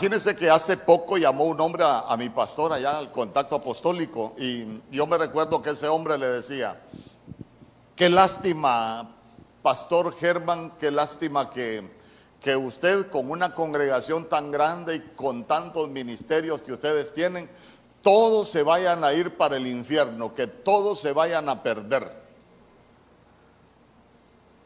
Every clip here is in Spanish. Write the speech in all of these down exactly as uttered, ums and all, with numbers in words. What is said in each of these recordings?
Imagínense que hace poco llamó un hombre a, a mi pastor allá al contacto apostólico, y yo me recuerdo que ese hombre le decía: qué lástima, pastor Germán, qué lástima que, que usted, con una congregación tan grande y con tantos ministerios que ustedes tienen, todos se vayan a ir para el infierno, que todos se vayan a perder.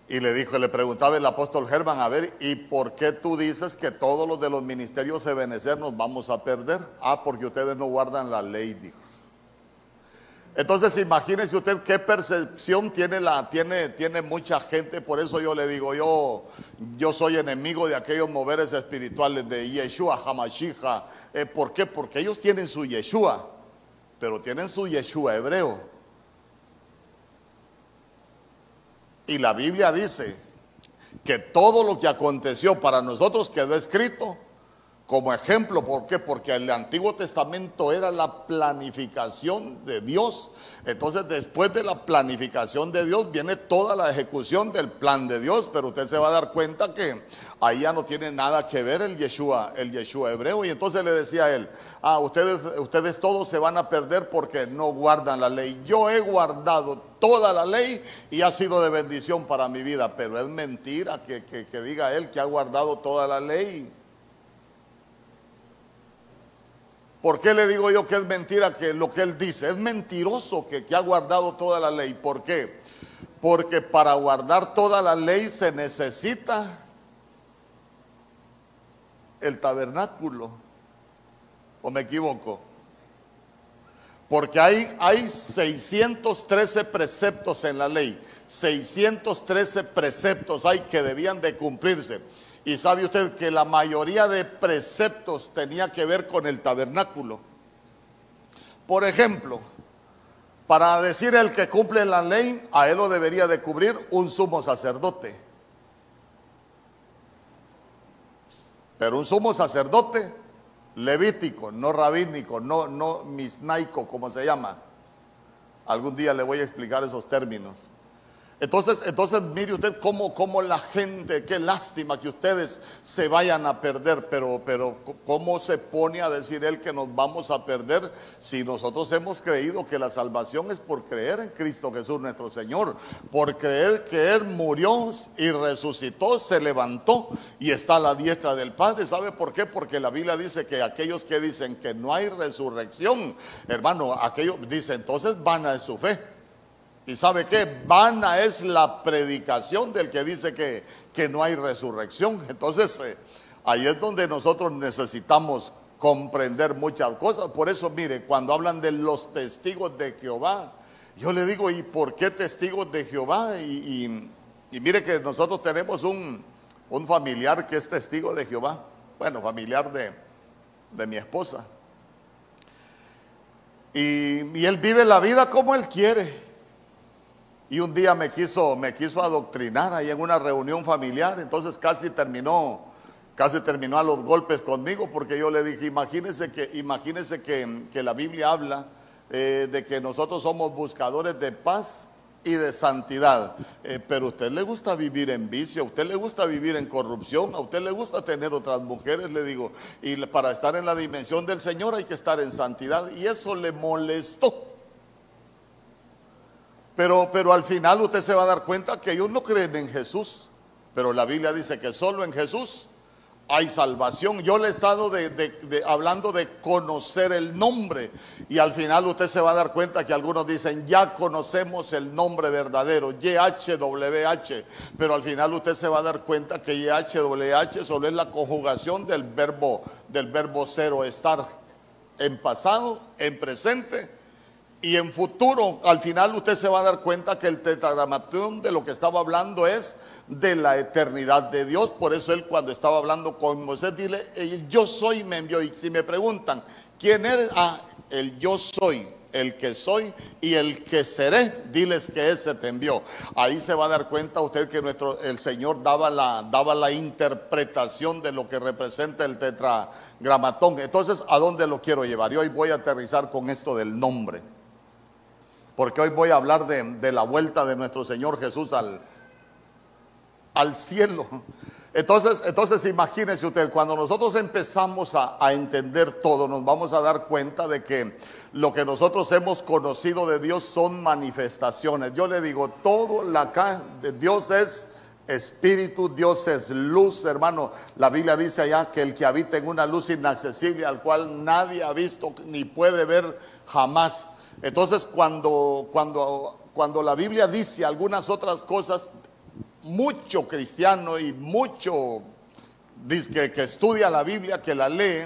Y le dijo, le preguntaba el apóstol Germán: a ver, ¿y por qué tú dices que todos los de los ministerios Ebenezer nos vamos a perder? Ah, porque ustedes no guardan la ley, dijo. Entonces imagínense usted qué percepción tiene, la, tiene, tiene mucha gente. Por eso yo le digo, yo, yo soy enemigo de aquellos moveres espirituales de Yeshua HaMashiaj. Eh, ¿Por qué? Porque ellos tienen su Yeshua, pero tienen su Yeshua hebreo. Y la Biblia dice que todo lo que aconteció para nosotros quedó escrito como ejemplo. ¿Por qué? Porque el Antiguo Testamento era la planificación de Dios. Entonces, después de la planificación de Dios viene toda la ejecución del plan de Dios. Pero usted se va a dar cuenta que ahí ya no tiene nada que ver el Yeshua, el Yeshua hebreo. Y entonces le decía a él: ah, ustedes, ustedes todos se van a perder porque no guardan la ley. Yo he guardado toda la ley y ha sido de bendición para mi vida. Pero es mentira que, que, que diga él que ha guardado toda la ley. ¿Por qué le digo yo que es mentira que lo que él dice? Es mentiroso que, que ha guardado toda la ley. ¿Por qué? Porque para guardar toda la ley se necesita el tabernáculo. ¿O me equivoco? Porque hay, hay seiscientos trece preceptos en la ley. seiscientos trece preceptos hay que debían de cumplirse. Y sabe usted que la mayoría de preceptos tenía que ver con el tabernáculo. Por ejemplo, para decir el que cumple la ley, a él lo debería de cubrir un sumo sacerdote. Pero un sumo sacerdote levítico, no rabínico, no, no misnaico, como se llama. Algún día le voy a explicar esos términos. Entonces, entonces mire usted cómo, cómo la gente, qué lástima que ustedes se vayan a perder, pero, pero cómo se pone a decir él que nos vamos a perder si nosotros hemos creído que la salvación es por creer en Cristo Jesús nuestro Señor, por creer que Él murió y resucitó, se levantó y está a la diestra del Padre. ¿Sabe por qué? Porque la Biblia dice que aquellos que dicen que no hay resurrección, hermano, aquellos dicen, entonces vana es su fe. ¿Y sabe qué? Vana es la predicación del que dice que, que no hay resurrección. Entonces, eh, ahí es donde nosotros necesitamos comprender muchas cosas. Por eso, mire, cuando hablan de los testigos de Jehová, yo le digo, ¿y por qué testigos de Jehová? Y, y, y mire que nosotros tenemos un, un familiar que es testigo de Jehová. Bueno, familiar de, de mi esposa. Y, y él vive la vida como él quiere. Y un día me quiso, me quiso adoctrinar ahí en una reunión familiar. Entonces casi terminó, casi terminó a los golpes conmigo, porque yo le dije, imagínense que, imagínense que, que la Biblia habla eh, de que nosotros somos buscadores de paz y de santidad. Eh, pero a usted le gusta vivir en vicio, a usted le gusta vivir en corrupción, a usted le gusta tener otras mujeres, le digo. Y para estar en la dimensión del Señor hay que estar en santidad. Y eso le molestó. Pero, pero al final usted se va a dar cuenta que ellos no creen en Jesús. Pero la Biblia dice que solo en Jesús hay salvación. Yo le he estado de, de, de, hablando de conocer el nombre. Y al final usted se va a dar cuenta que algunos dicen, ya conocemos el nombre verdadero, Y H W H. Pero al final usted se va a dar cuenta que Y H W H solo es la conjugación del verbo, del verbo cero, estar en pasado, en presente y en futuro. Al final usted se va a dar cuenta que el tetragramatón de lo que estaba hablando es de la eternidad de Dios. Por eso él, cuando estaba hablando con Moisés, dile, el yo soy me envió. Y si me preguntan, ¿quién eres? Ah, el yo soy, el que soy y el que seré, diles que ese te envió. Ahí se va a dar cuenta usted que nuestro, el Señor daba la, daba la interpretación de lo que representa el tetragramatón. Entonces, ¿a dónde lo quiero llevar? Y hoy voy a aterrizar con esto del nombre. Porque hoy voy a hablar de, de la vuelta de nuestro Señor Jesús al, al cielo. Entonces, entonces imagínense usted, cuando nosotros empezamos a, a entender todo, nos vamos a dar cuenta de que lo que nosotros hemos conocido de Dios son manifestaciones. Yo le digo, todo la caja de Dios es espíritu, Dios es luz, hermano. La Biblia dice allá que el que habita en una luz inaccesible al cual nadie ha visto ni puede ver jamás. Entonces, cuando, cuando, cuando la Biblia dice algunas otras cosas, mucho cristiano y mucho dice que, que estudia la Biblia, que la lee,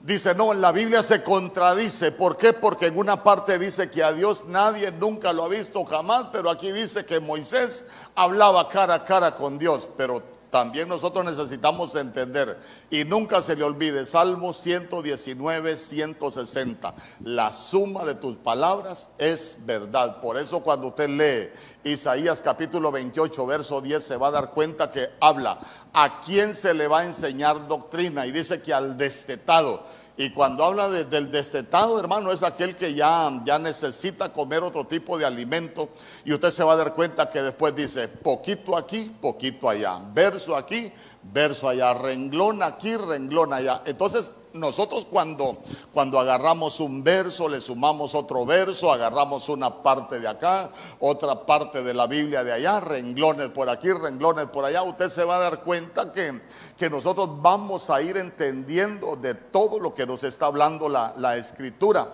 dice, no, la Biblia se contradice. ¿Por qué? Porque en una parte dice que a Dios nadie nunca lo ha visto jamás, pero aquí dice que Moisés hablaba cara a cara con Dios. Pero también nosotros necesitamos entender, y nunca se le olvide, Salmo ciento diecinueve, ciento sesenta, la suma de tus palabras es verdad. Por eso cuando usted lee Isaías capítulo veintiocho, verso diez, se va a dar cuenta que habla a quién se le va a enseñar doctrina, y dice que al destetado. Y cuando habla de, del destetado, hermano, es aquel que ya, ya necesita comer otro tipo de alimento. Y usted se va a dar cuenta que después dice, poquito aquí, poquito allá. Verso aquí, verso allá. Renglón aquí, renglón allá. Entonces, nosotros cuando, cuando agarramos un verso, le sumamos otro verso, agarramos una parte de acá, otra parte de la Biblia de allá, renglones por aquí, renglones por allá, usted se va a dar cuenta que, que nosotros vamos a ir entendiendo de todo lo que nos está hablando la, la Escritura.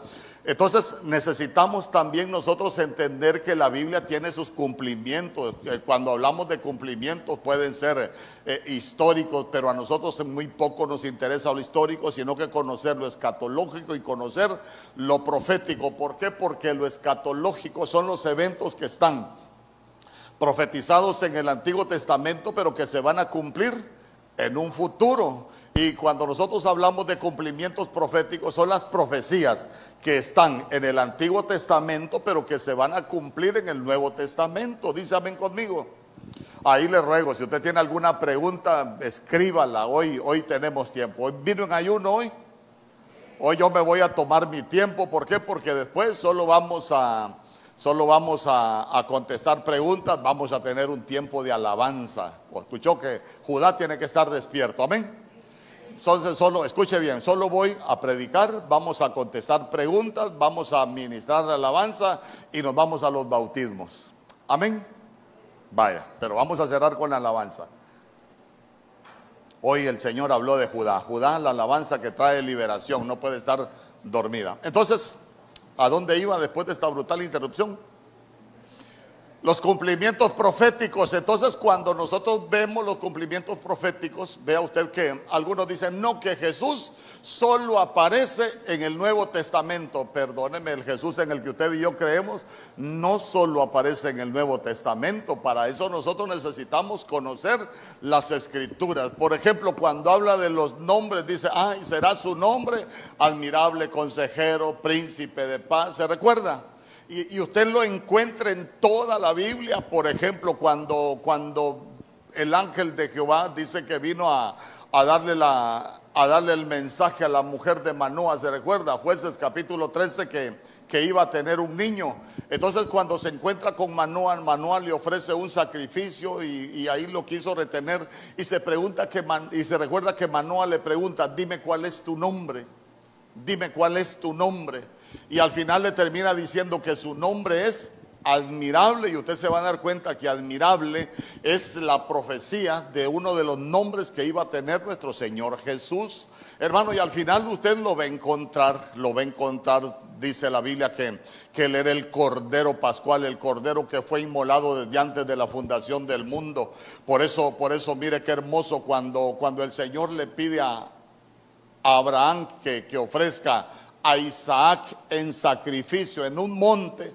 Entonces necesitamos también nosotros entender que la Biblia tiene sus cumplimientos. Cuando hablamos de cumplimientos pueden ser eh, históricos, pero a nosotros muy poco nos interesa lo histórico, sino que conocer lo escatológico y conocer lo profético. ¿Por qué? Porque lo escatológico son los eventos que están profetizados en el Antiguo Testamento, pero que se van a cumplir en un futuro. Y cuando nosotros hablamos de cumplimientos proféticos, son las profecías que están en el Antiguo Testamento, pero que se van a cumplir en el Nuevo Testamento. Dice amén conmigo. Ahí le ruego, si usted tiene alguna pregunta, escríbala. Hoy, hoy tenemos tiempo. Hoy vino en ayuno hoy. Hoy yo me voy a tomar mi tiempo. ¿Por qué? Porque después solo vamos a, solo vamos a, a contestar preguntas. Vamos a tener un tiempo de alabanza. Escuchó que Judá tiene que estar despierto. Amén. Entonces, solo, escuche bien, solo voy a predicar, vamos a contestar preguntas, vamos a administrar la alabanza y nos vamos a los bautismos. Amén. Vaya, pero vamos a cerrar con la alabanza. Hoy el Señor habló de Judá. Judá, la alabanza que trae liberación, no puede estar dormida. Entonces, ¿a dónde iba después de esta brutal interrupción? Los cumplimientos proféticos. Entonces, cuando nosotros vemos los cumplimientos proféticos, vea usted que algunos dicen, no, que Jesús solo aparece en el Nuevo Testamento. Perdóneme, el Jesús en el que usted y yo creemos no solo aparece en el Nuevo Testamento. Para eso nosotros necesitamos conocer las Escrituras. Por ejemplo, cuando habla de los nombres, dice, ay, será su nombre, admirable consejero, príncipe de paz. ¿Se recuerda? Y, y usted lo encuentra en toda la Biblia. Por ejemplo, cuando, cuando el ángel de Jehová dice que vino a, a, darle la, a darle el mensaje a la mujer de Manoa, ¿se recuerda? Jueces capítulo trece, que, que iba a tener un niño. Entonces, cuando se encuentra con Manoa, Manoa le ofrece un sacrificio y, y ahí lo quiso retener. Y se, pregunta que Man, y se recuerda que Manoa le pregunta, dime cuál es tu nombre. Dime cuál es tu nombre. Y al final le termina diciendo que su nombre es admirable. Y usted se va a dar cuenta que admirable es la profecía de uno de los nombres que iba a tener nuestro Señor Jesús. Hermano, y al final usted lo va a encontrar, lo va a encontrar, dice la Biblia que, que él era el Cordero Pascual, el Cordero que fue inmolado desde antes de la fundación del mundo. Por eso, por eso mire qué hermoso cuando, cuando el Señor le pide a A Abraham que, que ofrezca a Isaac en sacrificio en un monte,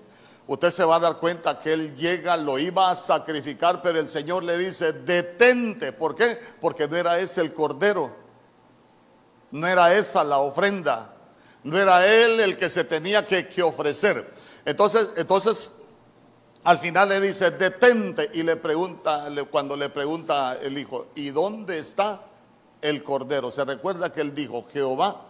usted se va a dar cuenta que él llega, lo iba a sacrificar, pero el Señor le dice, detente. ¿Por qué? Porque no era ese el cordero, no era esa la ofrenda, no era él el que se tenía que, que ofrecer. Entonces, entonces al final le dice, detente, y le pregunta, cuando le pregunta el hijo, ¿y dónde está el cordero? Se recuerda que él dijo, Jehová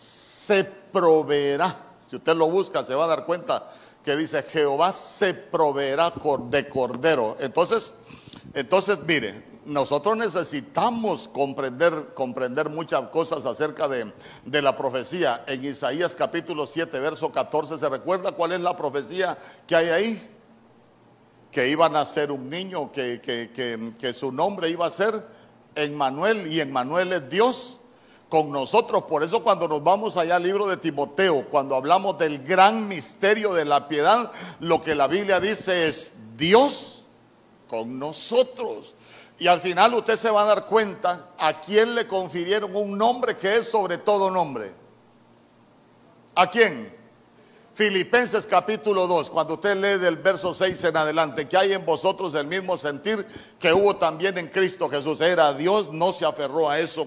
se proveerá. Si usted lo busca, se va a dar cuenta que dice, Jehová se proveerá de cordero. Entonces, entonces mire, nosotros necesitamos comprender, comprender muchas cosas acerca de, de la profecía. En Isaías capítulo siete, verso catorce, ¿se recuerda cuál es la profecía que hay ahí? Que iba a nacer un niño, que, que, que, que su nombre iba a ser Emmanuel, y Emmanuel es Dios con nosotros. Por eso cuando nos vamos allá al libro de Timoteo, cuando hablamos del gran misterio de la piedad, lo que la Biblia dice es Dios con nosotros. Y al final usted se va a dar cuenta a quién le confirieron un nombre que es sobre todo nombre. ¿A quién? Filipenses capítulo dos, cuando usted lee del verso seis en adelante, que hay en vosotros el mismo sentir que hubo también en Cristo Jesús. Era Dios, no se aferró a eso,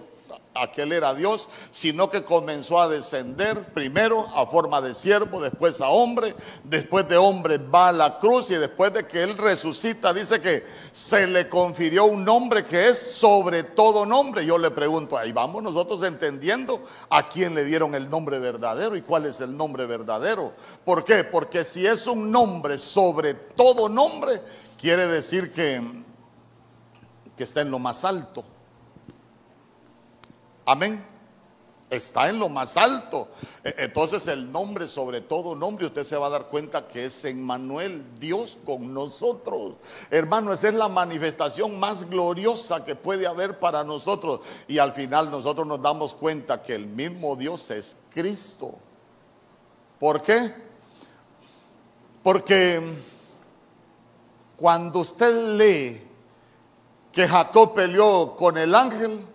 a que él era Dios, sino que comenzó a descender primero a forma de siervo, después a hombre, después de hombre va a la cruz, y después de que él resucita, dice que se le confirió un nombre que es sobre todo nombre. Yo le pregunto, ahí vamos nosotros entendiendo a quién le dieron el nombre verdadero y cuál es el nombre verdadero. ¿Por qué? Porque si es un nombre sobre todo nombre, quiere decir que, que está en lo más alto. Amén. Está en lo más alto. Entonces el nombre, sobre todo nombre, usted se va a dar cuenta que es Emmanuel, Dios con nosotros. Hermano, esa es la manifestación más gloriosa que puede haber para nosotros. Y al final nosotros nos damos cuenta que el mismo Dios es Cristo. ¿Por qué? Porque cuando usted lee que Jacob peleó con el ángel,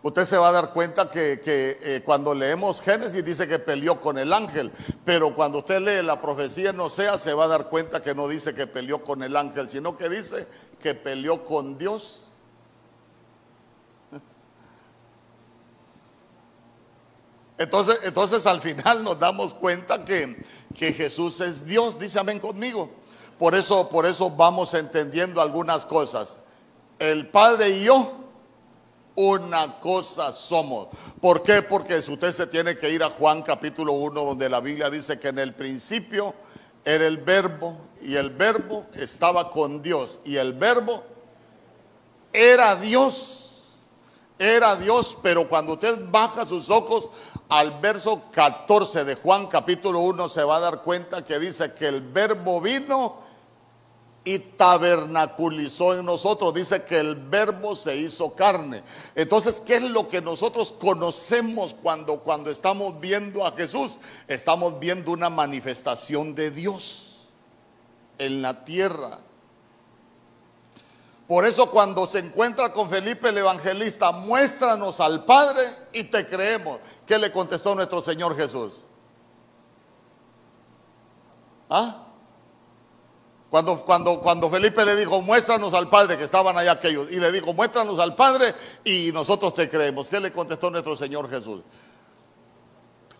usted se va a dar cuenta que, que eh, cuando leemos Génesis dice que peleó con el ángel, pero cuando usted lee la profecía en Oseas se va a dar cuenta que no dice que peleó con el ángel, sino que dice que peleó con Dios. Entonces, entonces al final nos damos cuenta que, que Jesús es Dios. Dice amén conmigo. Por eso, por eso vamos entendiendo algunas cosas. El Padre y yo una cosa somos. ¿Por qué? Porque si usted se tiene que ir a Juan capítulo uno, donde la Biblia dice que en el principio era el verbo, y el verbo estaba con Dios, y el verbo era Dios, era Dios. Pero cuando usted baja sus ojos al verso catorce de Juan capítulo uno, se va a dar cuenta que dice que el verbo vino y tabernaculizó en nosotros. Dice que el verbo se hizo carne. Entonces, ¿qué es lo que nosotros conocemos cuando, cuando estamos viendo a Jesús? Estamos viendo una manifestación de Dios en la tierra. Por eso cuando se encuentra con Felipe el evangelista, muéstranos al Padre y te creemos. ¿Qué le contestó nuestro Señor Jesús? ¿Ah? Cuando, cuando, cuando Felipe le dijo, muéstranos al Padre, que estaban allá aquellos, y le dijo, muéstranos al Padre y nosotros te creemos. ¿Qué le contestó nuestro Señor Jesús?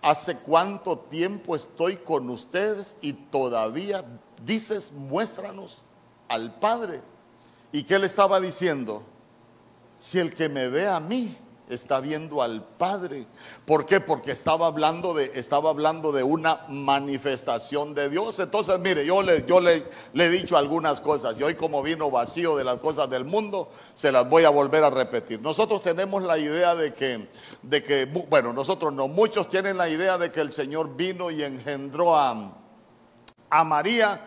¿Hace cuánto tiempo estoy con ustedes y todavía dices, muéstranos al Padre? ¿Y qué le estaba diciendo? Si el que me ve a mí está viendo al Padre. ¿Por qué? Porque estaba hablando de, estaba hablando de una manifestación de Dios. Entonces, mire, yo, le, yo le, le he dicho algunas cosas, y hoy como vino vacío de las cosas del mundo, se las voy a volver a repetir. Nosotros tenemos la idea de que, de que bueno, nosotros no, muchos tienen la idea de que el Señor vino y engendró a, a María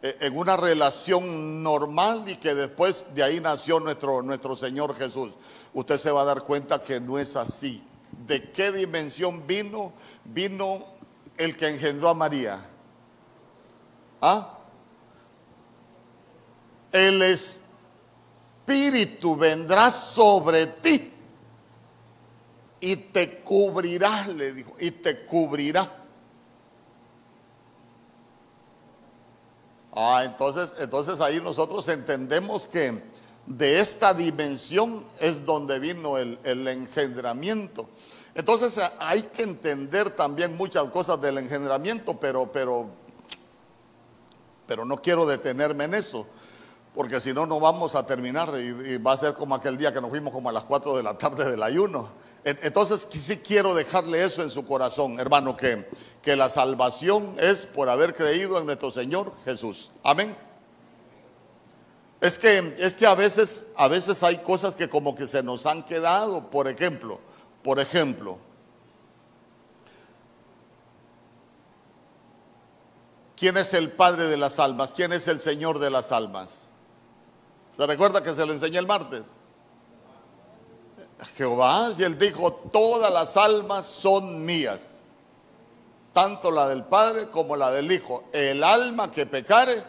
en una relación normal, y que después de ahí nació nuestro, nuestro Señor Jesús. Usted se va a dar cuenta que no es así. ¿De qué dimensión vino? Vino el que engendró a María. ¿Ah? El Espíritu vendrá sobre ti y te cubrirá, le dijo, y te cubrirá. Ah, entonces, entonces ahí nosotros entendemos que de esta dimensión es donde vino el, el engendramiento. Entonces hay que entender también muchas cosas del engendramiento, pero, pero, pero no quiero detenerme en eso, porque si no, no vamos a terminar, y, y va a ser como aquel día que nos fuimos como a las cuatro de la tarde del ayuno. Entonces sí quiero dejarle eso en su corazón, hermano, que, que la salvación es por haber creído en nuestro Señor Jesús. Amén. Es que, es que a veces, a veces hay cosas que como que se nos han quedado. Por ejemplo, por ejemplo, ¿quién es el Padre de las almas? ¿Quién es el Señor de las almas? ¿Se recuerda que se lo enseñé el martes? Jehová, y él dijo, todas las almas son mías, tanto la del Padre como la del Hijo. El alma que pecare,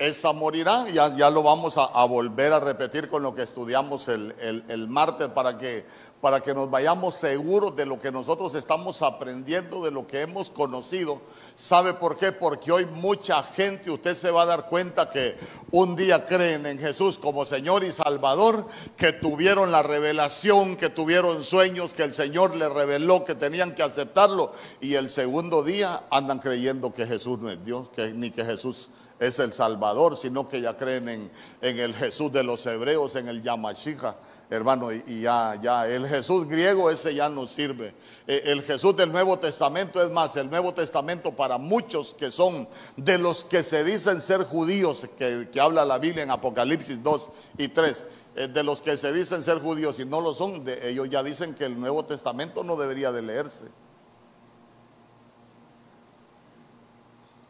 esa morirá. Ya, ya lo vamos a, a volver a repetir con lo que estudiamos el, el, el martes, para que, para que nos vayamos seguros de lo que nosotros estamos aprendiendo, de lo que hemos conocido. ¿Sabe por qué? Porque hoy mucha gente, usted se va a dar cuenta que un día creen en Jesús como Señor y Salvador, que tuvieron la revelación, que tuvieron sueños, que el Señor les reveló, que tenían que aceptarlo, y el segundo día andan creyendo que Jesús no es Dios, que, ni que Jesús es el Salvador, sino que ya creen en, en el Jesús de los hebreos, en el Yamashiach, hermano, y, y ya, ya, el Jesús griego ese ya no sirve. Eh, el Jesús del Nuevo Testamento, es más, el Nuevo Testamento para muchos que son de los que se dicen ser judíos, que, que habla la Biblia en Apocalipsis dos y tres, eh, de los que se dicen ser judíos y no lo son, de, ellos ya dicen que el Nuevo Testamento no debería de leerse.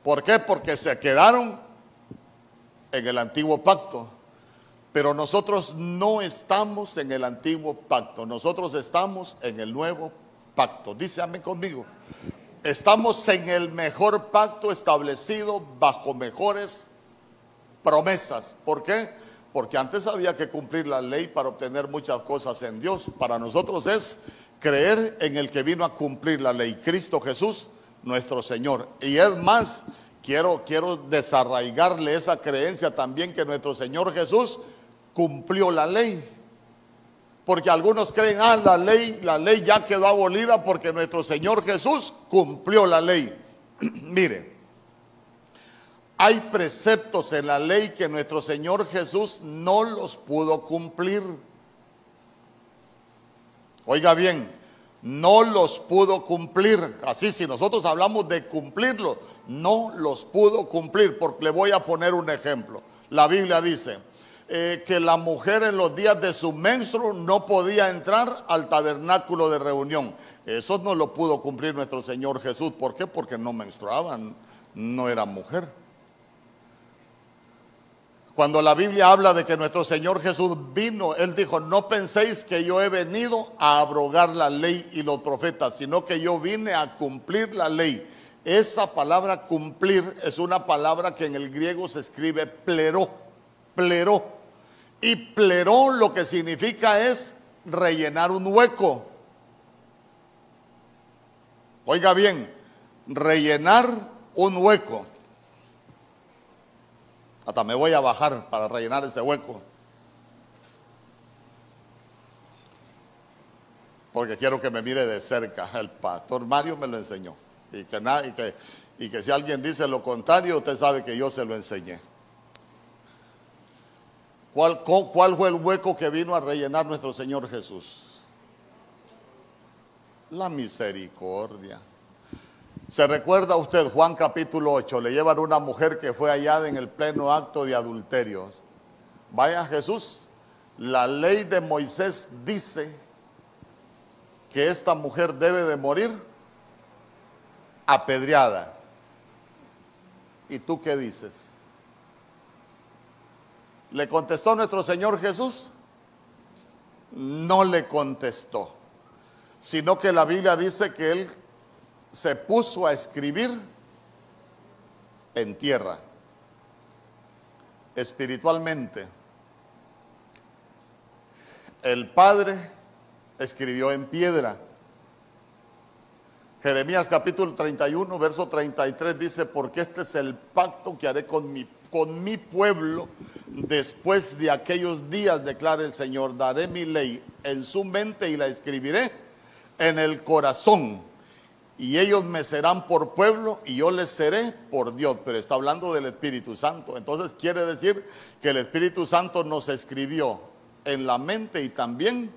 ¿Por qué? Porque se quedaron en el antiguo pacto. Pero nosotros no estamos en el antiguo pacto, nosotros estamos en el nuevo pacto. Dice amén conmigo. Estamos en el mejor pacto, establecido bajo mejores promesas. ¿Por qué? Porque antes había que cumplir la ley para obtener muchas cosas en Dios. Para nosotros es creer en el que vino a cumplir la ley, Cristo Jesús nuestro Señor. Y es más, quiero, quiero desarraigarle esa creencia también, que nuestro Señor Jesús cumplió la ley. Porque algunos creen, ah, la ley, la ley ya quedó abolida porque nuestro Señor Jesús cumplió la ley. Mire, hay preceptos en la ley que nuestro Señor Jesús no los pudo cumplir. Oiga bien, no los pudo cumplir. Así, si nosotros hablamos de cumplirlo, no los pudo cumplir. Porque le voy a poner un ejemplo. La Biblia dice eh, que la mujer en los días de su menstruo no podía entrar al tabernáculo de reunión. Eso no lo pudo cumplir nuestro Señor Jesús. ¿Por qué? Porque no menstruaban, no era mujer. Cuando la Biblia habla de que nuestro Señor Jesús vino, Él dijo, no penséis que yo he venido a abrogar la ley y los profetas, sino que yo vine a cumplir la ley. Esa palabra cumplir es una palabra que en el griego se escribe pleró, pleró. Y pleró lo que significa es rellenar un hueco. Oiga bien, rellenar un hueco. Hasta me voy a bajar para rellenar ese hueco, porque quiero que me mire de cerca. El pastor Mario me lo enseñó. Y que, na, y que, y que si alguien dice lo contrario, usted sabe que yo se lo enseñé. ¿Cuál, cuál fue el hueco que vino a rellenar nuestro Señor Jesús? La misericordia. ¿Se recuerda usted Juan capítulo ocho? Le llevan una mujer que fue hallada en el pleno acto de adulterio. Vaya Jesús, la ley de Moisés dice que esta mujer debe de morir apedreada. ¿Y tú qué dices? ¿Le contestó nuestro Señor Jesús? No le contestó, sino que la Biblia dice que él se puso a escribir en tierra. Espiritualmente, el Padre escribió en piedra. Jeremías capítulo treinta y uno, verso treinta y tres dice, porque este es el pacto que haré con mi, con mi pueblo después de aquellos días, declara el Señor, daré mi ley en su mente y la escribiré en el corazón. Y ellos me serán por pueblo y yo les seré por Dios. Pero está hablando del Espíritu Santo. Entonces quiere decir que el Espíritu Santo nos escribió en la mente y también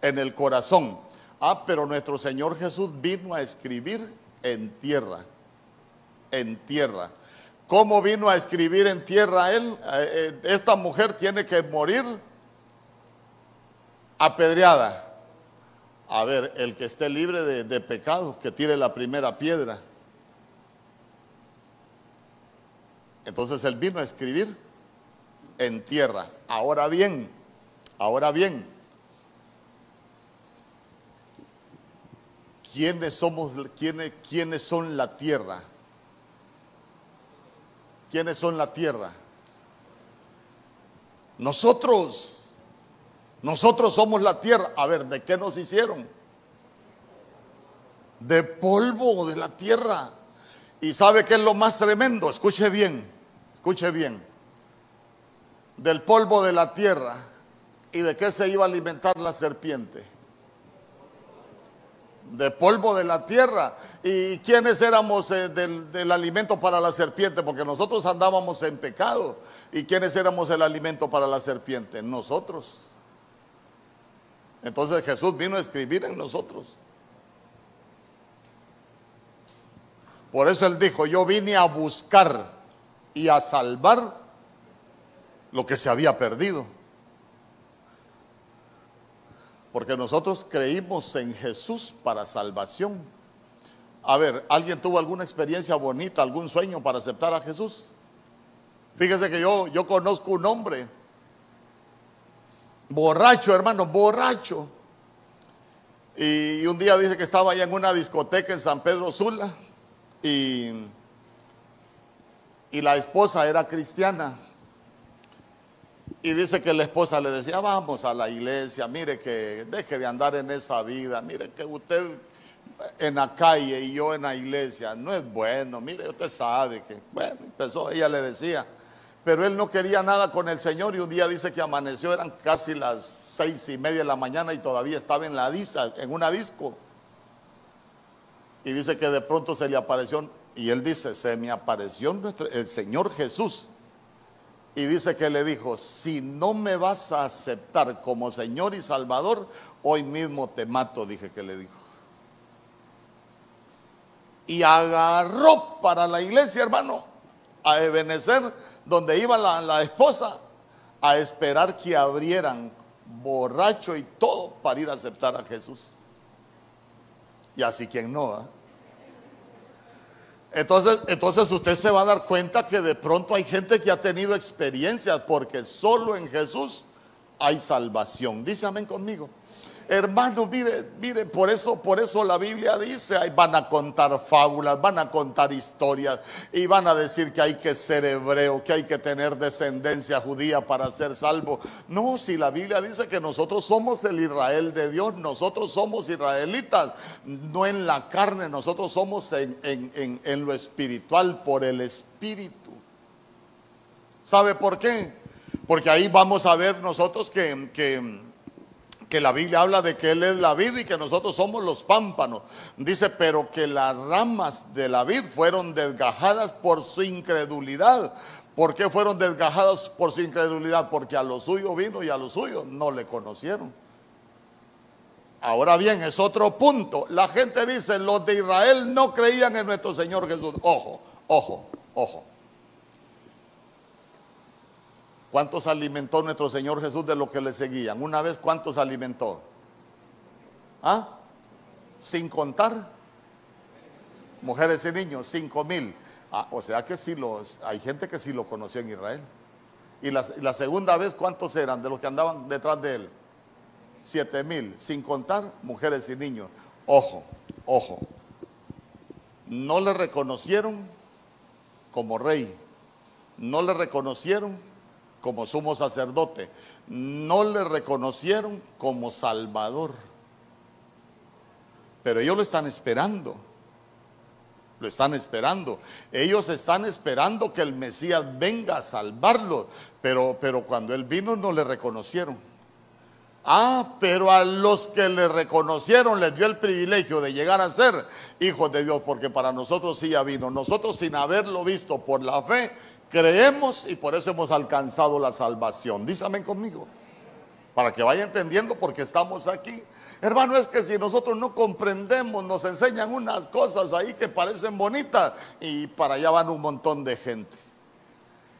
en el corazón. Ah, pero nuestro Señor Jesús vino a escribir en tierra. En tierra. ¿Cómo vino a escribir en tierra él? Esta mujer tiene que morir apedreada. A ver, el que esté libre de, de pecado, que tire la primera piedra. Entonces él vino a escribir en tierra. Ahora bien, ahora bien, ¿quiénes somos, quiénes, quiénes son la tierra? ¿Quiénes son la tierra? Nosotros. Nosotros somos la tierra. A ver, ¿de qué nos hicieron? De polvo, de la tierra. ¿Y sabe qué es lo más tremendo? Escuche bien, escuche bien. Del polvo de la tierra. ¿Y de qué se iba a alimentar la serpiente? De polvo de la tierra. ¿Y quiénes éramos eh, del, del alimento para la serpiente? Porque nosotros andábamos en pecado. ¿Y quiénes éramos el alimento para la serpiente? Nosotros. Entonces Jesús vino a escribir en nosotros. Por eso Él dijo, yo vine a buscar y a salvar lo que se había perdido. Porque nosotros creímos en Jesús para salvación. A ver, ¿alguien tuvo alguna experiencia bonita, algún sueño para aceptar a Jesús? Fíjese que yo, yo conozco un hombre... borracho, hermano, borracho. Y un día dice que estaba allá en una discoteca en San Pedro Sula y, y la esposa era cristiana. Y dice que la esposa le decía, vamos a la iglesia, mire que deje de andar en esa vida, mire que usted en la calle y yo en la iglesia, no es bueno, mire usted sabe que, bueno, empezó, ella le decía. Pero él no quería nada con el Señor y un día dice que amaneció, eran casi las seis y media de la mañana y todavía estaba en la disa, en una disco. Y dice que de pronto se le apareció, y él dice, se me apareció nuestro, el Señor Jesús. Y dice que le dijo, si no me vas a aceptar como Señor y Salvador, hoy mismo te mato, dije que le dijo. Y agarró para la iglesia, hermano, a Ebenezer, donde iba la, la esposa, a esperar que abrieran, borracho y todo, para ir a aceptar a Jesús. Y así quien no, ¿eh? Entonces, entonces usted se va a dar cuenta que de pronto hay gente que ha tenido experiencias, porque solo en Jesús hay salvación. Dice amén conmigo. Hermanos, mire, mire, por eso, por eso la Biblia dice, ay, van a contar fábulas, van a contar historias y van a decir que hay que ser hebreo, que hay que tener descendencia judía para ser salvo. No, si la Biblia dice que nosotros somos el Israel de Dios, nosotros somos israelitas, no en la carne, nosotros somos en, en, en, en lo espiritual, por el Espíritu. ¿Sabe por qué? Porque ahí vamos a ver nosotros que... que que la Biblia habla de que Él es la vid y que nosotros somos los pámpanos. Dice, pero que las ramas de la vid fueron desgajadas por su incredulidad. ¿Por qué fueron desgajadas por su incredulidad? Porque a lo suyo vino y a lo suyo no le conocieron. Ahora bien, es otro punto. La gente dice, los de Israel no creían en nuestro Señor Jesús. Ojo, ojo, ojo. ¿Cuántos alimentó nuestro Señor Jesús de los que le seguían? Una vez, ¿cuántos alimentó? ¿Ah? Sin contar mujeres y niños, cinco mil. Ah, o sea que sí los, hay gente que sí lo conoció en Israel. Y la, la segunda vez, ¿cuántos eran de los que andaban detrás de él? Siete mil, sin contar mujeres y niños. Ojo, ojo. No le reconocieron como rey. No le reconocieron como sumo sacerdote, no le reconocieron como Salvador, pero ellos lo están esperando, lo están esperando, ellos están esperando que el Mesías venga a salvarlos, pero, pero cuando Él vino no le reconocieron. Ah, pero a los que le reconocieron les dio el privilegio de llegar a ser hijos de Dios, porque para nosotros sí ya vino, nosotros sin haberlo visto por la fe, creemos y por eso hemos alcanzado la salvación. Dígame conmigo. para que vaya entendiendo por qué estamos aquí. Hermano, es que si nosotros no comprendemos, nos enseñan unas cosas ahí que parecen bonitas y para allá van un montón de gente.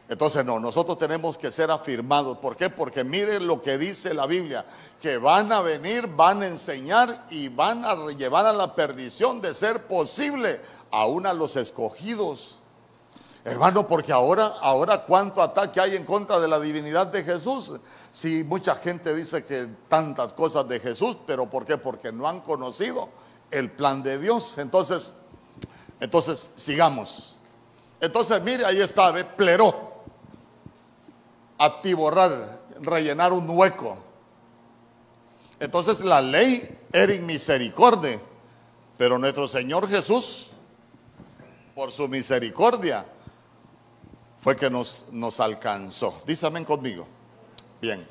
Entonces no, nosotros tenemos que ser afirmados. ¿Por qué? Porque miren lo que dice la Biblia, que van a venir, van a enseñar y van a llevar a la perdición, de ser posible, aún a los escogidos. Hermano, porque ahora, ahora cuánto ataque hay en contra de la divinidad de Jesús. Sí, mucha gente dice que tantas cosas de Jesús, pero ¿por qué? Porque no han conocido el plan de Dios. Entonces, entonces sigamos. Entonces, mire, ahí está, ve, pleró, atiborrar, rellenar un hueco. Entonces la ley era inmisericordia, pero nuestro Señor Jesús, por su misericordia, fue que nos, nos alcanzó. Dice amén conmigo. Bien,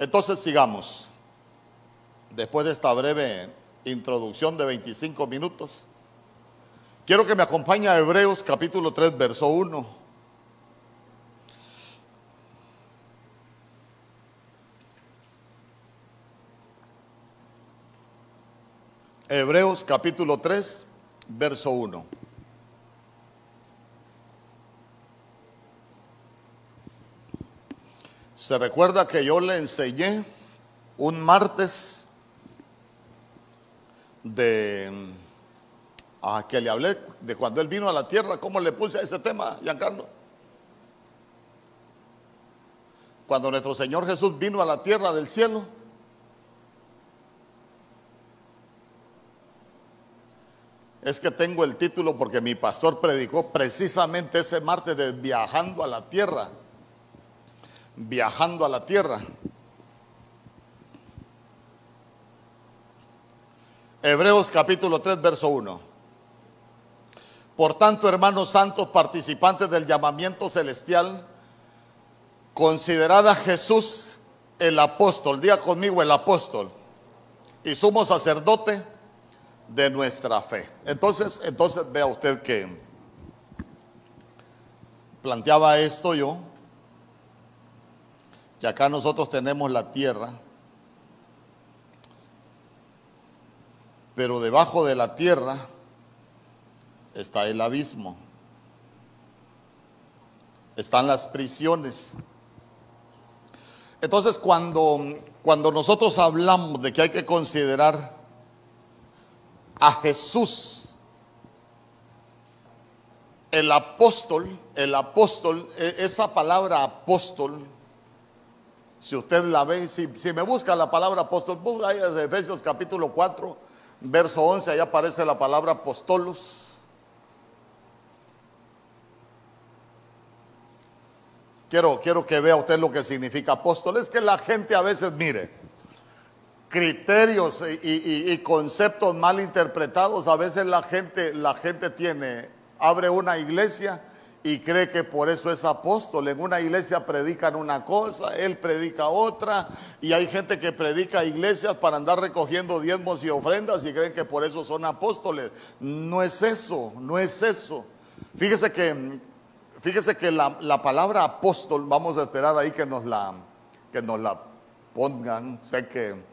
entonces sigamos. Después de esta breve introducción de veinticinco minutos, quiero que me acompañe a Hebreos capítulo tres, verso uno. Hebreos capítulo tres, verso uno. Se recuerda que yo le enseñé un martes de ah, que le hablé de cuando él vino a la tierra, cómo le puse a ese tema, Giancarlo. Cuando nuestro Señor Jesús vino a la tierra del cielo, es que tengo el título porque mi pastor predicó precisamente ese martes de viajando a la tierra. Viajando a la tierra. Hebreos capítulo tres, verso uno. Por tanto, hermanos santos, participantes del llamamiento celestial, considerad a Jesús el apóstol, diga conmigo el apóstol, y sumo sacerdote de nuestra fe. Entonces, entonces vea usted que planteaba esto yo, que acá nosotros tenemos la tierra, pero debajo de la tierra está el abismo, están las prisiones. Entonces cuando, cuando nosotros hablamos de que hay que considerar a Jesús, el apóstol, el apóstol, esa palabra apóstol, si usted la ve, si, si me busca la palabra apóstol, busca ahí desde Efesios capítulo cuatro, verso once, ahí aparece la palabra apóstolos. Quiero, quiero que vea usted lo que significa apóstol. Es que la gente a veces, mire, criterios y, y, y conceptos mal interpretados. A veces la gente, la gente tiene, abre una iglesia y cree que por eso es apóstol. En una iglesia predican una cosa, él predica otra, y hay gente que predica iglesias para andar recogiendo diezmos y ofrendas y creen que por eso son apóstoles. No es eso, no es eso. Fíjese que, fíjese que la, la palabra apóstol, vamos a esperar ahí que nos la, que nos la pongan. Sé que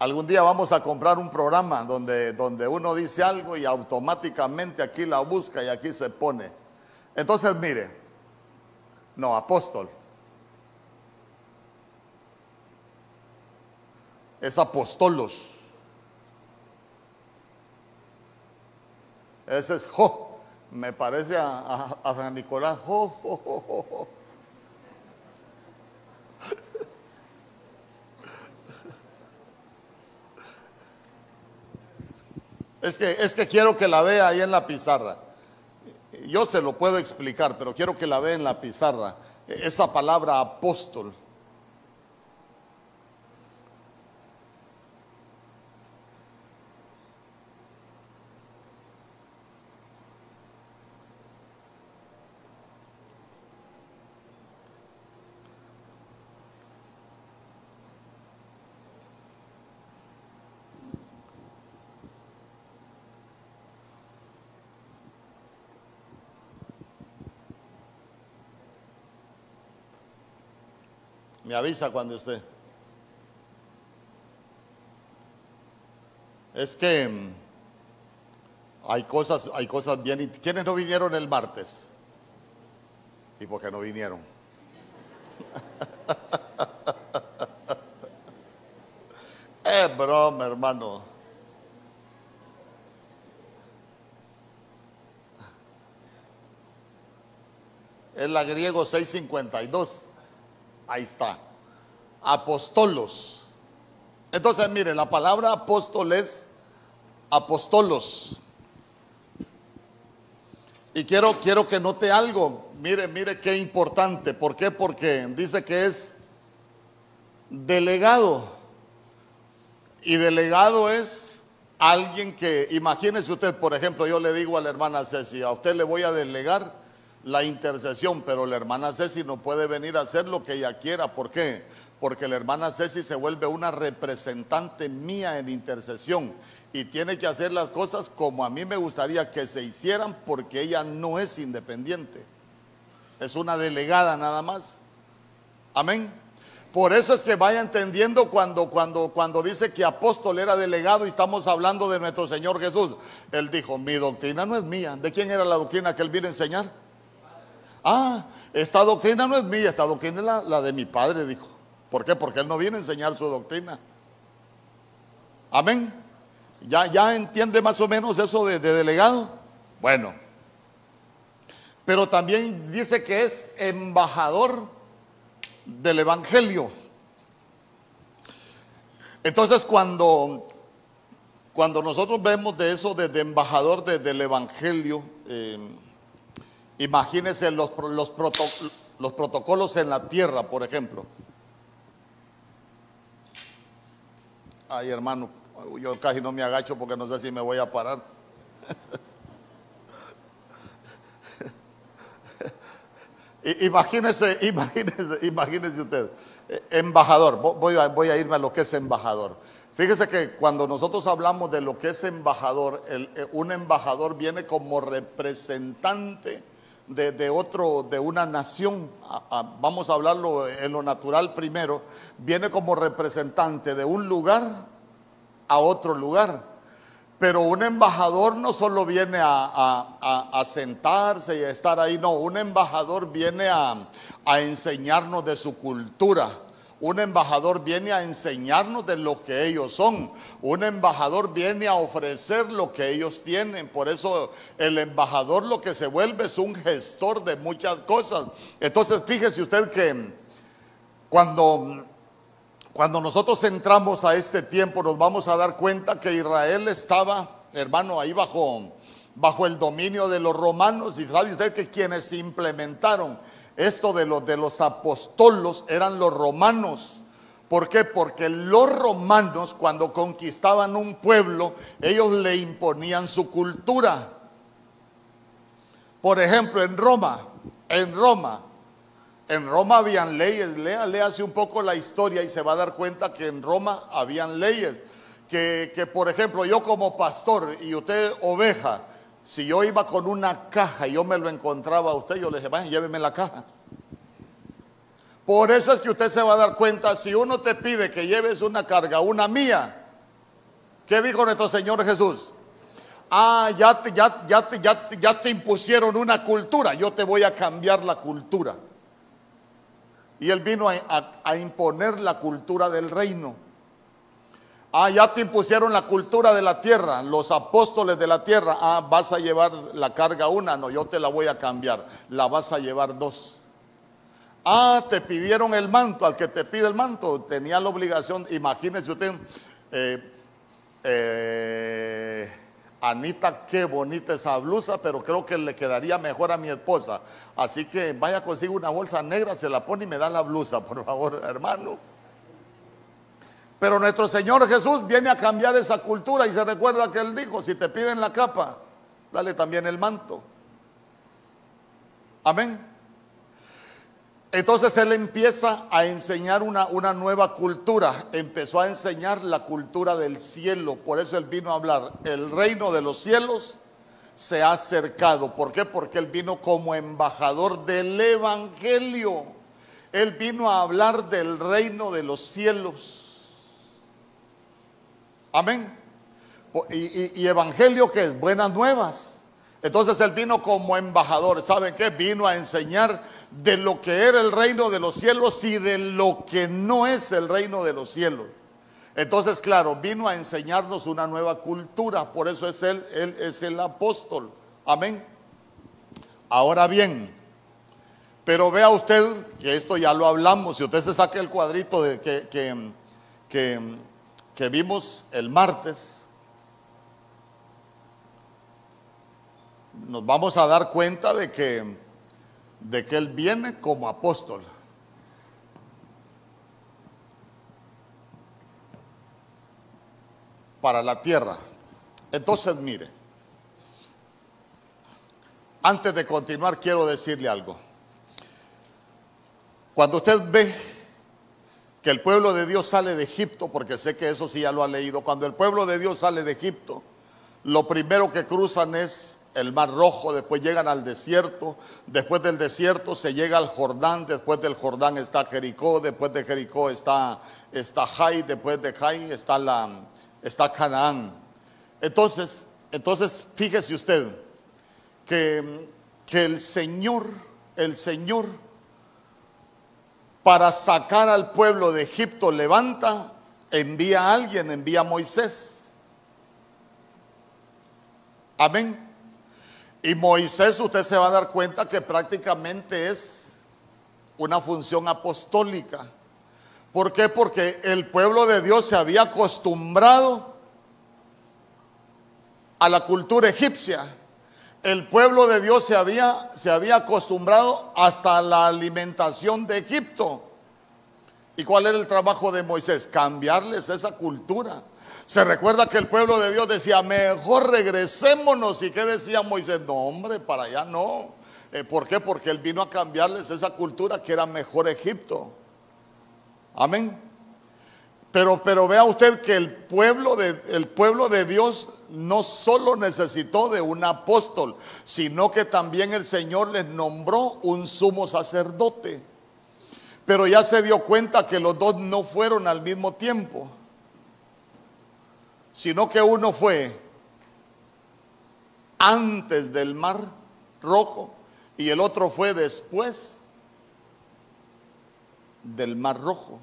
algún día vamos a comprar un programa donde, donde uno dice algo y automáticamente aquí la busca y aquí se pone. Entonces, mire, no, apóstol. Es apóstolos. Ese es jo, me parece a, a, a San Nicolás, jo, jo, jo, jo, jo. Es que, es que quiero que la vea ahí en la pizarra. Yo se lo puedo explicar, pero quiero que la vea en la pizarra. Esa palabra apóstol. Me avisa cuando esté. Es que hay cosas, hay cosas bien. ¿Quiénes no vinieron el martes? ¿Y por qué no vinieron? Es broma, hermano. Es la griego seis cincuenta y dos. Ahí está. Apostolos. Entonces, mire, la palabra apóstol es apostolos. Y quiero, quiero que note algo. Mire, mire qué importante. ¿Por qué? Porque dice que es delegado. Y delegado es alguien que, imagínese usted, por ejemplo, yo le digo a la hermana Ceci, a usted le voy a delegar la intercesión, pero la hermana Ceci no puede venir a hacer lo que ella quiera. ¿Por qué? Porque la hermana Ceci se vuelve una representante mía en intercesión y tiene que hacer las cosas como a mí me gustaría que se hicieran, porque ella no es independiente, es una delegada nada más. Amén. Por eso es que vaya entendiendo cuando, cuando, cuando dice que apóstol era delegado, y estamos hablando de nuestro Señor Jesús. Él dijo, mi doctrina no es mía. ¿De quién era la doctrina que él vino a enseñar? Ah, esta doctrina no es mía, esta doctrina es la, la de mi Padre, dijo. ¿Por qué? Porque él no viene a enseñar su doctrina. Amén. Ya, ya entiende más o menos eso de, de delegado. Bueno, pero también dice que es embajador del evangelio. Entonces, cuando cuando nosotros vemos de eso de, de embajador de, del evangelio, eh, imagínense los, los, proto, los protocolos en la tierra, por ejemplo. Ay, hermano, yo casi no me agacho porque no sé si me voy a parar. Imagínese, imagínese, imagínese usted, embajador, voy a, voy a irme a lo que es embajador. Fíjese que cuando nosotros hablamos de lo que es embajador, el, un embajador viene como representante de, de otro, de una nación. A, a, vamos a hablarlo en lo natural primero. Viene como representante de un lugar a otro lugar. Pero un embajador no solo viene a, a, a, a sentarse y a estar ahí, no, un embajador viene a, a enseñarnos de su cultura. Un embajador viene a enseñarnos de lo que ellos son. Un embajador viene a ofrecer lo que ellos tienen. Por eso el embajador lo que se vuelve es un gestor de muchas cosas. Entonces, fíjese usted que cuando... Cuando nosotros entramos a este tiempo, nos vamos a dar cuenta que Israel estaba, hermano, ahí bajo, bajo el dominio de los romanos. Y sabe usted que quienes implementaron esto de los, de los apóstolos eran los romanos. ¿Por qué? Porque los romanos, cuando conquistaban un pueblo, ellos le imponían su cultura. Por ejemplo, en Roma, en Roma. En Roma habían leyes, lea, léase un poco la historia y se va a dar cuenta que en Roma habían leyes, que, que por ejemplo yo como pastor y usted oveja, si yo iba con una caja y yo me lo encontraba a usted, yo le dije, vaya, lléveme la caja. Por eso es que usted se va a dar cuenta, si uno te pide que lleves una carga, una mía, ¿qué dijo nuestro Señor Jesús? Ah, ya te, ya, ya te, ya te, ya te impusieron una cultura, yo te voy a cambiar la cultura. Y él vino a, a, a imponer la cultura del reino. Ah, ya te impusieron la cultura de la tierra, los apóstoles de la tierra. Ah, vas a llevar la carga una, no, yo te la voy a cambiar, la vas a llevar dos. Ah, te pidieron el manto, al que te pide el manto, tenía la obligación. Imagínese usted, eh, eh, Anita, qué bonita esa blusa, pero creo que le quedaría mejor a mi esposa. Así que vaya, consigo una bolsa negra, se la pone y me da la blusa, por favor, hermano. Pero nuestro Señor Jesús viene a cambiar esa cultura y se recuerda que él dijo, si te piden la capa, dale también el manto. Amén. Entonces él empieza a enseñar una, una nueva cultura, empezó a enseñar la cultura del cielo. Por eso él vino a hablar, el reino de los cielos se ha acercado. ¿Por qué? Porque él vino como embajador del evangelio. Él vino a hablar del reino de los cielos. Amén. Y, y, y evangelio, ¿qué es? Buenas nuevas. Entonces él vino como embajador. ¿Saben qué? Vino a enseñar de lo que era el reino de los cielos y de lo que no es el reino de los cielos. Entonces, claro, vino a enseñarnos una nueva cultura. Por eso es él, él es el apóstol. Amén. Ahora bien, pero vea usted que esto ya lo hablamos. Si usted se saca el cuadrito de que, que, que, que vimos el martes, nos vamos a dar cuenta de que, de que Él viene como apóstol. Para la tierra. Entonces, mire. Antes de continuar, quiero decirle algo. Cuando usted ve que el pueblo de Dios sale de Egipto, porque sé que eso sí ya lo ha leído. Cuando el pueblo de Dios sale de Egipto, lo primero que cruzan es el Mar Rojo, después llegan al desierto, después del desierto se llega al Jordán, después del Jordán está Jericó, después de Jericó está, está Jai, después de Jai está, la, está Canaán. Entonces, entonces fíjese usted que, que el Señor, el Señor para sacar al pueblo de Egipto levanta, envía a alguien, envía a Moisés. Amén. Y Moisés, usted se va a dar cuenta que prácticamente es una función apostólica. ¿Por qué? Porque el pueblo de Dios se había acostumbrado a la cultura egipcia. El pueblo de Dios se había, se había acostumbrado hasta la alimentación de Egipto. ¿Y cuál era el trabajo de Moisés? Cambiarles esa cultura. Se recuerda que el pueblo de Dios decía, mejor regresémonos. ¿Y qué decía Moisés? No, hombre, para allá no. Eh, ¿Por qué? Porque él vino a cambiarles esa cultura que era mejor Egipto. Amén. Pero, pero vea usted que el pueblo, de, el pueblo de Dios no solo necesitó de un apóstol, sino que también el Señor les nombró un sumo sacerdote. Pero ya se dio cuenta que los dos no fueron al mismo tiempo, sino que uno fue antes del Mar Rojo y el otro fue después del Mar Rojo.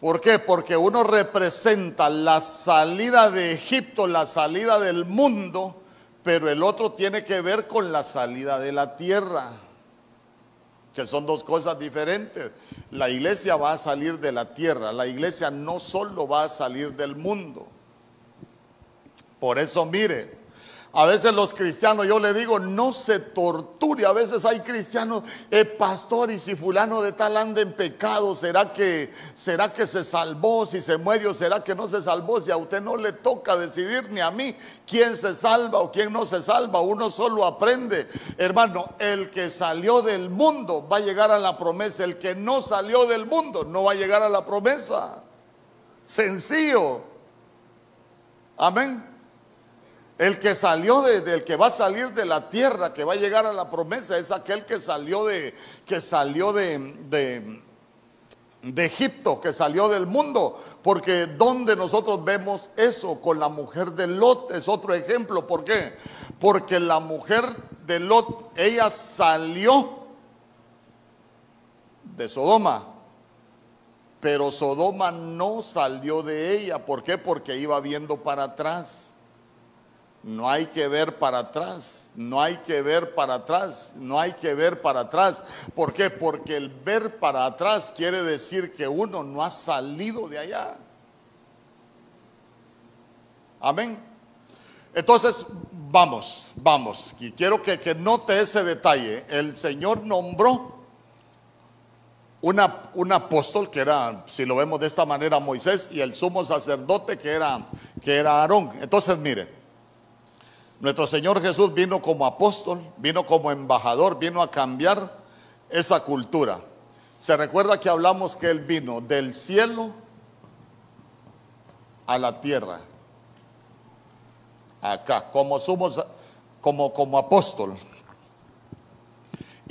¿Por qué? Porque uno representa la salida de Egipto, la salida del mundo, pero el otro tiene que ver con la salida de la tierra, que son dos cosas diferentes. La iglesia va a salir de la tierra, la iglesia no solo va a salir del mundo. Por eso mire, a veces los cristianos, yo le digo, no se torture. A veces hay cristianos, eh, pastor, y si fulano de tal anda en pecado, ¿será que, será que se salvó? Si se murió, ¿será que no se salvó? Si a usted no le toca decidir, ni a mí, quién se salva o quién no se salva, uno solo aprende. Hermano, el que salió del mundo va a llegar a la promesa, el que no salió del mundo no va a llegar a la promesa. Sencillo. Amén. El que salió de, del que va a salir de la tierra, que va a llegar a la promesa, es aquel que salió de, que salió de, de, de Egipto, que salió del mundo. Porque donde nosotros vemos eso con la mujer de Lot es otro ejemplo. ¿Por qué? Porque la mujer de Lot, ella salió de Sodoma, pero Sodoma no salió de ella. ¿Por qué? Porque iba viendo para atrás. No hay que ver para atrás, no hay que ver para atrás, no hay que ver para atrás. ¿Por qué? Porque el ver para atrás quiere decir que uno no ha salido de allá. Amén. Entonces, vamos, vamos. Y quiero que, que note ese detalle. El Señor nombró una, un apóstol que era, si lo vemos de esta manera, Moisés, y el sumo sacerdote que era, que era Aarón. Entonces, mire. Nuestro Señor Jesús vino como apóstol, vino como embajador, vino a cambiar esa cultura. Se recuerda que hablamos que Él vino del cielo a la tierra, acá, como, sumo, como, como apóstol.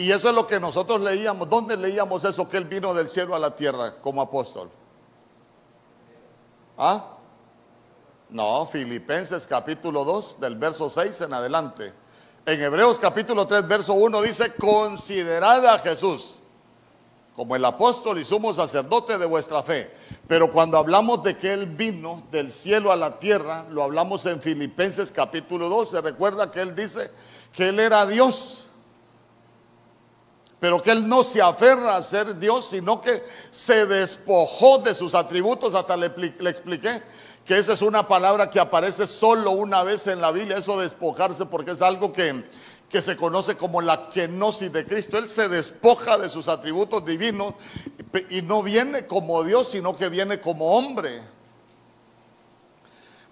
Y eso es lo que nosotros leíamos. ¿Dónde leíamos eso? Que Él vino del cielo a la tierra como apóstol. ¿Ah? No, Filipenses capítulo dos, del verso seis en adelante. En Hebreos capítulo tres, verso uno dice: considerad a Jesús como el apóstol y sumo sacerdote de vuestra fe. Pero cuando hablamos de que Él vino del cielo a la tierra, lo hablamos en Filipenses capítulo dos. Se recuerda que Él dice que Él era Dios, pero que Él no se aferra a ser Dios, sino que se despojó de sus atributos. Hasta le, le expliqué que esa es una palabra que aparece solo una vez en la Biblia, eso despojarse, porque es algo que, que se conoce como la kenosis de Cristo. Él se despoja de sus atributos divinos y no viene como Dios, sino que viene como hombre.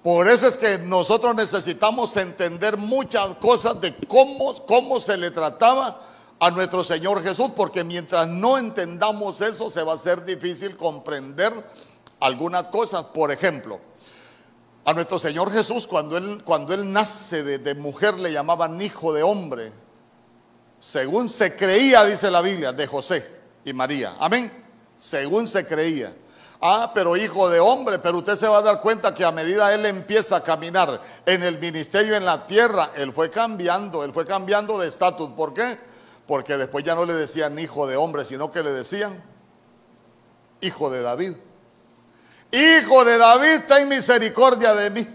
Por eso es que nosotros necesitamos entender muchas cosas de cómo, cómo se le trataba a nuestro Señor Jesús, porque mientras no entendamos eso, se va a hacer difícil comprender algunas cosas. Por ejemplo, a nuestro Señor Jesús, cuando Él, cuando él nace de, de mujer, le llamaban hijo de hombre, según se creía, dice la Biblia, de José y María. Amén, según se creía. Ah, pero hijo de hombre, pero usted se va a dar cuenta que a medida Él empieza a caminar en el ministerio en la tierra, Él fue cambiando, Él fue cambiando de estatus. ¿Por qué? Porque después ya no le decían hijo de hombre, sino que le decían hijo de David. Hijo de David, ten misericordia de mí.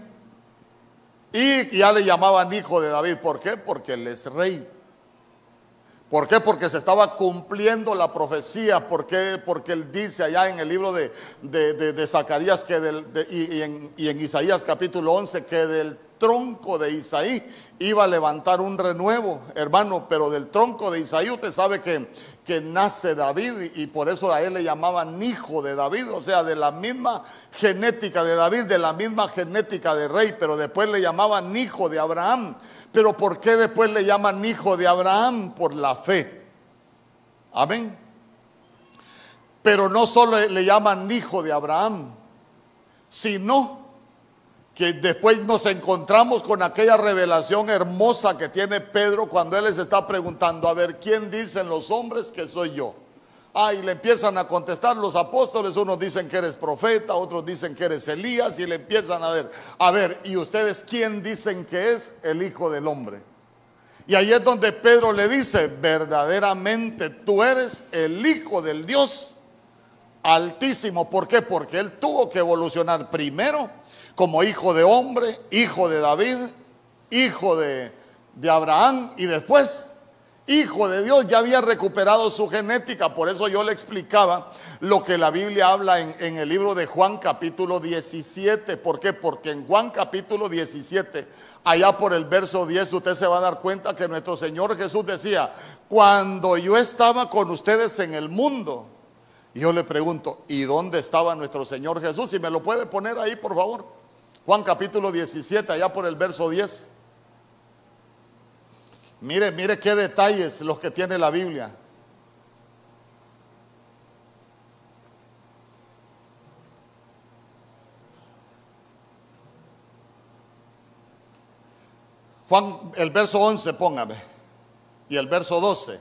Y ya le llamaban hijo de David. ¿Por qué? Porque Él es rey. ¿Por qué? Porque se estaba cumpliendo la profecía. ¿Por qué? Porque Él dice allá en el libro de, de, de, de Zacarías que del, de, y, y, en, y en Isaías capítulo once que del tronco de Isaí iba a levantar un renuevo, hermano. Pero del tronco de Isaí usted sabe que, que nace David, y por eso a Él le llamaban hijo de David, o sea, de la misma genética de David, de la misma genética de rey. Pero después le llamaban hijo de Abraham. Pero ¿por qué después le llaman hijo de Abraham? Por la fe. Amén. Pero no solo le llaman hijo de Abraham, sino que después nos encontramos con aquella revelación hermosa que tiene Pedro cuando él les está preguntando: a ver, ¿quién dicen los hombres que soy yo? Ah, y le empiezan a contestar los apóstoles. Unos dicen que eres profeta, otros dicen que eres Elías, y le empiezan a ver, a ver, ¿y ustedes quién dicen que es el Hijo del Hombre? Y ahí es donde Pedro le dice: verdaderamente tú eres el Hijo del Dios Altísimo. ¿Por qué? Porque él tuvo que evolucionar primero como hijo de hombre, hijo de David, hijo de, de Abraham, y después hijo de Dios. Ya había recuperado su genética. Por eso yo le explicaba lo que la Biblia habla en, en el libro de Juan capítulo diecisiete. ¿Por qué? Porque en Juan capítulo diecisiete, allá por el verso diez, usted se va a dar cuenta que nuestro Señor Jesús decía: cuando yo estaba con ustedes en el mundo. Y yo le pregunto: ¿y dónde estaba nuestro Señor Jesús? Si me lo puede poner ahí, por favor. Juan capítulo diecisiete, allá por el verso diez. Mire, mire qué detalles los que tiene la Biblia. Juan, el verso once, póngame. Y el verso doce.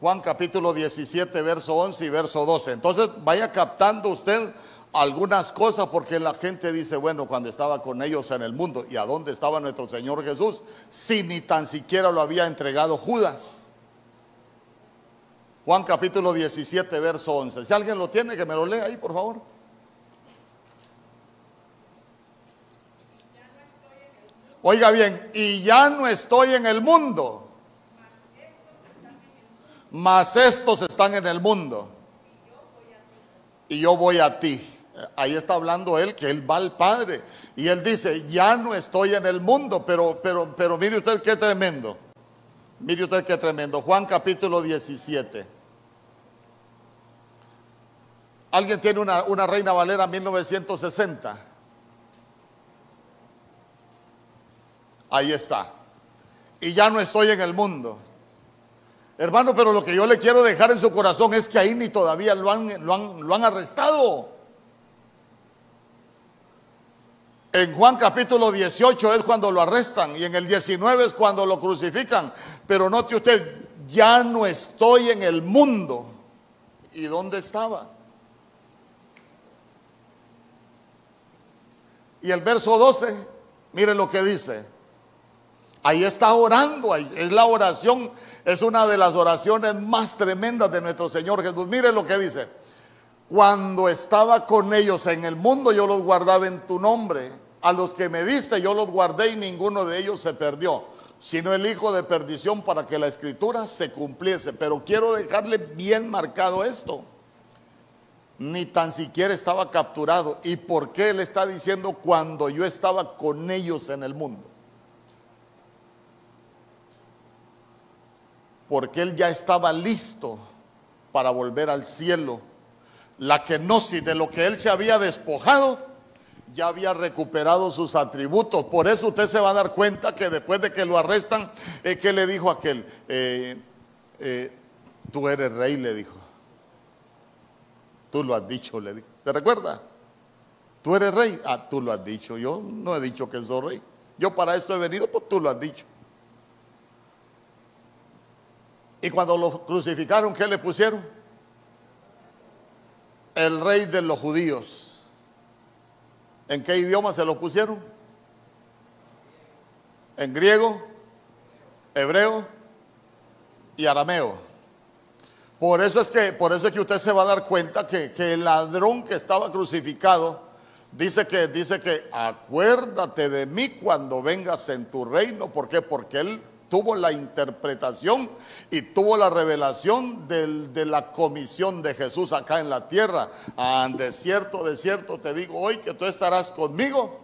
Juan capítulo diecisiete, verso once y verso doce. Entonces vaya captando usted algunas cosas, porque la gente dice: bueno, cuando estaba con ellos en el mundo. ¿Y a dónde estaba nuestro Señor Jesús? Si ni tan siquiera lo había entregado Judas. Juan capítulo diecisiete, verso once. Si alguien lo tiene, que me lo lea ahí, por favor. Oiga bien: y ya no estoy en el mundo, mas estos están en el mundo, y yo voy a ti. Ahí está hablando él que él va al Padre, y él dice: ya no estoy en el mundo. Pero, pero, pero mire usted qué tremendo. Mire usted qué tremendo. Juan capítulo diecisiete. ¿Alguien tiene una, una Reina Valera mil novecientos sesenta? Ahí está. Y ya no estoy en el mundo. Hermano, pero lo que yo le quiero dejar en su corazón es que ahí ni todavía lo han, lo han, lo han arrestado. En Juan capítulo dieciocho es cuando lo arrestan y en el diecinueve es cuando lo crucifican. Pero note usted, ya no estoy en el mundo. ¿Y dónde estaba? Y el verso doce, mire lo que dice. Ahí está orando, ahí es la oración, es una de las oraciones más tremendas de nuestro Señor Jesús. Mire lo que dice. Cuando estaba con ellos en el mundo, yo los guardaba en tu nombre. A los que me diste, yo los guardé y ninguno de ellos se perdió, sino el hijo de perdición, para que la escritura se cumpliese. Pero quiero dejarle bien marcado esto. Ni tan siquiera estaba capturado. ¿Y por qué le está diciendo cuando yo estaba con ellos en el mundo? Porque él ya estaba listo para volver al cielo. La kenosis, de lo que él se había despojado, ya había recuperado sus atributos. Por eso usted se va a dar cuenta que después de que lo arrestan, eh, ¿qué le dijo aquel? Eh, eh, tú eres rey, le dijo. Tú lo has dicho, le dijo. ¿Te recuerda? Tú eres rey. Ah, tú lo has dicho. Yo no he dicho que soy rey. Yo para esto he venido, pues tú lo has dicho. Y cuando lo crucificaron, ¿qué le pusieron? El rey de los judíos. ¿En qué idioma se lo pusieron? En griego, hebreo y arameo. Por eso es que, por eso es que usted se va a dar cuenta que, que el ladrón que estaba crucificado dice que, dice que acuérdate de mí cuando vengas en tu reino. ¿Por qué? Porque él tuvo la interpretación y tuvo la revelación del, de la comisión de Jesús acá en la tierra. Ah, de cierto, de cierto te digo hoy que tú estarás conmigo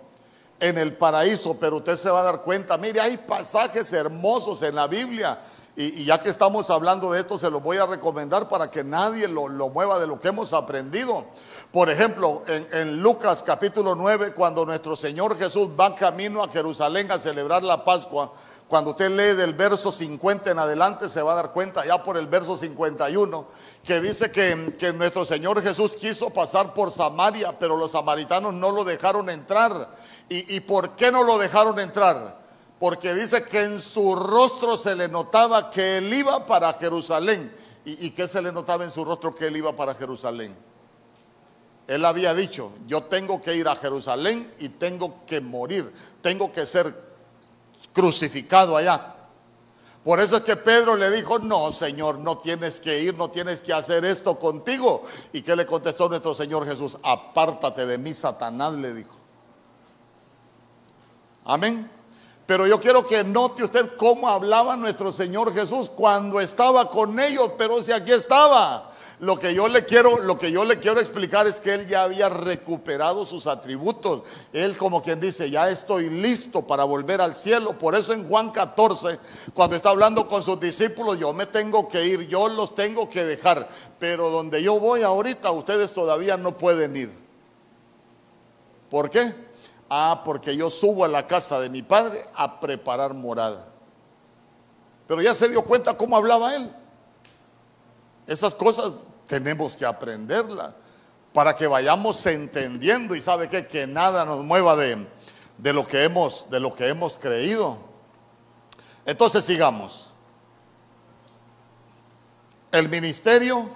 en el paraíso. Pero usted se va a dar cuenta, mire, hay pasajes hermosos en la Biblia. Y, y ya que estamos hablando de esto, se los voy a recomendar para que nadie lo, lo mueva de lo que hemos aprendido. Por ejemplo, en, en Lucas capítulo nueve, cuando nuestro Señor Jesús va camino a Jerusalén a celebrar la Pascua, cuando usted lee del verso cincuenta en adelante, se va a dar cuenta ya por el verso cincuenta y uno, que dice que, que nuestro Señor Jesús quiso pasar por Samaria, pero los samaritanos no lo dejaron entrar. ¿Y, y por qué no lo dejaron entrar? Porque dice que en su rostro se le notaba que él iba para Jerusalén. ¿Y, y qué se le notaba en su rostro que él iba para Jerusalén? Él había dicho, yo tengo que ir a Jerusalén y tengo que morir, tengo que ser crucificado allá. Por eso es que Pedro le dijo, no, Señor, no tienes que ir, no tienes que hacer esto contigo. ¿Y qué le contestó nuestro Señor Jesús? Apártate de mí, Satanás, le dijo. Amén. Pero yo quiero que note usted cómo hablaba nuestro Señor Jesús cuando estaba con ellos, pero si aquí estaba. Lo que yo le quiero, lo que yo le quiero explicar es que él ya había recuperado sus atributos. Él, como quien dice, ya estoy listo para volver al cielo. Por eso en Juan catorce, cuando está hablando con sus discípulos, yo me tengo que ir, yo los tengo que dejar. Pero donde yo voy ahorita, ustedes todavía no pueden ir. ¿Por qué? Ah, porque yo subo a la casa de mi padre a preparar morada. Pero ya se dio cuenta cómo hablaba él. Esas cosas tenemos que aprenderlas para que vayamos entendiendo. Y sabe qué, que nada nos mueva de, de, lo que hemos, de lo que hemos creído. Entonces sigamos. El ministerio.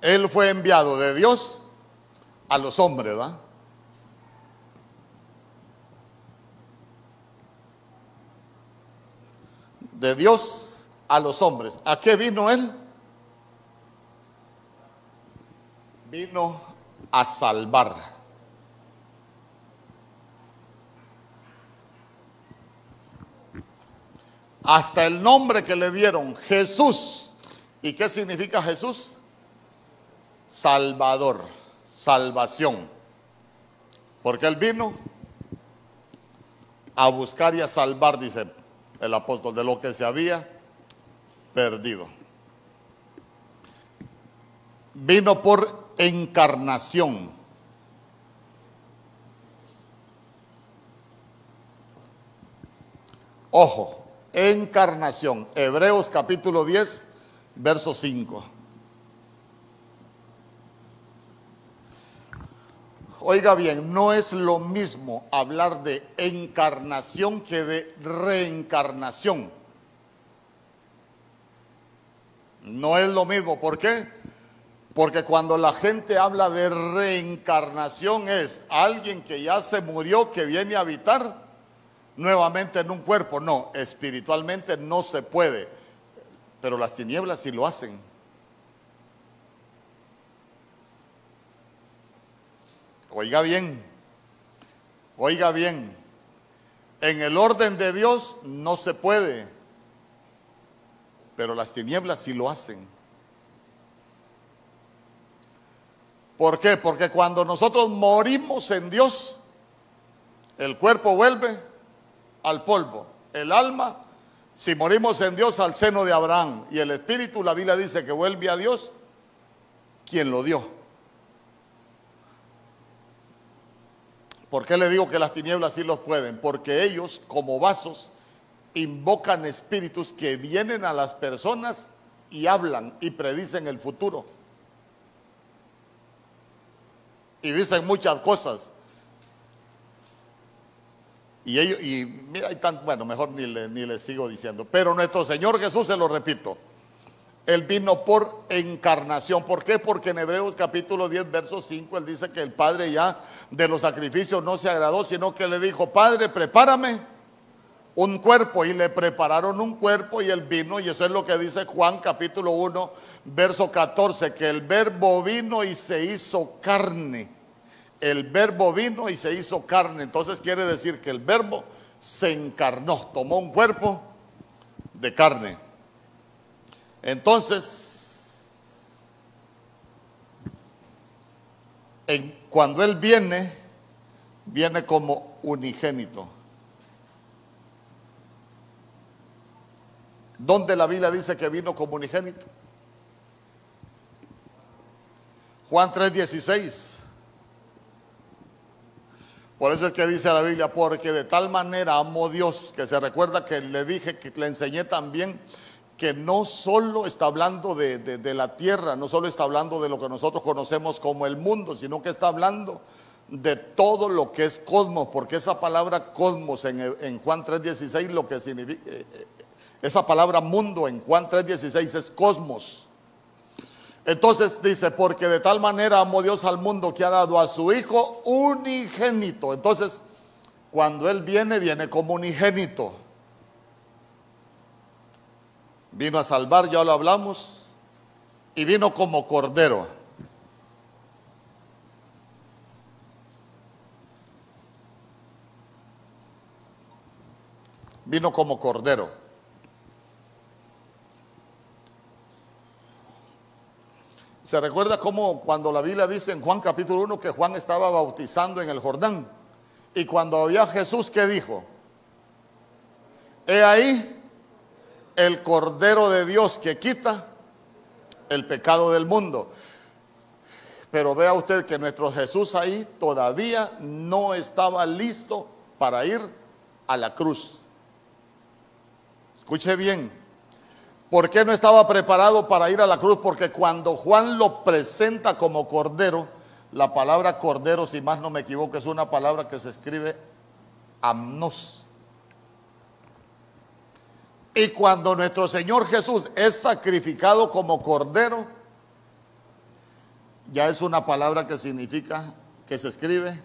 Él fue enviado de Dios a los hombres, ¿verdad? De Dios a los hombres. ¿A qué vino él? Vino a salvar. Hasta el nombre que le dieron, Jesús. ¿Y qué significa Jesús? Salvador. Salvación, porque él vino a buscar y a salvar, dice el apóstol, de lo que se había perdido. Vino por encarnación. Ojo, encarnación, Hebreos capítulo diez, verso cinco. Oiga bien, no es lo mismo hablar de encarnación que de reencarnación. No es lo mismo. ¿Por qué? Porque cuando la gente habla de reencarnación es alguien que ya se murió, que viene a habitar nuevamente en un cuerpo. No, espiritualmente no se puede. Pero las tinieblas sí lo hacen. Oiga bien, oiga bien, en el orden de Dios no se puede, pero las tinieblas sí lo hacen. ¿Por qué? Porque cuando nosotros morimos en Dios, el cuerpo vuelve al polvo, el alma, si morimos en Dios, al seno de Abraham, y el espíritu, la Biblia dice que vuelve a Dios, quien lo dio. ¿Por qué le digo que las tinieblas sí los pueden? Porque ellos, como vasos, invocan espíritus que vienen a las personas y hablan y predicen el futuro. Y dicen muchas cosas. Y ellos, y mira, hay tan, bueno, mejor ni le, ni le sigo diciendo. Pero nuestro Señor Jesús, se lo repito, Él vino por encarnación. ¿Por qué? Porque en Hebreos capítulo diez, verso cinco, Él dice que el Padre ya de los sacrificios no se agradó, sino que le dijo, Padre, prepárame un cuerpo. Y le prepararon un cuerpo y Él vino. Y eso es lo que dice Juan capítulo uno, verso catorce, que el verbo vino y se hizo carne. El verbo vino y se hizo carne. Entonces quiere decir que el verbo se encarnó, tomó un cuerpo de carne. Entonces, en, cuando Él viene, viene como unigénito. ¿Dónde la Biblia dice que vino como unigénito? Juan tres dieciséis. Por eso es que dice la Biblia, porque de tal manera amó Dios, que se recuerda que le dije, que le enseñé también, que no solo está hablando de, de, de la tierra, no solo está hablando de lo que nosotros conocemos como el mundo, sino que está hablando de todo lo que es cosmos, porque esa palabra cosmos en, en Juan tres dieciséis, lo que significa, esa palabra mundo en Juan tres dieciséis es cosmos. Entonces dice, porque de tal manera amó Dios al mundo que ha dado a su Hijo unigénito. Entonces, cuando Él viene, viene como unigénito. Vino a salvar, ya lo hablamos, y vino como cordero. Vino como cordero. ¿Se recuerda cómo cuando la Biblia dice en Juan capítulo uno que Juan estaba bautizando en el Jordán? Y cuando había Jesús, ¿qué dijo? He ahí el Cordero de Dios que quita el pecado del mundo. Pero vea usted que nuestro Jesús ahí todavía no estaba listo para ir a la cruz. Escuche bien, ¿por qué no estaba preparado para ir a la cruz? Porque cuando Juan lo presenta como cordero, la palabra cordero, si más no me equivoco, es una palabra que se escribe amnos. Y cuando nuestro Señor Jesús es sacrificado como cordero, ya es una palabra que significa, que se escribe,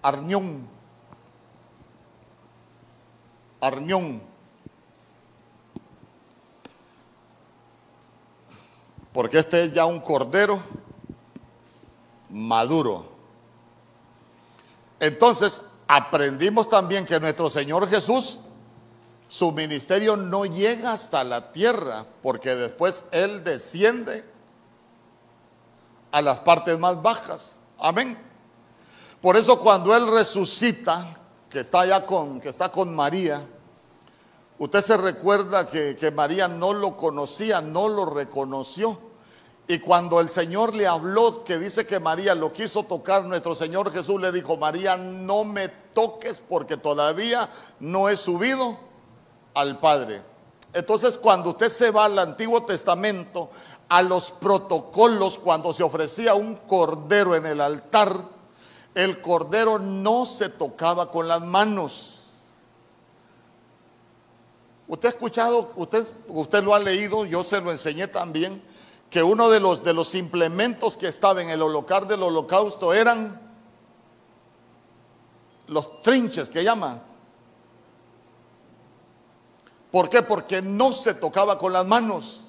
arnión. Arnión. Porque este es ya un cordero maduro. Entonces, aprendimos también que nuestro Señor Jesús, su ministerio no llega hasta la tierra, porque después Él desciende a las partes más bajas. Amén. Por eso cuando Él resucita, que está allá con, que está con María, usted se recuerda que, que María no lo conocía, no lo reconoció. Y cuando el Señor le habló, que dice que María lo quiso tocar, nuestro Señor Jesús le dijo, María, no me toques porque todavía no he subido al Padre. Entonces, cuando usted se va al Antiguo Testamento, a los protocolos, cuando se ofrecía un cordero en el altar, el cordero no se tocaba con las manos. Usted ha escuchado, usted, usted lo ha leído, yo se lo enseñé también, que uno de los, de los implementos que estaba en el holocar del holocausto eran los trinches que llaman. ¿Por qué? Porque no se tocaba con las manos,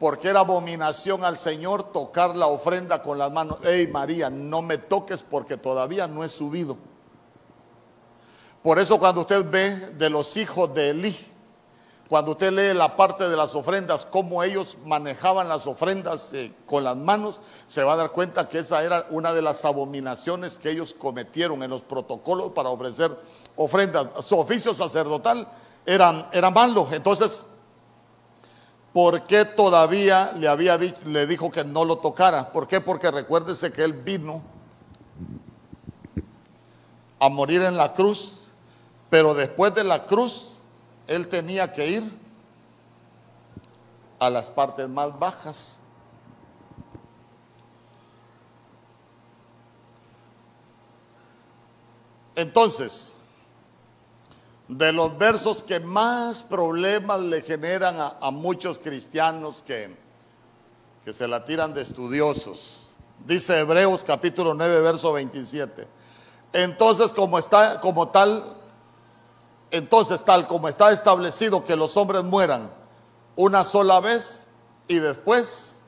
porque era abominación al Señor tocar la ofrenda con las manos. Ey, María, no me toques porque todavía no he subido. Por eso cuando usted ve de los hijos de Elí, cuando usted lee la parte de las ofrendas, cómo ellos manejaban las ofrendas eh, con las manos, se va a dar cuenta que esa era una de las abominaciones que ellos cometieron en los protocolos para ofrecer ofrendas. Su oficio sacerdotal era, era malo. Entonces, ¿por qué todavía le, había dicho, le dijo que no lo tocara? ¿Por qué? Porque recuérdese que él vino a morir en la cruz, pero después de la cruz, él tenía que ir a las partes más bajas. Entonces, de los versos que más problemas le generan a, a muchos cristianos que, que se la tiran de estudiosos, dice Hebreos capítulo nueve, verso veintisiete. Entonces, como está, como tal... Entonces, tal como está establecido que los hombres mueran una sola vez y después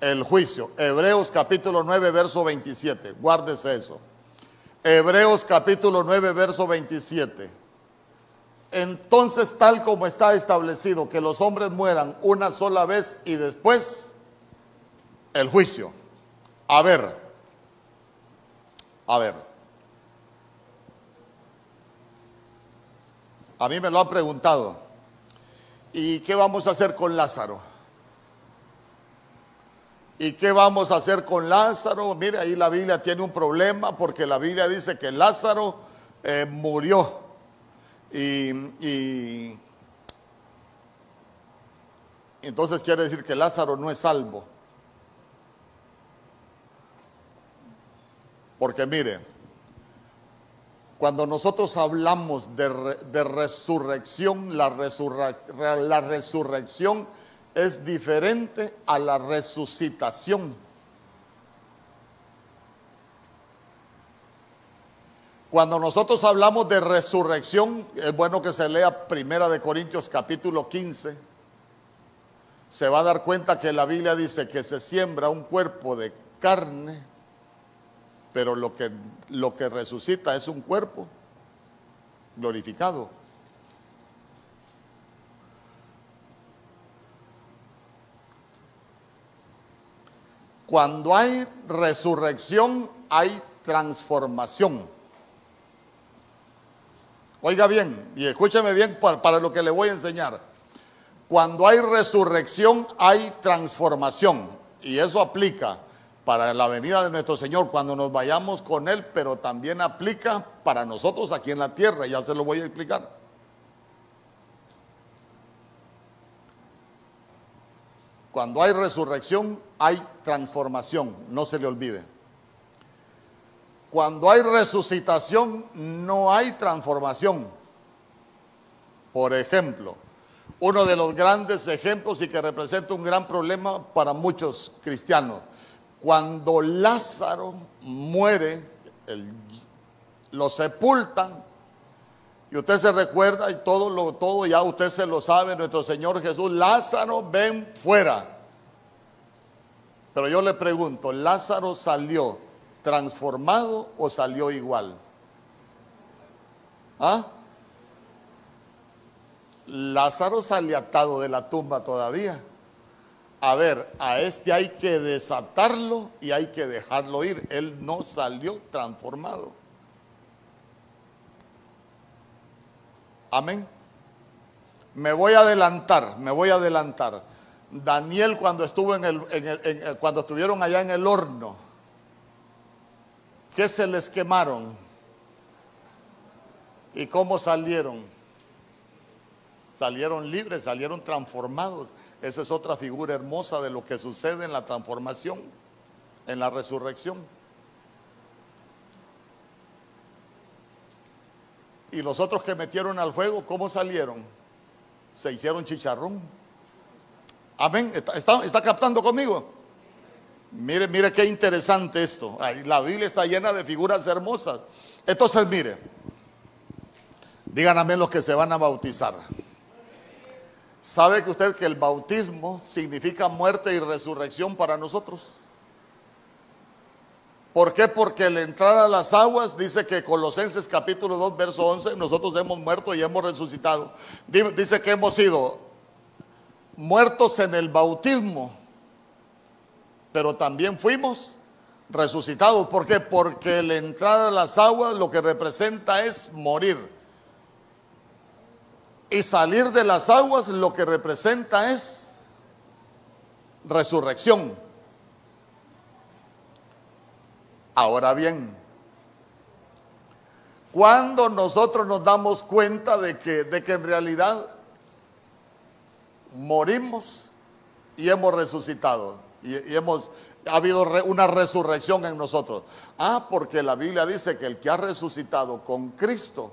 el juicio. Hebreos capítulo nueve, verso veintisiete. Guárdese eso. Hebreos capítulo nueve, verso veintisiete. Entonces, tal como está establecido que los hombres mueran una sola vez y después el juicio. A ver, a ver. A mí me lo han preguntado, ¿y qué vamos a hacer con Lázaro? ¿Y qué vamos a hacer con Lázaro? Mire, ahí la Biblia tiene un problema porque la Biblia dice que Lázaro eh, murió y, y entonces quiere decir que Lázaro no es salvo. Porque mire, cuando nosotros hablamos de, de resurrección, la, resurra, la resurrección es diferente a la resucitación. Cuando nosotros hablamos de resurrección, es bueno que se lea Primera de Corintios capítulo quince. Se va a dar cuenta que la Biblia dice que se siembra un cuerpo de carne, pero lo que, lo que resucita es un cuerpo glorificado. Cuando hay resurrección, hay transformación. Oiga bien, y escúcheme bien para, para lo que le voy a enseñar. Cuando hay resurrección, hay transformación. Y eso aplica para la venida de nuestro Señor, cuando nos vayamos con Él, pero también aplica para nosotros aquí en la tierra, ya se lo voy a explicar. Cuando hay resurrección, hay transformación, no se le olvide. Cuando hay resucitación, no hay transformación. Por ejemplo, uno de los grandes ejemplos y que representa un gran problema para muchos cristianos, cuando Lázaro muere, el, lo sepultan, y usted se recuerda y todo, lo, todo ya usted se lo sabe, nuestro Señor Jesús, Lázaro, ven fuera. Pero yo le pregunto, ¿Lázaro salió transformado o salió igual? ¿Ah? Lázaro sale atado de la tumba todavía. A ver, a este hay que desatarlo y hay que dejarlo ir. Él no salió transformado. Amén. Me voy a adelantar, me voy a adelantar. Daniel cuando estuvo en el, en el, en el cuando estuvieron allá en el horno, ¿qué se les quemaron? ¿Y cómo salieron? Salieron libres, salieron transformados. Esa es otra figura hermosa de lo que sucede en la transformación, en la resurrección. Y los otros que metieron al fuego, ¿cómo salieron? Se hicieron chicharrón. Amén. ¿Está, está, está captando conmigo? Mire, mire qué interesante esto. Ay, la Biblia está llena de figuras hermosas. Entonces, mire. Díganme los que se van a bautizar. ¿Sabe que usted que el bautismo significa muerte y resurrección para nosotros? ¿Por qué? Porque el entrar a las aguas dice que Colosenses capítulo dos verso once, nosotros hemos muerto y hemos resucitado. Dice que hemos sido muertos en el bautismo, pero también fuimos resucitados. ¿Por qué? Porque el entrar a las aguas lo que representa es morir. Y salir de las aguas lo que representa es resurrección. Ahora bien, cuando nosotros nos damos cuenta de que, de que en realidad morimos y hemos resucitado, y, y hemos ha habido re, una resurrección en nosotros. Ah, porque la Biblia dice que el que ha resucitado con Cristo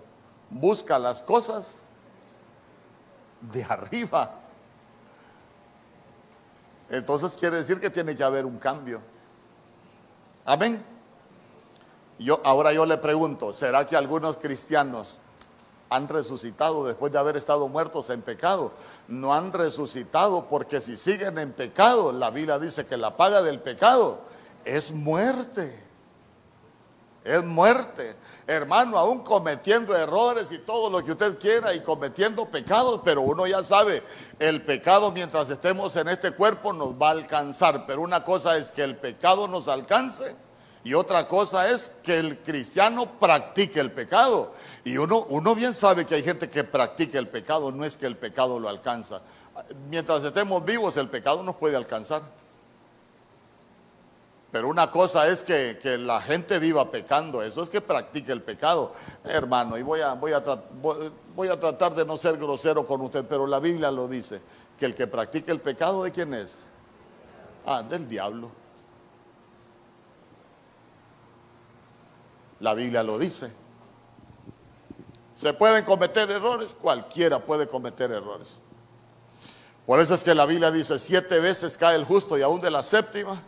busca las cosas de arriba. Entonces quiere decir que tiene que haber un cambio. Amén. Yo, ahora yo le pregunto, ¿será que algunos cristianos han resucitado después de haber estado muertos en pecado? No han resucitado, porque si siguen en pecado, la Biblia dice que la paga del pecado es muerte. Es muerte, hermano, aún cometiendo errores y todo lo que usted quiera y cometiendo pecados, pero uno ya sabe, el pecado mientras estemos en este cuerpo nos va a alcanzar, pero una cosa es que el pecado nos alcance y otra cosa es que el cristiano practique el pecado. Y uno, uno bien sabe que hay gente que practica el pecado, no es que el pecado lo alcanza. Mientras estemos vivos el pecado nos puede alcanzar. Pero una cosa es que, que la gente viva pecando, eso es que practique el pecado. Hermano, y voy a, voy, a voy a tratar de no ser grosero con usted, pero la Biblia lo dice, que el que practique el pecado, ¿de quién es? Ah, del diablo. La Biblia lo dice. ¿Se pueden cometer errores? Cualquiera puede cometer errores. Por eso es que la Biblia dice, siete veces cae el justo y aún de la séptima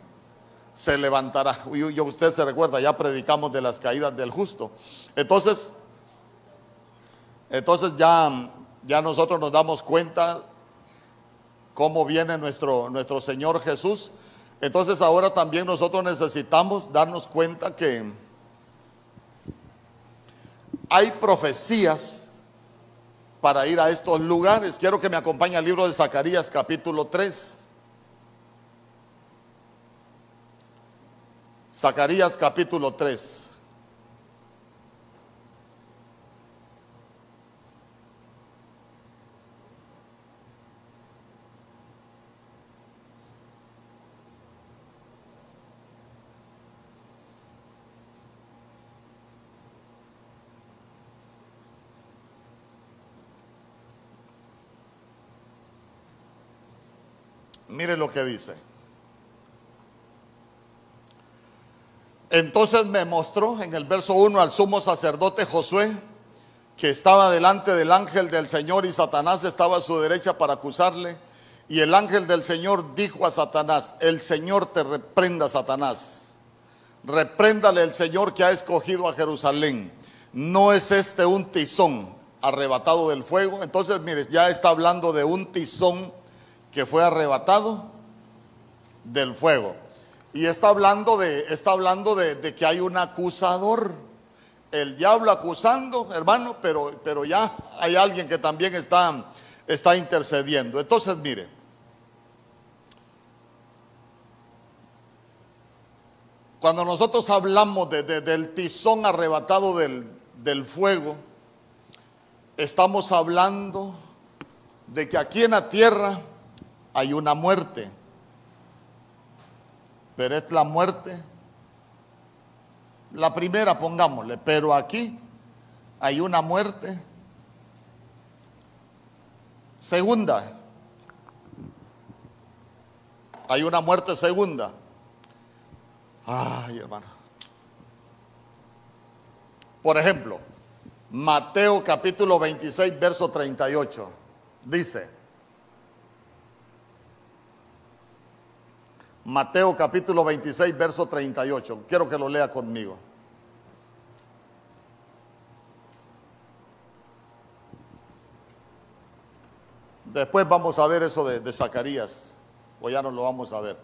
se levantará. Y usted se recuerda, ya predicamos de las caídas del justo. Entonces, entonces ya, ya nosotros nos damos cuenta cómo viene nuestro, nuestro Señor Jesús. Entonces ahora también nosotros necesitamos darnos cuenta que hay profecías para ir a estos lugares. Quiero que me acompañe al libro de Zacarías capítulo tres. Zacarías capítulo tres. Mire lo que dice. Entonces me mostró en el verso uno al sumo sacerdote Josué, que estaba delante del ángel del Señor, y Satanás estaba a su derecha para acusarle. Y el ángel del Señor dijo a Satanás: el Señor te reprenda, Satanás. Repréndale el Señor que ha escogido a Jerusalén. ¿No es este un tizón arrebatado del fuego? Entonces, mire, ya está hablando de un tizón que fue arrebatado del fuego. Y está hablando, de, está hablando de, de que hay un acusador, el diablo acusando, hermano, pero, pero ya hay alguien que también está, está intercediendo. Entonces, mire, cuando nosotros hablamos de, de, del tizón arrebatado del, del fuego, estamos hablando de que aquí en la tierra hay una muerte. Pero es la muerte, la primera, pongámosle, pero aquí hay una muerte segunda, hay una muerte segunda. Ay, hermano. Por ejemplo, Mateo capítulo veintiséis, verso treinta y ocho. Dice, Mateo capítulo veintiséis, verso treinta y ocho. Quiero que lo lea conmigo. Después vamos a ver eso de, de Zacarías, o ya no lo vamos a ver.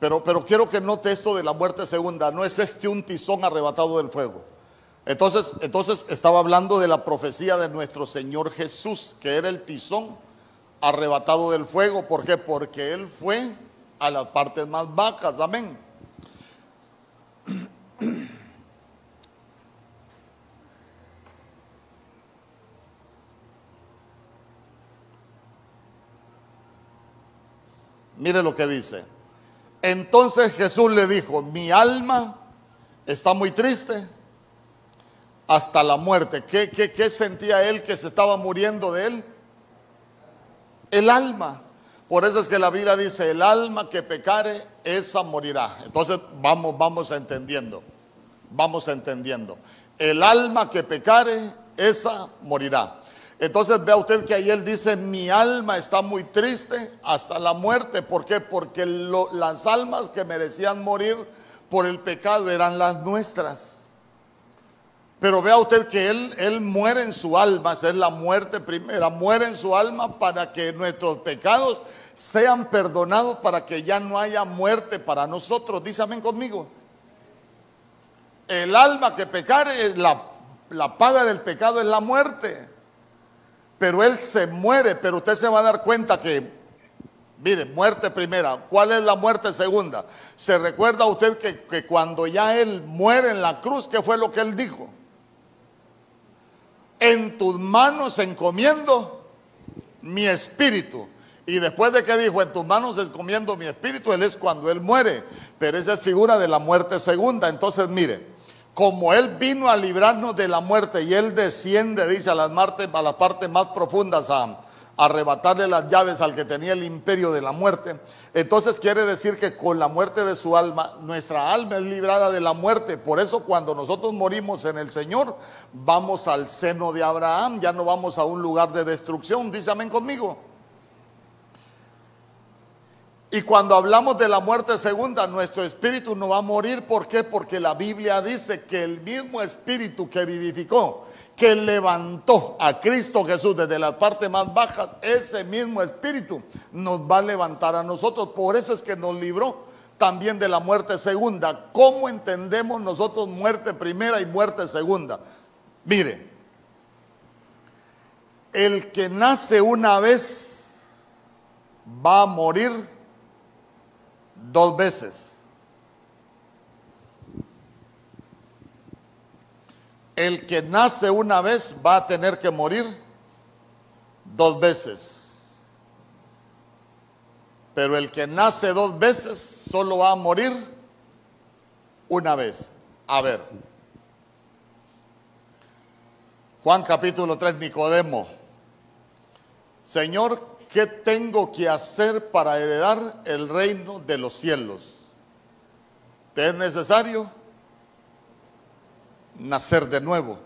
Pero, pero quiero que note esto de la muerte segunda. No es este un tizón arrebatado del fuego. Entonces, entonces estaba hablando de la profecía de nuestro Señor Jesús, que era el tizón arrebatado del fuego. ¿Por qué? Porque Él fue a las partes más bajas. Amén. Mire lo que dice. Entonces Jesús le dijo, mi alma está muy triste hasta la muerte. ¿Qué, qué, qué sentía él que se estaba muriendo de él? El alma. Por eso es que la Biblia dice, el alma que pecare, esa morirá. Entonces vamos, vamos entendiendo, vamos entendiendo. El alma que pecare, esa morirá. Entonces vea usted que ahí él dice, mi alma está muy triste hasta la muerte. ¿Por qué? Porque lo, las almas que merecían morir por el pecado eran las nuestras. Pero vea usted que él, él muere en su alma, esa es la muerte primera, muere en su alma para que nuestros pecados sean perdonados, para que ya no haya muerte para nosotros. Dice amén conmigo. El alma que pecare, la, la paga del pecado es la muerte. Pero él se muere, pero usted se va a dar cuenta que, mire, muerte primera. ¿Cuál es la muerte segunda? Se recuerda usted que, que cuando ya él muere en la cruz, ¿qué fue lo que él dijo? En tus manos encomiendo mi espíritu. Y después de que dijo, en tus manos encomiendo mi espíritu, él es cuando él muere. Pero esa es figura de la muerte segunda. Entonces, mire. Como Él vino a librarnos de la muerte y Él desciende, dice, a las, martes, a las partes más profundas a, a arrebatarle las llaves al que tenía el imperio de la muerte. Entonces quiere decir que con la muerte de su alma, nuestra alma es librada de la muerte. Por eso cuando nosotros morimos en el Señor, vamos al seno de Abraham, ya no vamos a un lugar de destrucción. Dice amén conmigo. Y cuando hablamos de la muerte segunda, nuestro espíritu no va a morir. ¿Por qué? Porque la Biblia dice que el mismo espíritu que vivificó, que levantó a Cristo Jesús desde las partes más bajas, ese mismo espíritu nos va a levantar a nosotros. Por eso es que nos libró también de la muerte segunda. ¿Cómo entendemos nosotros muerte primera y muerte segunda? Mire, el que nace una vez va a morir dos veces. El que nace una vez va a tener que morir dos veces. Pero el que nace dos veces solo va a morir una vez. A ver. Juan capítulo tres, Nicodemo. Señor, ¿qué tengo que hacer para heredar el reino de los cielos? ¿Te es necesario nacer de nuevo?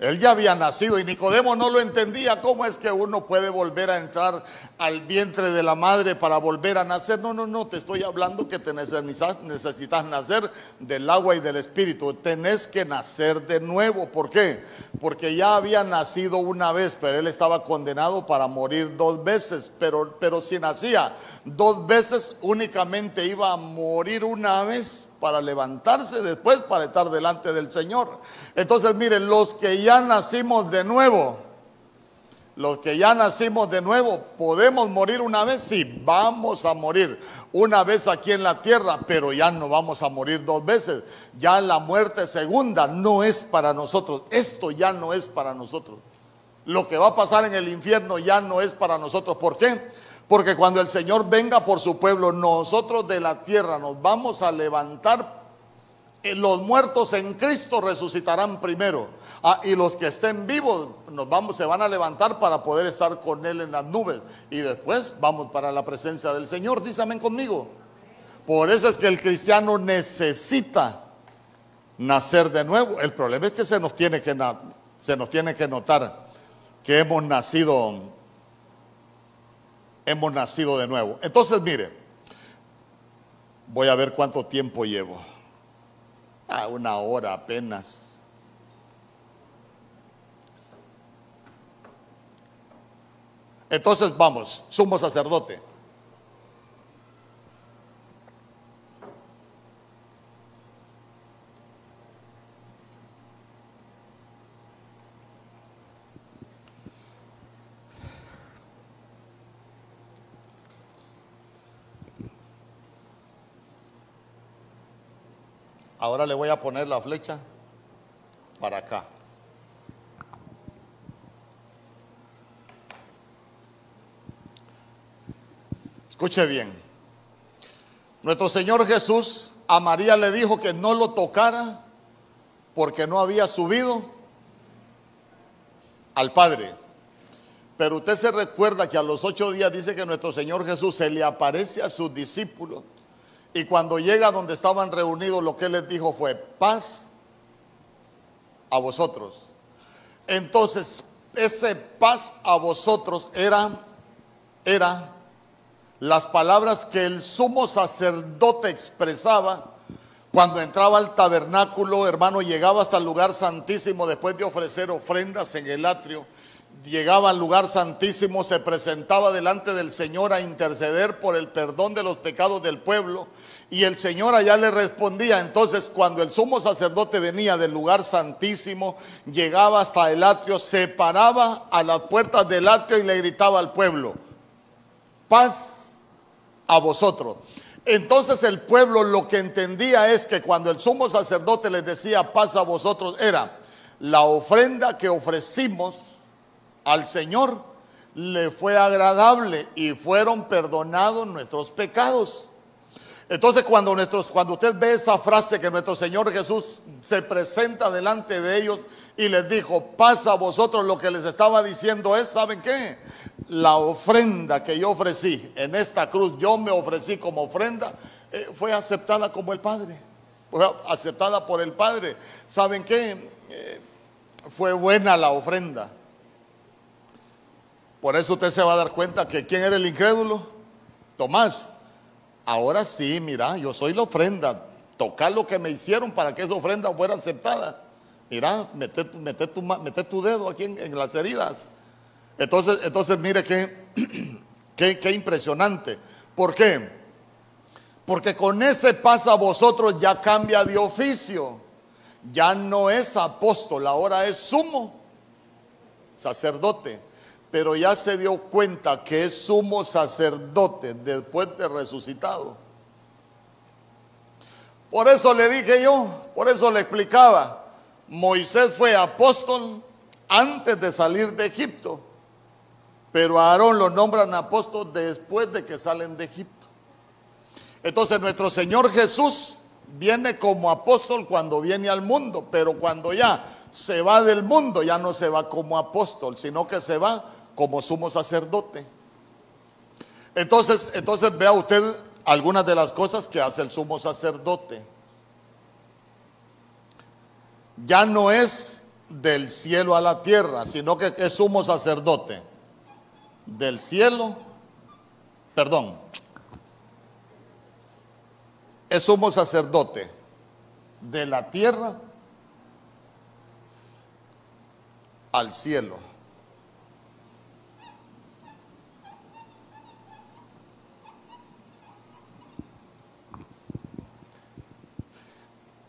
Él ya había nacido y Nicodemo no lo entendía. ¿Cómo es que uno puede volver a entrar al vientre de la madre para volver a nacer? No, no, no, te estoy hablando que te necesitas, necesitas nacer del agua y del espíritu. Tenés que nacer de nuevo. ¿Por qué? Porque ya había nacido una vez, pero él estaba condenado para morir dos veces. Pero, pero si nacía dos veces, únicamente iba a morir una vez, para levantarse después, para estar delante del Señor. Entonces, miren, los que ya nacimos de nuevo, los que ya nacimos de nuevo, ¿podemos morir una vez? Sí, vamos a morir una vez aquí en la tierra, pero ya no vamos a morir dos veces. Ya la muerte segunda no es para nosotros, esto ya no es para nosotros. Lo que va a pasar en el infierno ya no es para nosotros. ¿Por qué? Porque cuando el Señor venga por su pueblo, nosotros de la tierra nos vamos a levantar. Los muertos en Cristo resucitarán primero. Ah, y los que estén vivos nos vamos, se van a levantar para poder estar con Él en las nubes. Y después vamos para la presencia del Señor. Dice amén conmigo. Por eso es que el cristiano necesita nacer de nuevo. El problema es que se nos tiene que, se nos tiene que notar que hemos nacido, hemos nacido de nuevo. Entonces, mire, voy a ver cuánto tiempo llevo. Ah, una hora apenas. Entonces vamos, sumo sacerdote. Ahora le voy a poner la flecha para acá. Escuche bien. Nuestro Señor Jesús a María le dijo que no lo tocara porque no había subido al Padre. Pero usted se recuerda que a los ocho días dice que nuestro Señor Jesús se le aparece a sus discípulos y cuando llega donde estaban reunidos lo que les dijo fue paz a vosotros. Entonces ese paz a vosotros era, era las palabras que el sumo sacerdote expresaba cuando entraba al tabernáculo, hermano, llegaba hasta el lugar santísimo después de ofrecer ofrendas en el atrio. Llegaba al lugar santísimo, se presentaba delante del Señor a interceder por el perdón de los pecados del pueblo y el Señor allá le respondía. Entonces cuando el sumo sacerdote venía del lugar santísimo, llegaba hasta el atrio, se paraba a las puertas del atrio y le gritaba al pueblo, paz a vosotros. Entonces el pueblo lo que entendía es que cuando el sumo sacerdote les decía paz a vosotros era la ofrenda que ofrecimos al Señor le fue agradable y fueron perdonados nuestros pecados. Entonces cuando, nuestros, cuando usted ve esa frase que nuestro Señor Jesús se presenta delante de ellos y les dijo paz a vosotros, lo que les estaba diciendo es, ¿saben qué? La ofrenda que yo ofrecí en esta cruz, yo me ofrecí como ofrenda, eh, fue aceptada como el Padre, fue aceptada por el Padre. ¿Saben qué? Eh, fue buena la ofrenda. Por eso usted se va a dar cuenta que ¿quién era el incrédulo? Tomás. Ahora sí, mira, yo soy la ofrenda. Toca lo que me hicieron para que esa ofrenda fuera aceptada. Mira, mete, mete, tu, mete tu dedo aquí en, en las heridas. Entonces, entonces mire qué, qué, qué impresionante. ¿Por qué? Porque con ese pasa a vosotros ya cambia de oficio. Ya no es apóstol, ahora es sumo sacerdote. Pero ya se dio cuenta que es sumo sacerdote después de resucitado. Por eso le dije yo, por eso le explicaba. Moisés fue apóstol antes de salir de Egipto. Pero a Aarón lo nombran apóstol después de que salen de Egipto. Entonces nuestro Señor Jesús viene como apóstol cuando viene al mundo, pero cuando ya se va del mundo ya no se va como apóstol, sino que se va como sumo sacerdote. Entonces, entonces vea usted algunas de las cosas que hace el sumo sacerdote. Ya no es del cielo a la tierra, sino que es sumo sacerdote. Del cielo, perdón, es sumo sacerdote de la tierra al cielo.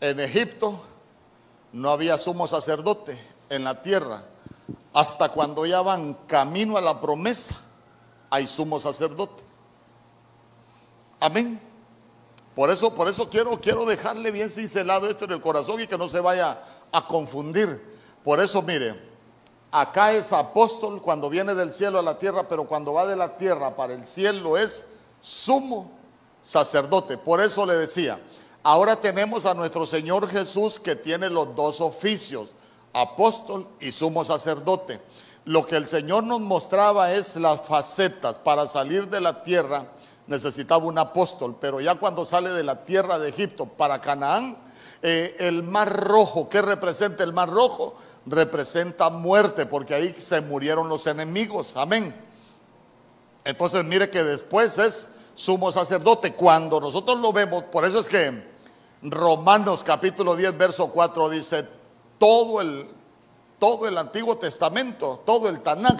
En Egipto no había sumo sacerdote en la tierra. Hasta cuando ya van camino a la promesa, hay sumo sacerdote. Amén. Por eso, por eso quiero, quiero dejarle bien cincelado esto en el corazón y que no se vaya a confundir. Por eso, mire, acá es apóstol cuando viene del cielo a la tierra, pero cuando va de la tierra para el cielo es sumo sacerdote. Por eso le decía, ahora tenemos a nuestro Señor Jesús que tiene los dos oficios, apóstol y sumo sacerdote. Lo que el Señor nos mostraba es las facetas. Para salir de la tierra necesitaba un apóstol, pero ya cuando sale de la tierra de Egipto para Canaán, Eh, el Mar Rojo, ¿qué representa el Mar Rojo? Representa muerte, porque ahí se murieron los enemigos, amén. Entonces mire que después es sumo sacerdote, cuando nosotros lo vemos. Por eso es que Romanos capítulo diez verso cuatro dice: todo el, todo el Antiguo Testamento, todo el Tanaj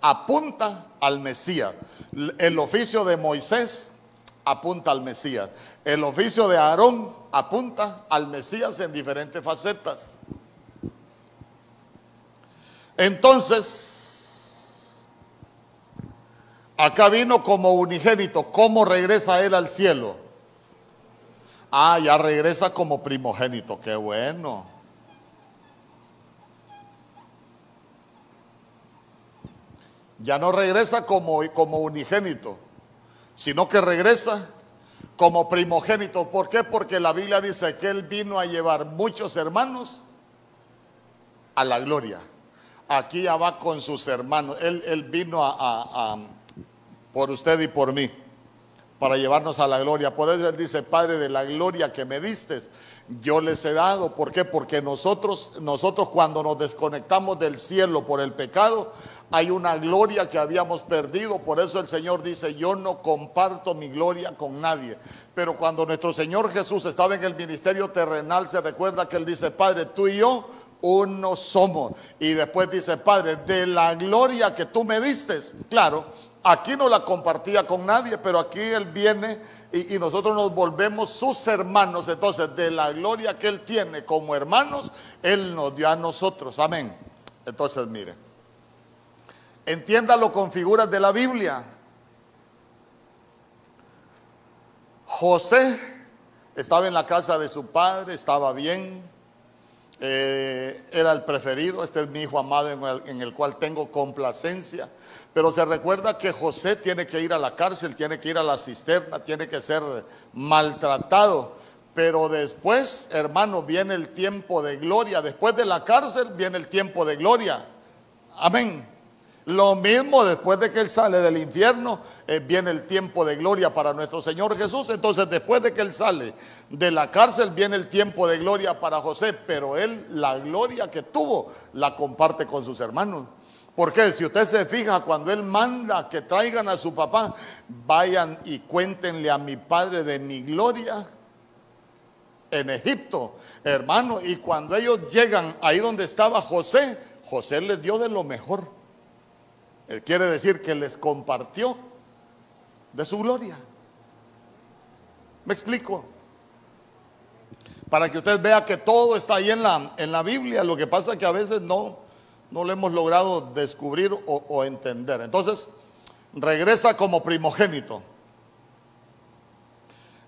apunta al Mesías. El oficio de Moisés apunta al Mesías, el oficio de Aarón apunta al Mesías en diferentes facetas. Entonces, acá vino como unigénito. ¿Cómo regresa él al cielo? Ah, ya regresa como primogénito, qué bueno. Ya no regresa como, como unigénito, sino que regresa como primogénito. ¿Por qué? Porque la Biblia dice que él vino a llevar muchos hermanos a la gloria. Aquí ya va con sus hermanos. Él, él vino a, a, a, por usted y por mí, para llevarnos a la gloria. Por eso él dice: Padre, de la gloria que me diste, yo les he dado. ¿Por qué? Porque nosotros, nosotros cuando nos desconectamos del cielo por el pecado, hay una gloria que habíamos perdido. Por eso el Señor dice: yo no comparto mi gloria con nadie. Pero cuando nuestro Señor Jesús estaba en el ministerio terrenal, se recuerda que él dice: Padre, tú y yo uno somos. Y después dice: Padre, de la gloria que tú me diste, claro, aquí no la compartía con nadie, pero aquí él viene y, y nosotros nos volvemos sus hermanos. Entonces, de la gloria que él tiene como hermanos, él nos dio a nosotros. Amén. Entonces, mire, entiéndalo con figuras de la Biblia. José estaba en la casa de su padre, estaba bien, eh, era el preferido. Este es mi hijo amado en el, en el cual tengo complacencia. Pero se recuerda que José tiene que ir a la cárcel, tiene que ir a la cisterna, tiene que ser maltratado. Pero después, hermano, viene el tiempo de gloria. Después de la cárcel viene el tiempo de gloria. Amén. Lo mismo después de que él sale del infierno, eh, viene el tiempo de gloria para nuestro Señor Jesús. Entonces, después de que él sale de la cárcel, viene el tiempo de gloria para José. Pero él, la gloria que tuvo, la comparte con sus hermanos. Porque si usted se fija, cuando él manda que traigan a su papá, vayan y cuéntenle a mi padre de mi gloria en Egipto, hermano. Y cuando ellos llegan ahí donde estaba José, José les dio de lo mejor. Él quiere decir que les compartió de su gloria. ¿Me explico? Para que usted vea que todo está ahí en la, en la Biblia. Lo que pasa es que a veces no... no lo hemos logrado descubrir o, o entender. Entonces, regresa como primogénito.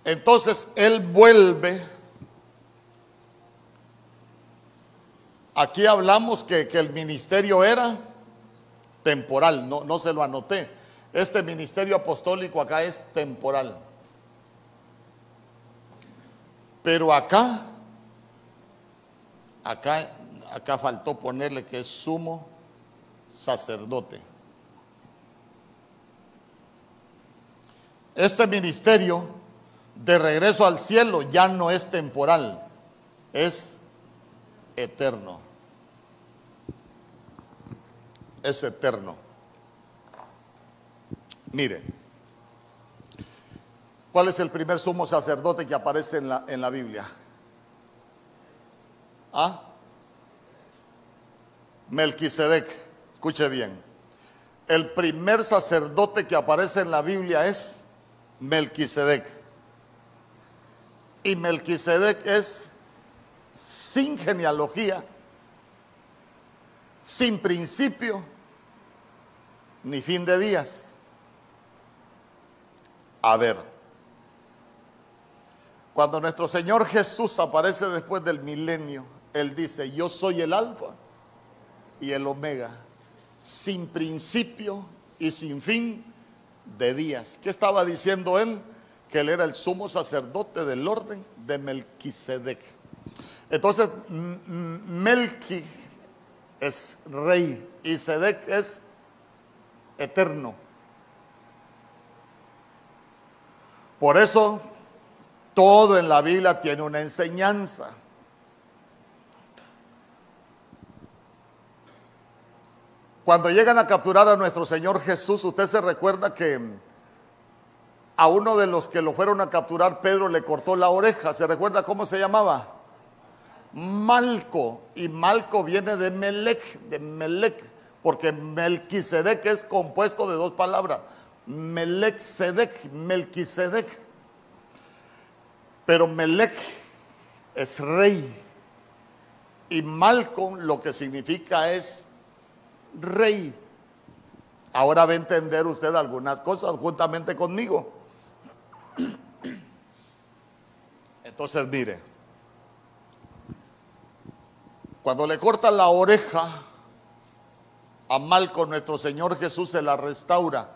Entonces, él vuelve. Aquí hablamos que, que el ministerio era temporal. No, no se lo anoté. Este ministerio apostólico acá es temporal. Pero acá, acá... acá faltó ponerle que es sumo sacerdote. Este ministerio de regreso al cielo ya no es temporal, es eterno. Es eterno. Mire, ¿cuál es el primer sumo sacerdote que aparece en la, en la Biblia? ¿Ah? Melquisedec. Escuche bien, el primer sacerdote que aparece en la Biblia es Melquisedec, y Melquisedec es sin genealogía, sin principio ni fin de días. A ver, cuando nuestro Señor Jesús aparece después del milenio, él dice: yo soy el Alfa y el Omega, sin principio y sin fin de días. ¿Qué estaba diciendo él? Que él era el sumo sacerdote del orden de Melquisedec. Entonces, Melqui es rey y Sedec es eterno. Por eso todo en la Biblia tiene una enseñanza. Cuando llegan a capturar a nuestro Señor Jesús, usted se recuerda que a uno de los que lo fueron a capturar, Pedro le cortó la oreja. ¿Se recuerda cómo se llamaba? Malco. Y Malco viene de Melec, de Melec, porque Melquisedec es compuesto de dos palabras. Melquisedec, Melquisedec. Pero Melec es rey. Y Malco lo que significa es rey. Ahora va a entender usted algunas cosas juntamente conmigo. Entonces mire, cuando le corta la oreja a Malco, nuestro Señor Jesús se la restaura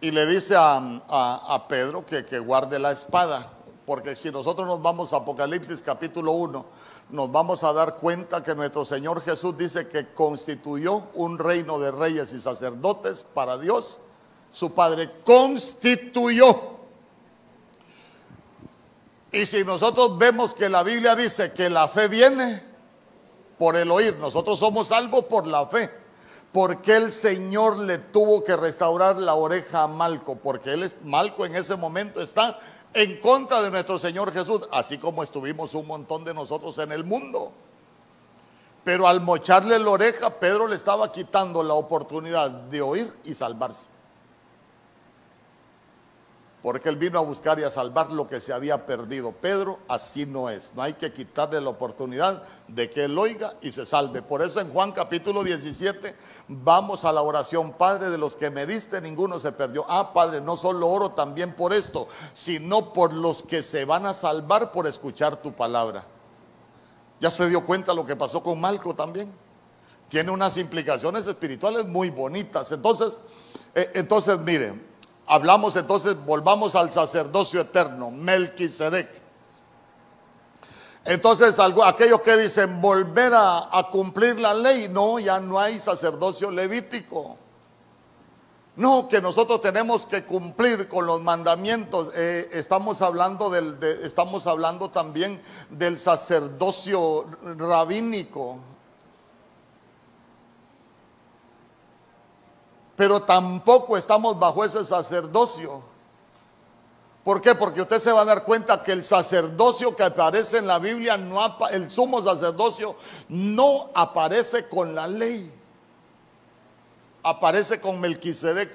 y le dice a, a, a Pedro que, que guarde la espada, porque si nosotros nos vamos a Apocalipsis capítulo uno, nos vamos a dar cuenta que nuestro Señor Jesús dice que constituyó un reino de reyes y sacerdotes para Dios, su Padre. Constituyó. Y si nosotros vemos que la Biblia dice que la fe viene por el oír, nosotros somos salvos por la fe. ¿Por qué el Señor le tuvo que restaurar la oreja a Malco? Porque él es, Malco en ese momento está en contra de nuestro Señor Jesús, así como estuvimos un montón de nosotros en el mundo. Pero al mocharle la oreja, Pedro le estaba quitando la oportunidad de oír y salvarse, porque él vino a buscar y a salvar lo que se había perdido. Pedro así no es. No hay que quitarle la oportunidad de que él oiga y se salve. Por eso en Juan capítulo diecisiete vamos a la oración: Padre, de los que me diste ninguno se perdió. Ah, Padre, no solo oro también por esto, sino por los que se van a salvar por escuchar tu palabra. Ya se dio cuenta lo que pasó con Malco también. Tiene unas implicaciones espirituales muy bonitas. Entonces, eh, entonces miren, hablamos entonces, volvamos al sacerdocio eterno, Melquisedec. Entonces, aquellos que dicen volver a, a cumplir la ley, no, ya no hay sacerdocio levítico. No, que nosotros tenemos que cumplir con los mandamientos. Eh, estamos hablando del, de, estamos hablando también del sacerdocio rabínico. Pero tampoco estamos bajo ese sacerdocio. ¿Por qué? Porque usted se va a dar cuenta que el sacerdocio que aparece en la Biblia, no apa- el sumo sacerdocio no aparece con la ley. Aparece con Melquisedec.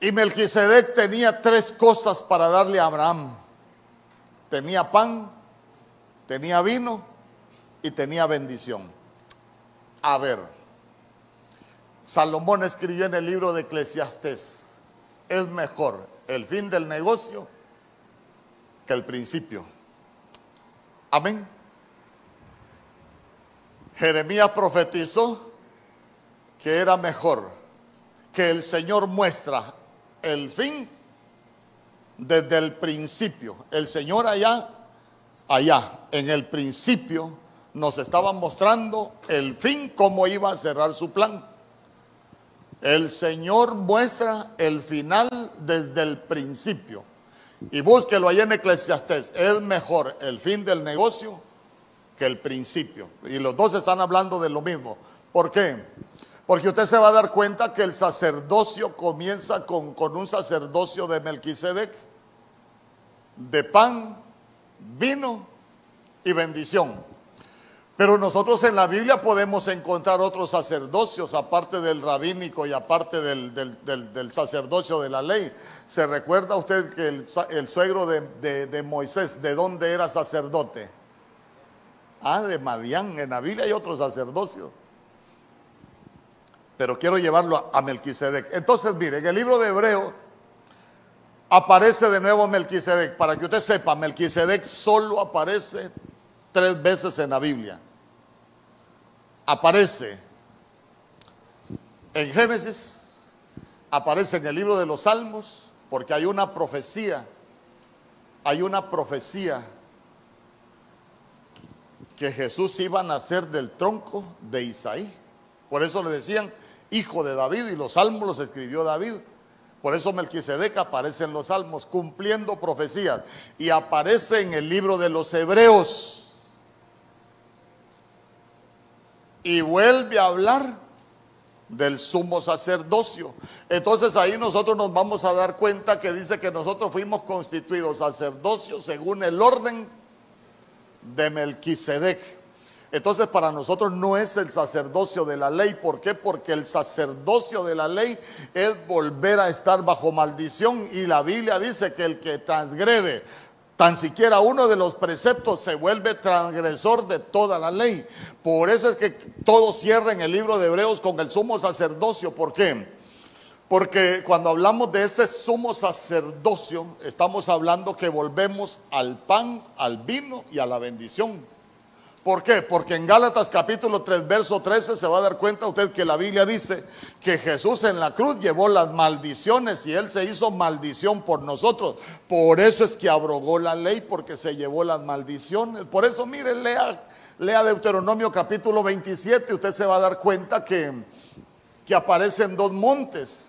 Y Melquisedec tenía tres cosas para darle a Abraham. Tenía pan, tenía vino y tenía bendición. A ver, Salomón escribió en el libro de Eclesiastés: es mejor el fin del negocio que el principio. Amén. Jeremías profetizó que era mejor que el Señor muestra el fin desde el principio. El Señor allá, allá en el principio nos estaba mostrando el fin, cómo iba a cerrar su plan. El Señor muestra el final desde el principio. Y búsquelo ahí en Eclesiastés: es mejor el fin del negocio que el principio. Y los dos están hablando de lo mismo. ¿Por qué? Porque usted se va a dar cuenta que el sacerdocio comienza con, con un sacerdocio de Melquisedec, de pan, vino y bendición. Pero nosotros en la Biblia podemos encontrar otros sacerdocios, aparte del rabínico y aparte del, del, del, del sacerdocio de la ley. ¿Se recuerda usted que el, el suegro de, de, de Moisés, de dónde era sacerdote? Ah, de Madian. En la Biblia hay otros sacerdocios. Pero quiero llevarlo a, a Melquisedec. Entonces, mire, en el libro de Hebreo aparece de nuevo Melquisedec. Para que usted sepa, Melquisedec solo aparece tres veces en la Biblia. Aparece en Génesis, aparece en el libro de los Salmos, porque hay una profecía, hay una profecía que Jesús iba a nacer del tronco de Isaí. Por eso le decían hijo de David, y los Salmos los escribió David. Por eso Melquisedec aparece en los Salmos cumpliendo profecías, y aparece en el libro de los Hebreos. y vuelve a hablar del sumo sacerdocio. Entonces ahí nosotros nos vamos a dar cuenta que dice que nosotros fuimos constituidos sacerdocio según el orden de Melquisedec. Entonces para nosotros no es el sacerdocio de la ley. ¿Por qué? Porque el sacerdocio de la ley es volver a estar bajo maldición, y la Biblia dice que el que transgrede tan siquiera uno de los preceptos se vuelve transgresor de toda la ley. Por eso es que todo cierra en el libro de Hebreos con el sumo sacerdocio. ¿Por qué? Porque cuando hablamos de ese sumo sacerdocio, estamos hablando que volvemos al pan, al vino y a la bendición. ¿Por qué? Porque en Gálatas capítulo tres, verso trece, se va a dar cuenta usted que la Biblia dice que Jesús en la cruz llevó las maldiciones y Él se hizo maldición por nosotros. Por eso es que abrogó la ley, porque se llevó las maldiciones. Por eso, mire, lea, lea Deuteronomio capítulo veintisiete, usted se va a dar cuenta que, que aparecen dos montes.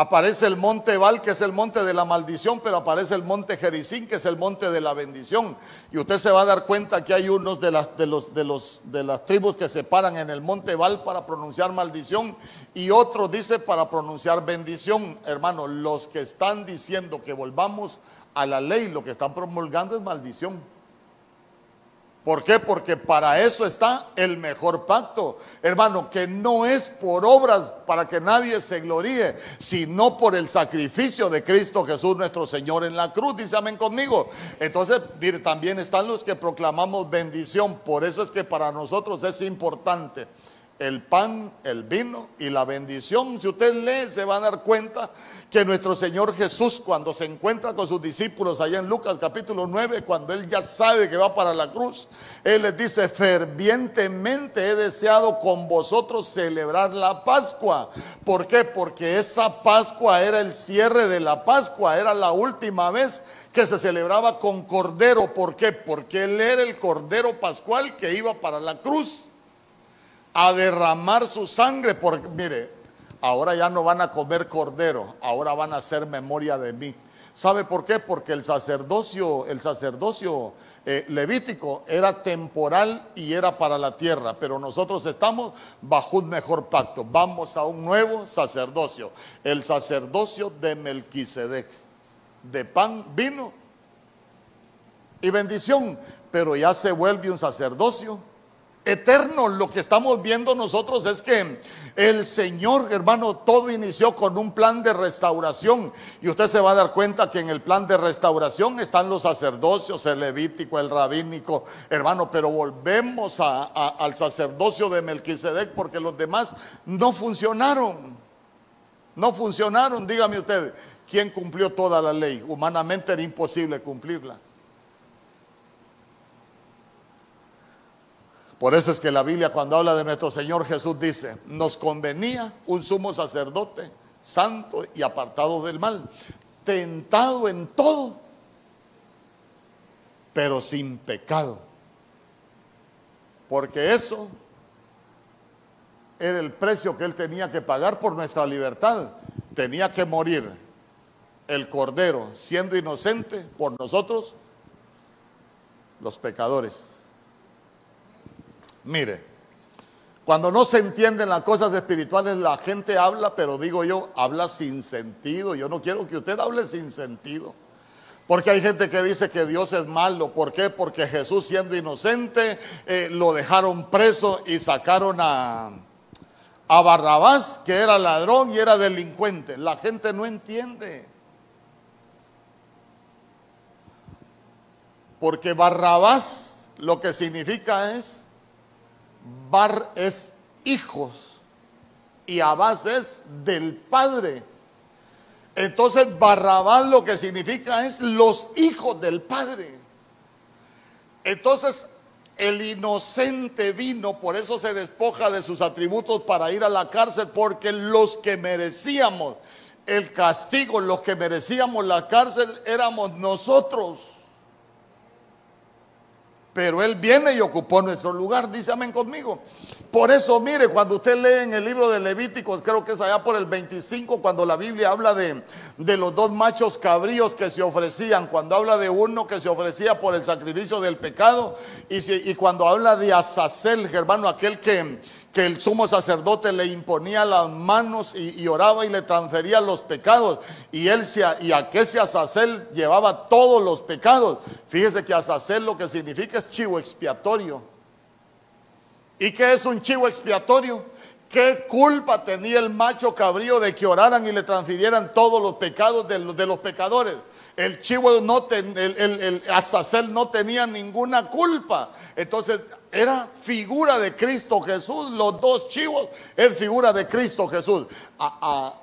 Aparece el monte Ebal, que es el monte de la maldición, pero aparece el monte Jericín, que es el monte de la bendición. Y usted se va a dar cuenta que hay unos de las, de los, de los, de las tribus que se paran en el monte Ebal para pronunciar maldición, y otros, dice, para pronunciar bendición. Hermano, los que están diciendo que volvamos a la ley, lo que están promulgando es maldición. ¿Por qué? Porque para eso está el mejor pacto, hermano, que no es por obras para que nadie se gloríe, sino por el sacrificio de Cristo Jesús nuestro Señor en la cruz. Dice amén conmigo. Entonces también están los que proclamamos bendición. Por eso es que para nosotros es importante el pan, el vino y la bendición. Si usted lee, se va a dar cuenta que nuestro Señor Jesús, cuando se encuentra con sus discípulos allá en Lucas capítulo nueve, cuando Él ya sabe que va para la cruz, Él les dice: fervientemente he deseado con vosotros celebrar la Pascua. ¿Por qué? Porque esa Pascua era el cierre de la Pascua, era la última vez que se celebraba con cordero. ¿Por qué? Porque Él era el cordero pascual que iba para la cruz a derramar su sangre. Porque mire, ahora ya no van a comer cordero, ahora van a hacer memoria de mí. ¿Sabe por qué? Porque el sacerdocio, el sacerdocio eh, levítico era temporal y era para la tierra, pero nosotros estamos bajo un mejor pacto. Vamos a un nuevo sacerdocio, el sacerdocio de Melquisedec, de pan, vino y bendición, pero ya se vuelve un sacerdocio eterno. Lo que estamos viendo nosotros es que el Señor, hermano, todo inició con un plan de restauración, y usted se va a dar cuenta que en el plan de restauración están los sacerdocios, el levítico, el rabínico, hermano, pero volvemos a, a, al sacerdocio de Melquisedec, porque los demás no funcionaron, no funcionaron. Dígame usted, ¿quién cumplió toda la ley? Humanamente era imposible cumplirla. Por eso es que la Biblia, cuando habla de nuestro Señor Jesús, dice: nos convenía un sumo sacerdote santo y apartado del mal, tentado en todo, pero sin pecado. Porque eso era el precio que Él tenía que pagar por nuestra libertad. Tenía que morir el Cordero, siendo inocente, por nosotros, los pecadores. Mire, cuando no se entienden las cosas espirituales, la gente habla, pero digo yo, habla sin sentido. Yo no quiero que usted hable sin sentido, porque hay gente que dice que Dios es malo. ¿Por qué? Porque Jesús, siendo inocente, eh, lo dejaron preso y sacaron a, a Barrabás, que era ladrón y era delincuente. La gente no entiende, porque Barrabás lo que significa es Bar es hijos y Abás es del padre. Entonces Barrabás lo que significa es los hijos del padre. Entonces el inocente vino, por eso se despoja de sus atributos para ir a la cárcel, porque los que merecíamos el castigo, los que merecíamos la cárcel éramos nosotros. pero Él viene y ocupó nuestro lugar. Dice amén conmigo. Por eso, mire, cuando usted lee en el libro de Levíticos, creo que es allá por el veinticinco, cuando la Biblia habla de, de los dos machos cabríos que se ofrecían, cuando habla de uno que se ofrecía por el sacrificio del pecado, y, si, y cuando habla de Azazel, hermano, aquel que, que el sumo sacerdote le imponía las manos y, y oraba y le transfería los pecados, y él se, y a que ese Azazel llevaba todos los pecados. Fíjese que Azazel lo que significa es chivo expiatorio. ¿Y qué es un chivo expiatorio? ¿Qué culpa tenía el macho cabrío de que oraran y le transfirieran todos los pecados de los, de los pecadores? El chivo no ten, el, el, el Azazel no tenía ninguna culpa. Entonces era figura de Cristo Jesús. Los dos chivos es figura de Cristo Jesús. Ah, ah,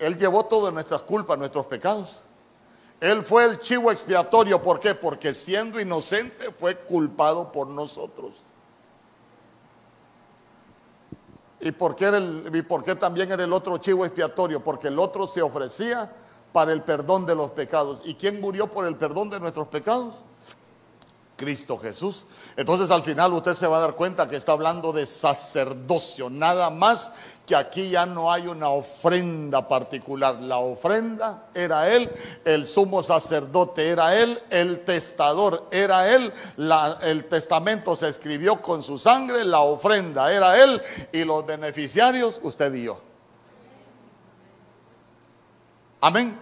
él llevó todas nuestras culpas, nuestros pecados. Él fue el chivo expiatorio. ¿Por qué? Porque siendo inocente fue culpado por nosotros. ¿Y por qué era el, y por qué también era el otro chivo expiatorio? Porque el otro se ofrecía para el perdón de los pecados. ¿Y quién murió por el perdón de nuestros pecados? Cristo Jesús. Entonces al final usted se va a dar cuenta que está hablando de sacerdocio, nada más que aquí ya no hay una ofrenda particular. La ofrenda era él, el sumo sacerdote era él, el testador era él, la, el testamento se escribió con su sangre, la ofrenda era él y los beneficiarios usted y yo. Amén.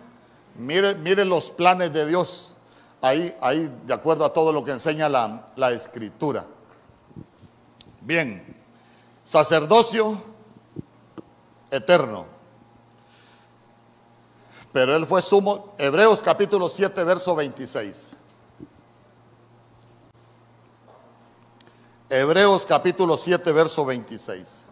Mire, mire los planes de Dios. Ahí, ahí, de acuerdo a todo lo que enseña la, la Escritura. Bien, sacerdocio eterno. Pero él fue sumo, Hebreos capítulo siete, verso veintiséis. Hebreos capítulo siete, verso veintiséis.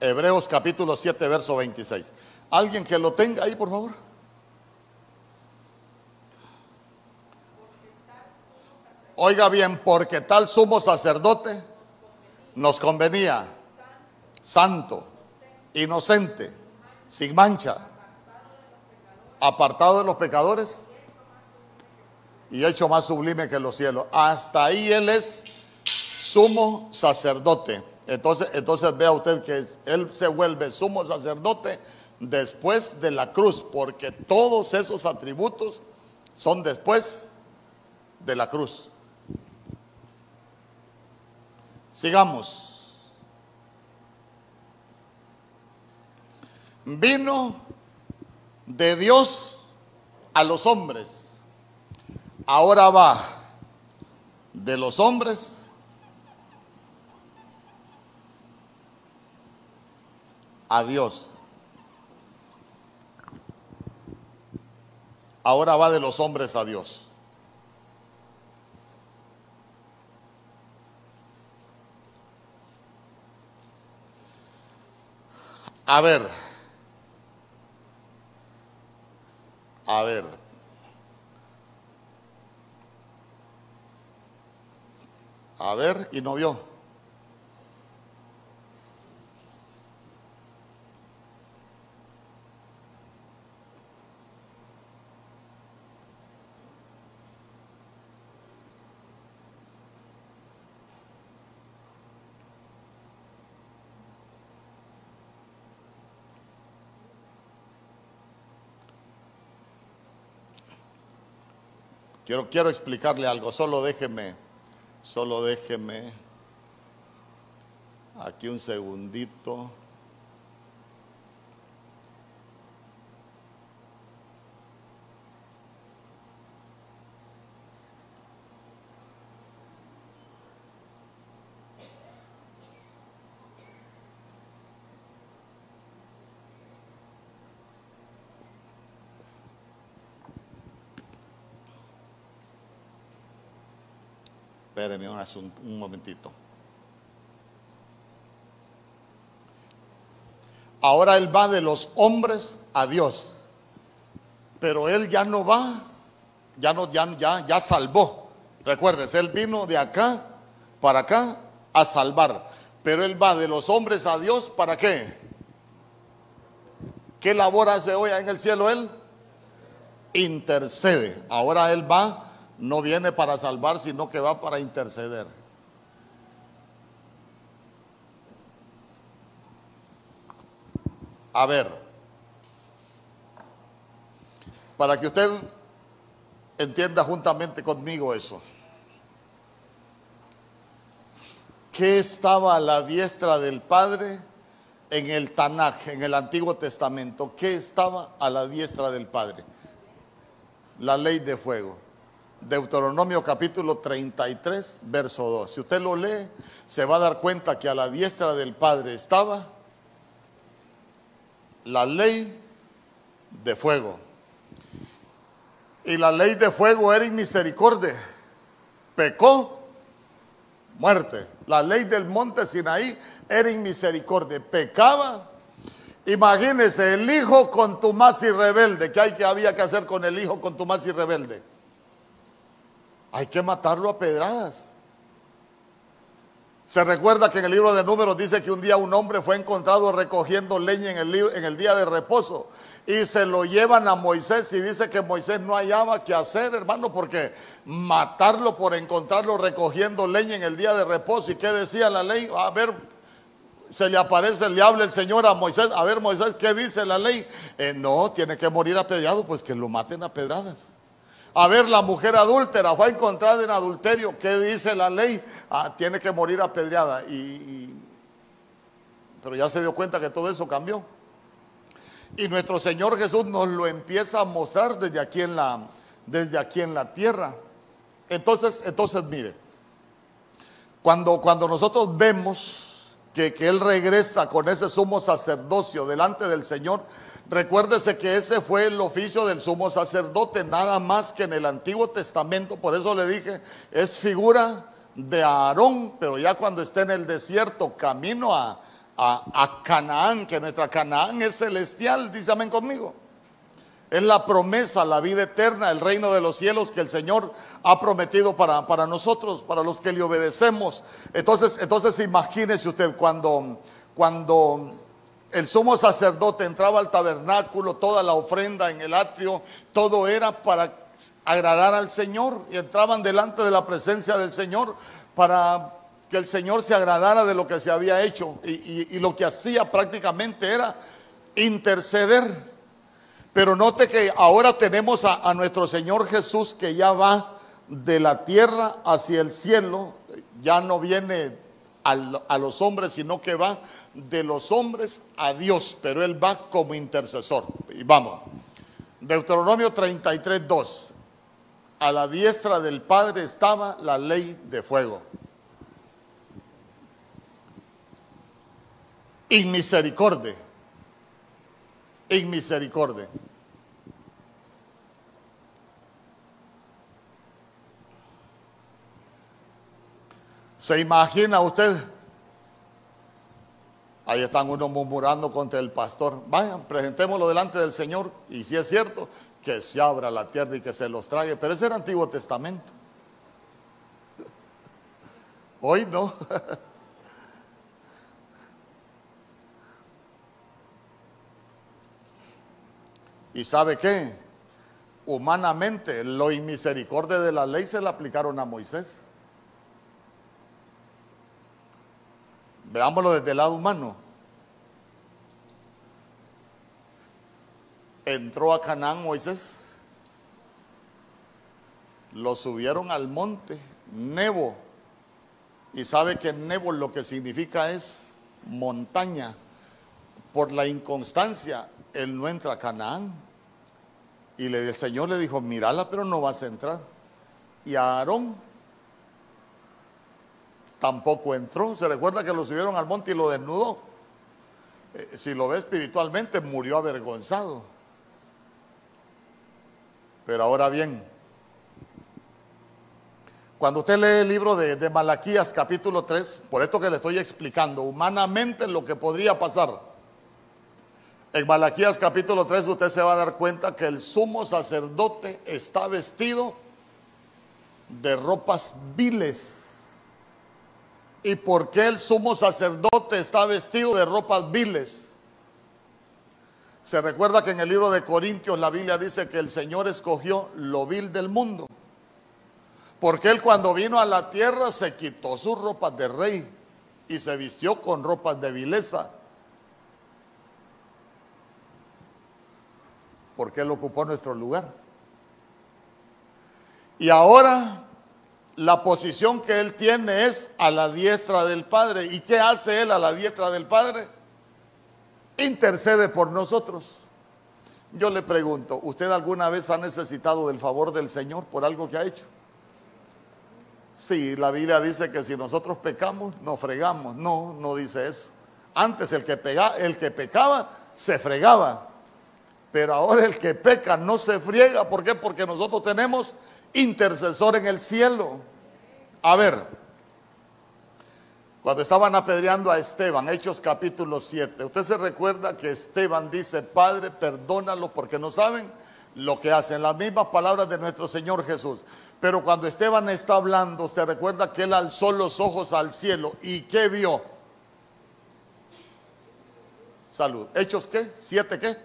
Hebreos capítulo siete, verso veintiséis. ¿Alguien que lo tenga ahí, por favor? Oiga bien, porque tal sumo sacerdote nos convenía, santo, inocente, sin mancha, apartado de los pecadores y hecho más sublime que los cielos. Hasta ahí él es sumo sacerdote. Entonces, entonces vea usted que él se vuelve sumo sacerdote después de la cruz, porque todos esos atributos son después de la cruz. Sigamos. Vino de Dios a los hombres. Ahora va de los hombres a Dios. Ahora va de los hombres a Dios. A ver. A ver. A ver, y no vio. Quiero, quiero explicarle algo, solo déjeme, solo déjeme, aquí un segundito. Espéreme un, asunto, un momentito. Ahora él va de los hombres a Dios. Pero él ya no va, ya, no, ya, ya, ya salvó. Recuérdense, él vino de acá para acá a salvar. Pero él va de los hombres a Dios, ¿para qué? ¿Qué labor hace hoy en el cielo él? Intercede. Ahora él va, no viene para salvar, sino que va para interceder. A ver, para que usted entienda juntamente conmigo eso. ¿Qué estaba a la diestra del Padre en el Tanaj, en el Antiguo Testamento? ¿Qué estaba a la diestra del Padre? La ley de fuego. Deuteronomio capítulo treinta y tres, verso dos. Si usted lo lee, se va a dar cuenta que a la diestra del Padre estaba la ley de fuego. Y la ley de fuego era inmisericordia. Pecó, muerte. La ley del monte Sinaí era inmisericordia. Pecaba. Imagínense, el hijo contumaz y rebelde. ¿Qué hay que había que hacer con el hijo contumaz y rebelde? Hay que matarlo a pedradas. Se recuerda que en el libro de Números dice que un día un hombre fue encontrado recogiendo leña en el, en el día de reposo, y se lo llevan a Moisés, y dice que Moisés no hallaba qué hacer, hermano, porque matarlo por encontrarlo recogiendo leña en el día de reposo. ¿Y qué decía la ley? A ver, se le aparece, le habla el Señor a Moisés. A ver, Moisés, ¿qué dice la ley? Eh, no, tiene que morir apedreado. Pues que lo maten a pedradas. A ver, la mujer adúltera fue encontrada en adulterio. ¿Qué dice la ley? Ah, tiene que morir apedreada. Y, y, pero ya se dio cuenta que todo eso cambió. Y nuestro Señor Jesús nos lo empieza a mostrar desde aquí en la, desde aquí en la tierra. Entonces, entonces mire, cuando, cuando nosotros vemos que, que Él regresa con ese sumo sacerdocio delante del Señor, recuérdese que ese fue el oficio del sumo sacerdote, nada más que en el Antiguo Testamento. Por eso le dije, es figura de Aarón, pero ya cuando esté en el desierto, camino a, a, a Canaán, que nuestra Canaán es celestial, dice amén conmigo. Es la promesa, la vida eterna, el reino de los cielos que el Señor ha prometido para, para nosotros, para los que le obedecemos. Entonces, entonces imagínese usted cuando... cuando el sumo sacerdote entraba al tabernáculo, toda la ofrenda en el atrio, todo era para agradar al Señor. Y entraban delante de la presencia del Señor para que el Señor se agradara de lo que se había hecho. Y, y, y lo que hacía prácticamente era interceder. Pero note que ahora tenemos a, a nuestro Señor Jesús, que ya va de la tierra hacia el cielo. Ya no viene a los hombres, sino que va de los hombres a Dios, pero Él va como intercesor. Y vamos, Deuteronomio treinta y tres, dos, a la diestra del Padre estaba la ley de fuego. In misericordia, in misericordia. ¿Se imagina usted? Ahí están unos murmurando contra el pastor. Vayan, presentémoslo delante del Señor. Y si es cierto, que se abra la tierra y que se los trague. Pero ese era el Antiguo Testamento. Hoy no. ¿Y sabe qué? Humanamente, lo inmisericordia de la ley se la aplicaron a Moisés. Veámoslo desde el lado humano. Entró a Canaán Moisés. Lo subieron al monte Nebo. Y sabe que Nebo lo que significa es montaña. Por la inconstancia, él no entra a Canaán. Y el Señor le dijo, mírala, pero no vas a entrar. Y a Aarón tampoco entró. Se recuerda que lo subieron al monte y lo desnudó. Eh, si lo ve espiritualmente, murió avergonzado. Pero ahora bien, cuando usted lee el libro de, de Malaquías capítulo tres, por esto que le estoy explicando, humanamente lo que podría pasar. En Malaquías capítulo tres usted se va a dar cuenta que el sumo sacerdote está vestido de ropas viles. ¿Y por qué el sumo sacerdote está vestido de ropas viles? Se recuerda que en el libro de Corintios la Biblia dice que el Señor escogió lo vil del mundo. Porque Él cuando vino a la tierra se quitó sus ropas de rey y se vistió con ropas de vileza. Porque Él ocupó nuestro lugar. Y ahora la posición que Él tiene es a la diestra del Padre. ¿Y qué hace Él a la diestra del Padre? Intercede por nosotros. Yo le pregunto, ¿usted alguna vez ha necesitado del favor del Señor por algo que ha hecho? Sí, la Biblia dice que si nosotros pecamos, nos fregamos. No, no dice eso. Antes el que, pega, el que pecaba, se fregaba. Pero ahora el que peca no se friega. ¿Por qué? Porque nosotros tenemos intercesor en el cielo. A ver, cuando estaban apedreando a Esteban, Hechos capítulo siete. Usted se recuerda que Esteban dice, Padre, perdónalos porque no saben lo que hacen. Las mismas palabras de nuestro Señor Jesús. Pero cuando Esteban está hablando, se recuerda que él alzó los ojos al cielo. ¿Y qué vio? Salud. ¿Hechos qué? ¿siete qué?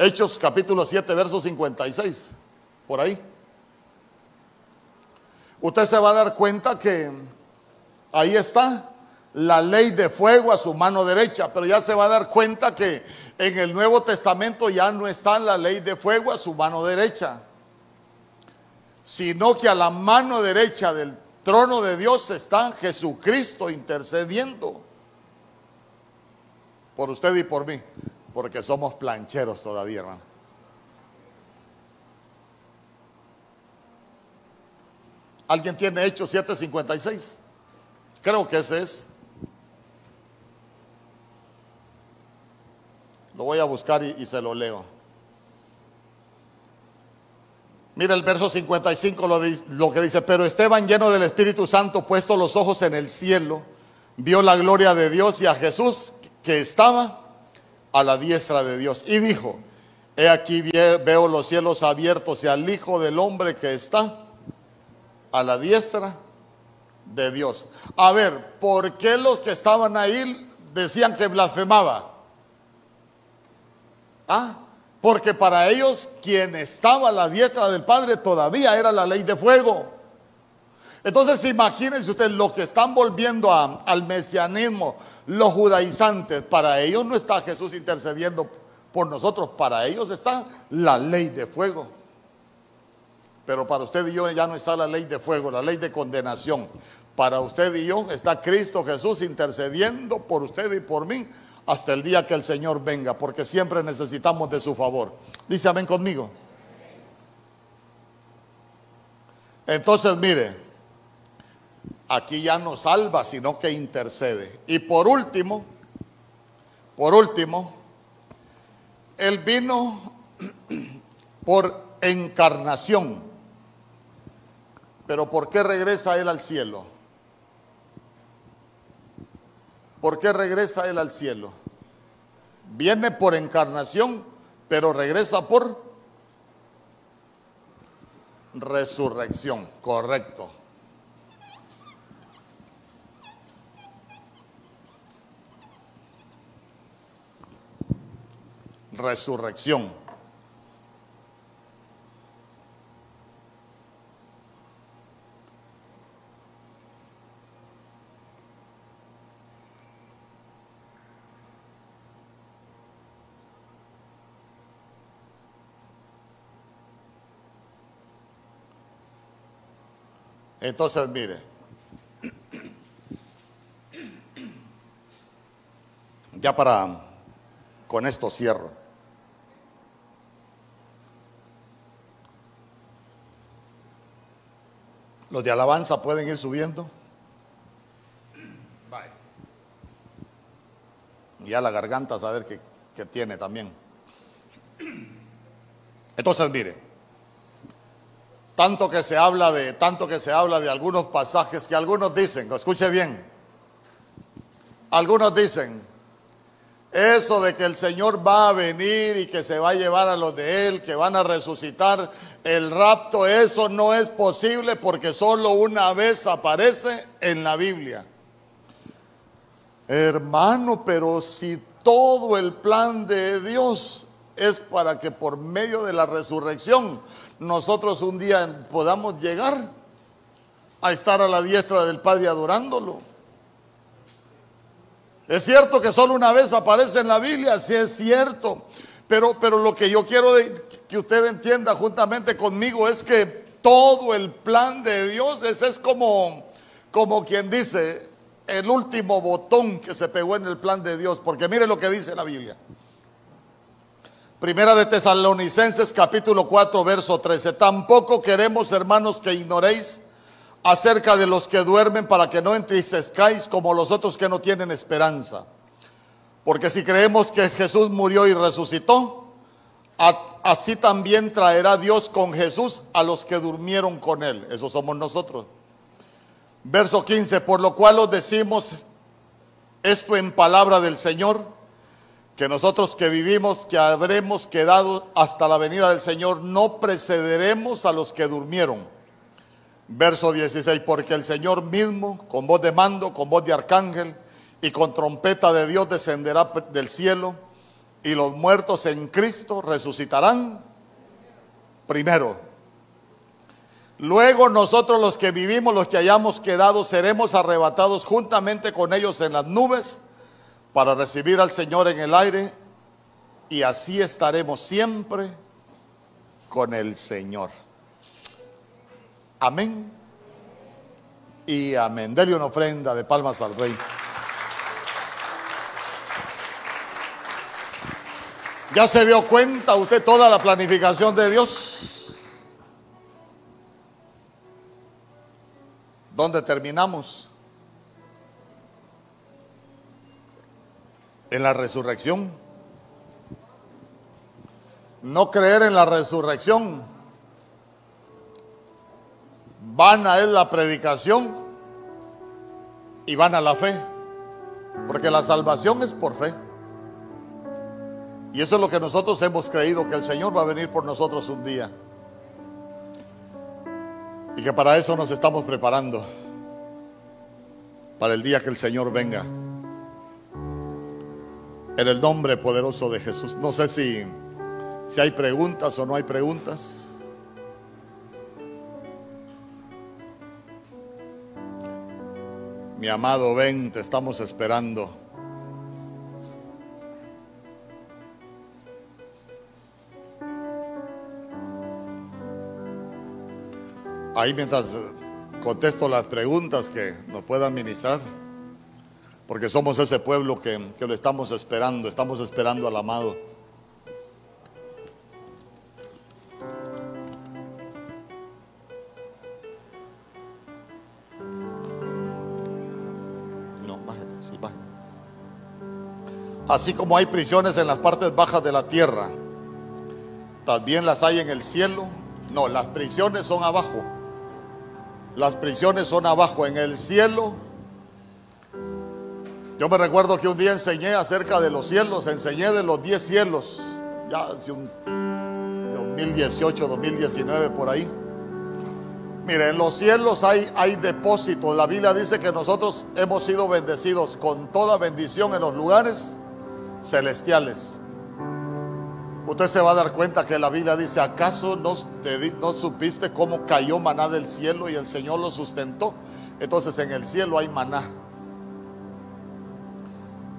Hechos capítulo siete, verso cincuenta y seis. Por ahí. Usted se va a dar cuenta que ahí está la ley de fuego a su mano derecha, pero ya se va a dar cuenta que en el Nuevo Testamento ya no está la ley de fuego a su mano derecha, sino que a la mano derecha del trono de Dios está Jesucristo intercediendo por usted y por mí, porque somos plancheros todavía, hermano. ¿Alguien tiene Hechos siete cincuenta y seis? Creo que ese es. Lo voy a buscar y, y se lo leo. Mira el verso cincuenta y cinco lo, de, lo que dice. Pero Esteban, lleno del Espíritu Santo, puesto los ojos en el cielo, vio la gloria de Dios y a Jesús que estaba a la diestra de Dios. Y dijo, he aquí veo los cielos abiertos y al Hijo del Hombre que está a la diestra de Dios. A ver, ¿por qué los que estaban ahí decían que blasfemaba? Ah, porque para ellos quien estaba a la diestra del Padre todavía era la ley de fuego. Entonces imagínense ustedes, los que están volviendo a, al mesianismo, los judaizantes, para ellos no está Jesús intercediendo por nosotros, para ellos está la ley de fuego. Pero para usted y yo ya no está la ley de fuego, la ley de condenación. Para usted y yo está Cristo Jesús intercediendo por usted y por mí hasta el día que el Señor venga, porque siempre necesitamos de su favor. Dice amén conmigo. Entonces, mire, aquí ya no salva, sino que intercede. Y por último, por último, Él vino por encarnación. Pero ¿por qué regresa Él al cielo? ¿Por qué regresa Él al cielo? Viene por encarnación, pero regresa por resurrección, correcto. Resurrección. Entonces, mire, ya para, con esto cierro. Los de alabanza pueden ir subiendo. Bye. Y a la garganta a saber qué, qué tiene también. Entonces, mire. Tanto que se habla de, tanto que se habla de algunos pasajes que algunos dicen, escuche bien, algunos dicen, Eso de que el Señor va a venir y que se va a llevar a los de Él, que van a resucitar, el rapto, eso no es posible porque solo una vez aparece en la Biblia. Hermano, pero si todo el plan de Dios es para que por medio de la resurrección nosotros un día podamos llegar a estar a la diestra del Padre adorándolo. Es cierto que solo una vez aparece en la Biblia, sí es cierto, pero, pero lo que yo quiero que usted entienda juntamente conmigo es que todo el plan de Dios es, es como, como quien dice el último botón que se pegó en el plan de Dios, porque mire lo que dice la Biblia. Primera de Tesalonicenses capítulo cuatro verso trece, tampoco queremos, hermanos, que ignoréis acerca de los que duermen, para que no entristezcáis como los otros que no tienen esperanza. Porque si creemos que Jesús murió y resucitó, así también traerá Dios con Jesús a los que durmieron con Él. Eso somos nosotros. Verso quince, por lo cual os decimos esto en palabra del Señor, que nosotros que vivimos, que habremos quedado hasta la venida del Señor, no precederemos a los que durmieron. Verso dieciséis, porque el Señor mismo, con voz de mando, con voz de arcángel y con trompeta de Dios descenderá del cielo, y los muertos en Cristo resucitarán primero. Luego nosotros los que vivimos, los que hayamos quedado, seremos arrebatados juntamente con ellos en las nubes para recibir al Señor en el aire, y así estaremos siempre con el Señor. Amén y amén. Dele una ofrenda de palmas al Rey. ¿Ya se dio cuenta usted toda la planificación de Dios? ¿Dónde terminamos? En la resurrección. No creer en la resurrección, vana es la predicación y vana la fe, porque la salvación es por fe. Y eso es lo que nosotros hemos creído, que el Señor va a venir por nosotros un día, y que para eso nos estamos preparando, para el día que el Señor venga, en el nombre poderoso de Jesús. No sé si, si hay preguntas o no hay preguntas. Mi amado, ven, te estamos esperando. Ahí mientras contesto las preguntas que nos puedan ministrar, porque somos ese pueblo que, que lo estamos esperando, estamos esperando al amado. Así como hay prisiones en las partes bajas de la tierra, también las hay en el cielo. No, las prisiones son abajo. Las prisiones son abajo en el cielo. Yo me recuerdo que un día enseñé acerca de los cielos, enseñé de los diez cielos, ya hace un dos mil dieciocho, dos mil diecinueve por ahí. Miren, en los cielos hay, hay depósitos. La Biblia dice que nosotros hemos sido bendecidos con toda bendición en los lugares celestiales. Usted se va a dar cuenta que la Biblia dice: ¿acaso no, te, no supiste cómo cayó maná del cielo y el Señor lo sustentó? Entonces en el cielo hay maná.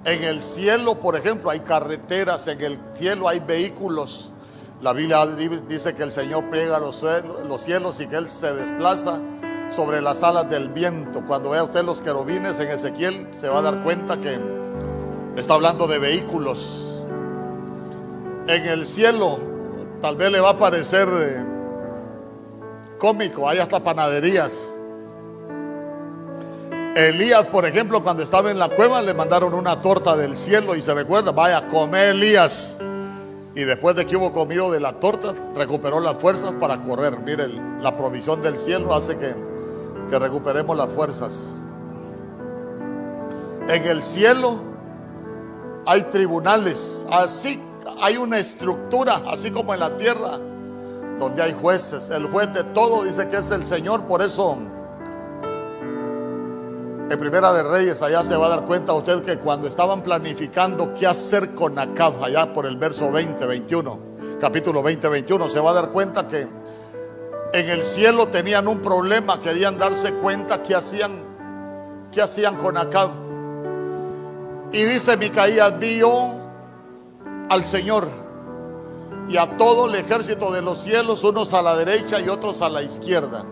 En el cielo, por ejemplo, hay carreteras. En el cielo hay vehículos. La Biblia dice que el Señor pliega los, suelos, los cielos y que Él se desplaza sobre las alas del viento. Cuando vea usted los querubines en Ezequiel, se va a dar cuenta que está hablando de vehículos. En el cielo, tal vez le va a parecer eh, cómico, hay hasta panaderías. Elías, por ejemplo, cuando estaba en la cueva, le mandaron una torta del cielo, y se recuerda, vaya, come Elías. Y después de que hubo comido de la torta, recuperó las fuerzas para correr. Mire, la provisión del cielo hace que, que recuperemos las fuerzas. En el cielo hay tribunales, así hay una estructura, así como en la tierra, donde hay jueces. El juez de todo dice que es el Señor. Por eso en Primera de Reyes, allá se va a dar cuenta usted que cuando estaban planificando qué hacer con Acab, allá por el verso veinte, veintiuno, capítulo veinte, veintiuno, se va a dar cuenta que en el cielo tenían un problema. Querían darse cuenta qué hacían, qué hacían con Acab. Y dice Micaías: vio al Señor y a todo el ejército de los cielos, unos a la derecha y otros a la izquierda.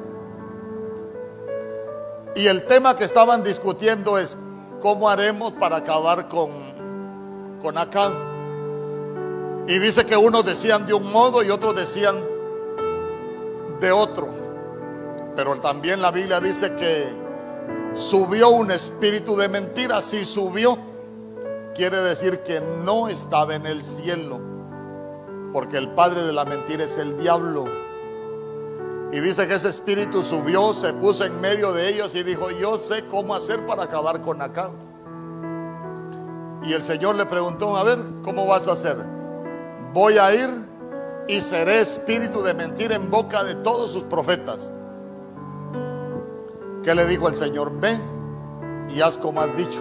Y el tema que estaban discutiendo es: ¿cómo haremos para acabar con, con Acab? Y dice que unos decían de un modo y otros decían de otro. Pero también la Biblia dice que subió un espíritu de mentira. Si subió, quiere decir que no estaba en el cielo, porque el padre de la mentira es el diablo. Y dice que ese espíritu subió, se puso en medio de ellos y dijo: yo sé cómo hacer para acabar con Acab. Y el Señor le preguntó: a ver, ¿cómo vas a hacer? Voy a ir y seré espíritu de mentira en boca de todos sus profetas. ¿Qué le dijo el Señor? Ve y haz como has dicho.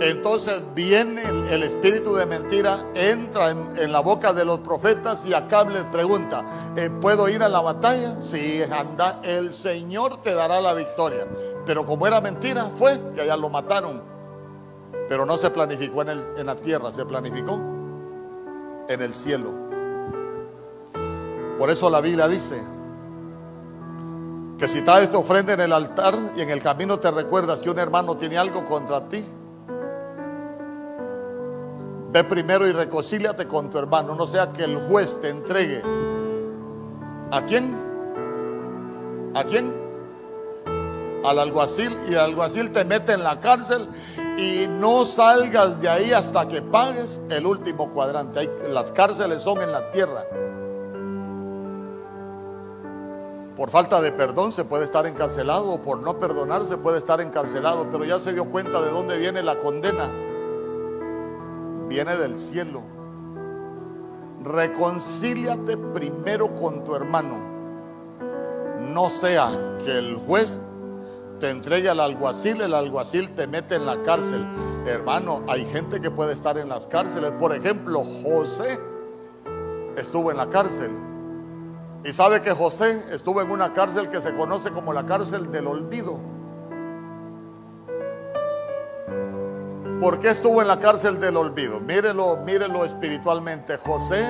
Entonces viene el, el espíritu de mentira, entra en, en la boca de los profetas, y Acab les pregunta: ¿eh, ¿puedo ir a la batalla? Sí, anda, el Señor te dará la victoria. Pero como era mentira, fue y allá lo mataron. Pero no se planificó en, el, en la tierra, se planificó en el cielo. Por eso la Biblia dice que si traes tu ofrenda en el altar y en el camino te recuerdas que un hermano tiene algo contra ti, ve primero y reconcíliate con tu hermano, no sea que el juez te entregue. ¿A quién? ¿A quién? Al alguacil, y el alguacil te mete en la cárcel y no salgas de ahí hasta que pagues el último cuadrante. Hay, las cárceles son en la tierra. Por falta de perdón se puede estar encarcelado, o por no perdonar se puede estar encarcelado, pero ya se dio cuenta de dónde viene la condena. Viene del cielo. Reconcíliate primero con tu hermano, no sea que el juez te entregue al alguacil, el alguacil te mete en la cárcel. Hermano, hay gente que puede estar en las cárceles. Por ejemplo, José estuvo en la cárcel. Y sabe que José estuvo en una cárcel que se conoce como la cárcel del olvido. ¿Por qué estuvo en la cárcel del olvido? Mírelo, mírelo espiritualmente. José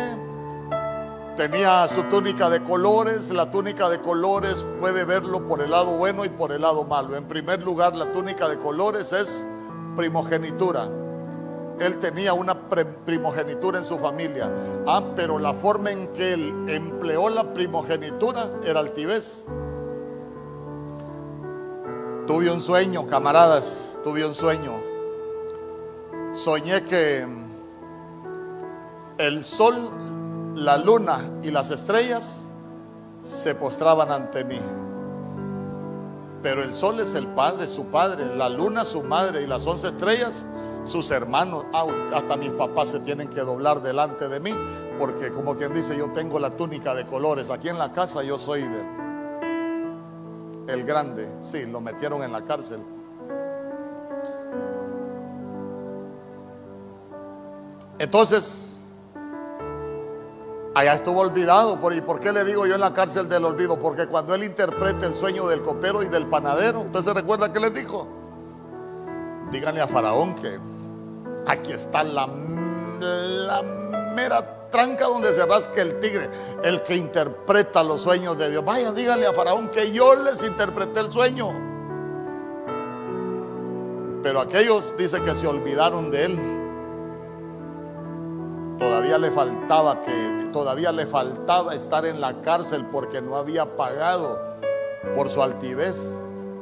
tenía su túnica de colores. La túnica de colores puede verlo por el lado bueno y por el lado malo. En primer lugar, la túnica de colores es primogenitura. Él tenía una primogenitura en su familia. Ah, pero la forma en que él empleó la primogenitura era altivez. Tuve un sueño, camaradas, tuve un sueño. Soñé que el sol, la luna y las estrellas se postraban ante mí. Pero el sol es el padre, su padre, la luna su madre, y las once estrellas sus hermanos. Ah, hasta mis papás se tienen que doblar delante de mí, porque como quien dice, yo tengo la túnica de colores. Aquí en la casa yo soy el, el grande. Sí, lo metieron en la cárcel. Entonces, allá estuvo olvidado. ¿Y por qué le digo yo en la cárcel del olvido? Porque cuando él interpreta el sueño del copero y del panadero, ¿usted se recuerda qué les dijo? Díganle a Faraón que aquí está la, la mera tranca donde se rasca el tigre, el que interpreta los sueños de Dios. Vaya, díganle a Faraón que yo les interpreté el sueño. Pero aquellos dice que se olvidaron de él. Todavía le faltaba que todavía le faltaba estar en la cárcel, porque no había pagado por su altivez.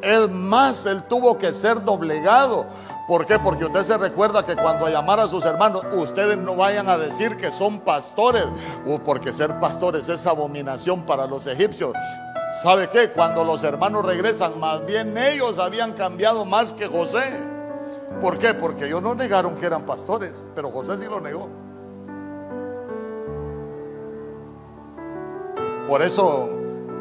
Es más, él tuvo que ser doblegado. ¿Por qué? Porque usted se recuerda que cuando llamara a sus hermanos: ustedes no vayan a decir que son pastores, porque ser pastores es abominación para los egipcios. ¿Sabe qué? Cuando los hermanos regresan, más bien ellos habían cambiado más que José. ¿Por qué? Porque ellos no negaron que eran pastores, pero José sí lo negó. Por eso,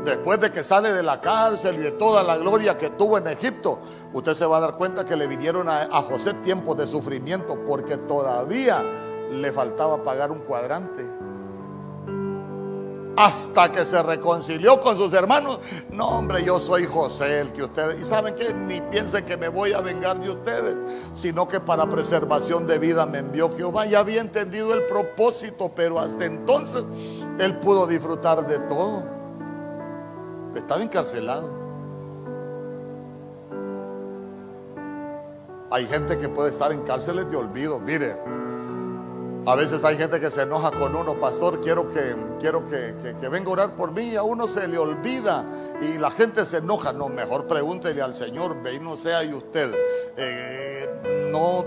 después de que sale de la cárcel y de toda la gloria que tuvo en Egipto, usted se va a dar cuenta que le vinieron a, a José tiempos de sufrimiento, porque todavía le faltaba pagar un cuadrante. Hasta que se reconcilió con sus hermanos. No, hombre, yo soy José, el que ustedes... Y saben que ni piensen que me voy a vengar de ustedes, sino que para preservación de vida me envió Jehová. Ya había entendido el propósito, pero hasta entonces él pudo disfrutar de todo. Estaba encarcelado. Hay gente que puede estar en cárceles de olvido. Mire, a veces hay gente que se enoja con uno: pastor, quiero que, quiero que, que, que venga a orar por mí. A uno se le olvida y la gente se enoja. No, mejor pregúntele al Señor. Ve y no sea, y usted eh, no,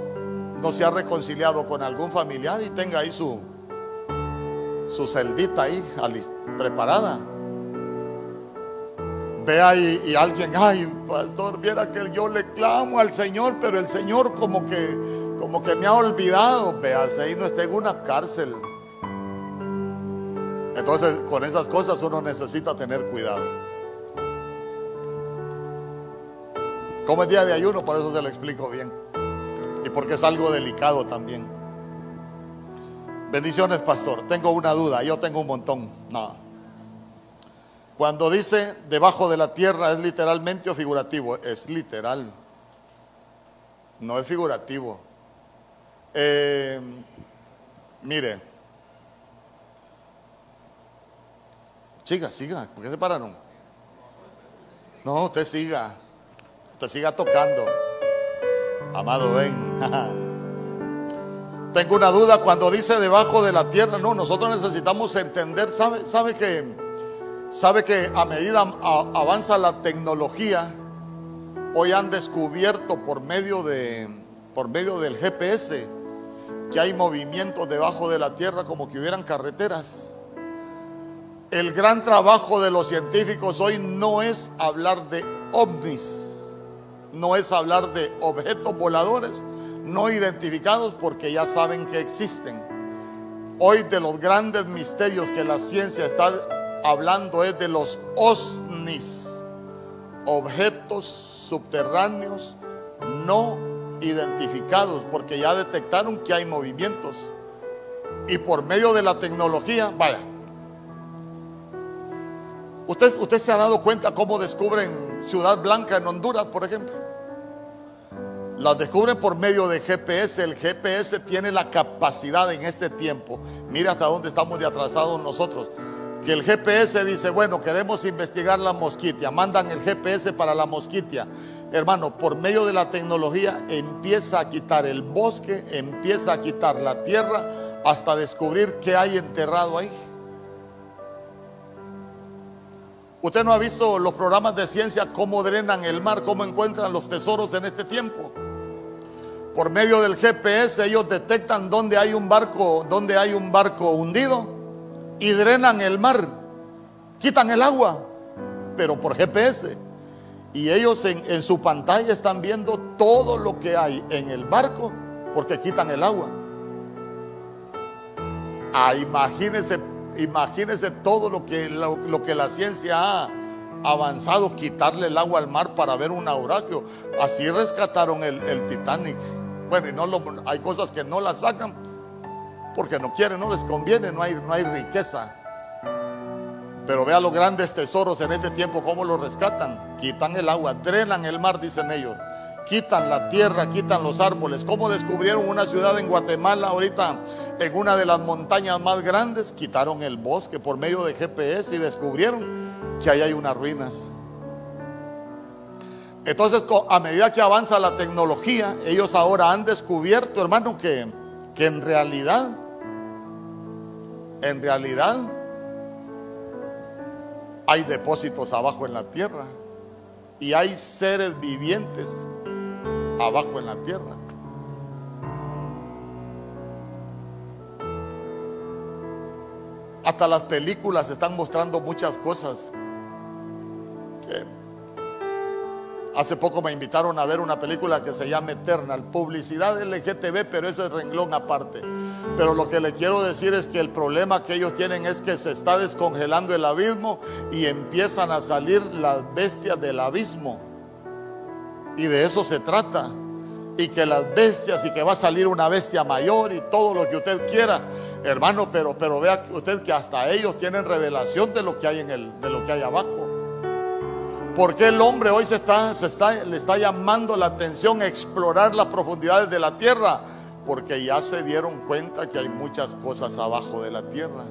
no se ha reconciliado con algún familiar, y tenga ahí su, su celdita ahí preparada. Vea y, y alguien: ay, pastor, viera que yo le clamo al Señor, pero el Señor como que... como que me ha olvidado. Véase ahí, no está en una cárcel. Entonces, con esas cosas uno necesita tener cuidado. Como es día de ayuno, por eso se lo explico bien, y porque es algo delicado también. Bendiciones, pastor. Tengo una duda. Yo tengo un montón. No. Cuando dice debajo de la tierra, ¿es literalmente o figurativo? Es literal, no es figurativo. Eh, mire, siga, siga. ¿Por qué se pararon? No, usted siga, usted siga tocando. Amado, ven. Tengo una duda. Cuando dice debajo de la tierra, no, nosotros necesitamos entender. Sabe, sabe que, sabe que a medida a, avanza la tecnología, hoy han descubierto por medio de, por medio del G P S, que hay movimientos debajo de la tierra, como que hubieran carreteras. El gran trabajo de los científicos hoy no es hablar de ovnis, no es hablar de objetos voladores no identificados, porque ya saben que existen. Hoy de los grandes misterios que la ciencia está hablando es de los OSNIs, objetos subterráneos no identificados, porque ya detectaron que hay movimientos, y por medio de la tecnología. Vaya, usted, usted se ha dado cuenta cómo descubren Ciudad Blanca en Honduras, por ejemplo. Las descubren por medio de G P S. El G P S tiene la capacidad en este tiempo, mira hasta dónde estamos de atrasados nosotros, que el G P S dice: bueno, queremos investigar la Mosquitia, mandan el G P S para la Mosquitia. Hermano, por medio de la tecnología empieza a quitar el bosque, empieza a quitar la tierra, hasta descubrir qué hay enterrado ahí. Usted no ha visto los programas de ciencia, cómo drenan el mar, cómo encuentran los tesoros en este tiempo. Por medio del G P S ellos detectan dónde hay un barco, dónde hay un barco hundido, y drenan el mar, quitan el agua, pero por G P S. Y ellos en, en su pantalla están viendo todo lo que hay en el barco, porque quitan el agua. Ah, imagínense, imagínense todo lo que, lo, lo que la ciencia ha avanzado. Quitarle el agua al mar para ver un naufragio. Así rescataron el, el Titanic. Bueno, y no lo, hay cosas que no las sacan porque no quieren, no les conviene, no hay, no hay riqueza. Pero vea los grandes tesoros en este tiempo, cómo los rescatan. Quitan el agua, drenan el mar, dicen ellos. Quitan la tierra, quitan los árboles. Como descubrieron una ciudad en Guatemala ahorita, en una de las montañas más grandes, quitaron el bosque por medio de G P S y descubrieron que ahí hay unas ruinas. Entonces, a medida que avanza la tecnología, ellos ahora han descubierto, hermano, que, que en realidad, en realidad, hay depósitos abajo en la tierra, y hay seres vivientes abajo en la tierra. Hasta las películas están mostrando muchas cosas que Hace poco me invitaron a ver una película que se llama Eternal, publicidad L G T B, pero ese es renglón aparte. Pero lo que le quiero decir es que el problema que ellos tienen es que se está descongelando el abismo y empiezan a salir las bestias del abismo. Y de eso se trata. Y que las bestias, y que va a salir una bestia mayor y todo lo que usted quiera, hermano, pero, pero vea usted que hasta ellos tienen revelación de lo que hay en el, de lo que hay abajo. Porque el hombre hoy se está, se está, le está llamando la atención a explorar las profundidades de la tierra, porque ya se dieron cuenta que hay muchas cosas abajo de la tierra.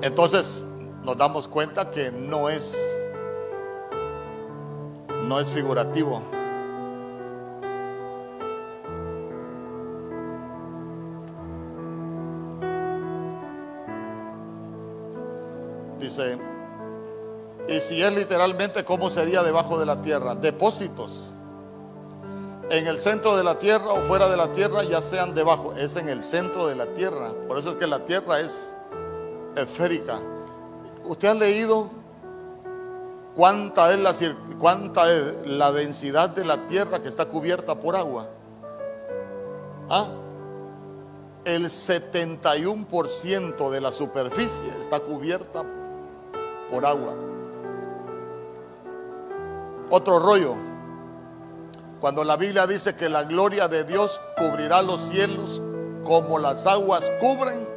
Entonces nos damos cuenta que no es no es figurativo. Dice, y si es literalmente, ¿cómo sería debajo de la tierra? Depósitos en el centro de la tierra o fuera de la tierra, ya sean debajo. Es en el centro de la tierra, por eso es que la tierra es esférica. ¿Usted ha leído cuánta es la, cuánta es la densidad de la tierra que está cubierta por agua? ¿Ah? El setenta y uno por ciento de la superficie está cubierta por agua. Otro rollo. Cuando la Biblia dice que la gloria de Dios cubrirá los cielos como las aguas cubren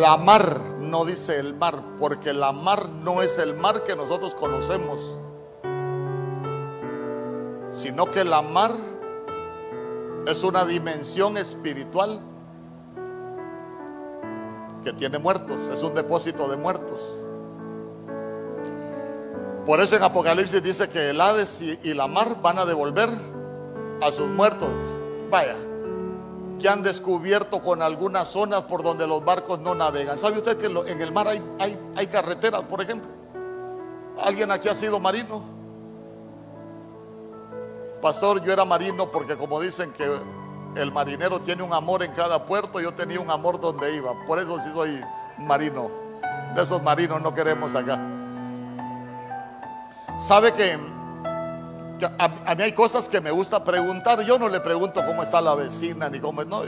la mar, no dice el mar, porque la mar no es el mar que nosotros conocemos, sino que la mar es una dimensión espiritual que tiene muertos, es un depósito de muertos. Por eso en Apocalipsis dice que el Hades y, y la mar van a devolver a sus muertos. Vaya, que han descubierto con algunas zonas por donde los barcos no navegan. ¿Sabe usted que en el mar hay, hay, hay carreteras, por ejemplo? ¿Alguien aquí ha sido marino? Pastor, yo era marino porque, como dicen que el marinero tiene un amor en cada puerto, yo tenía un amor donde iba. Por eso sí soy marino. De esos marinos no queremos acá. ¿Sabe que, que a, a mí hay cosas que me gusta preguntar? Yo no le pregunto cómo está la vecina ni cómo es. No.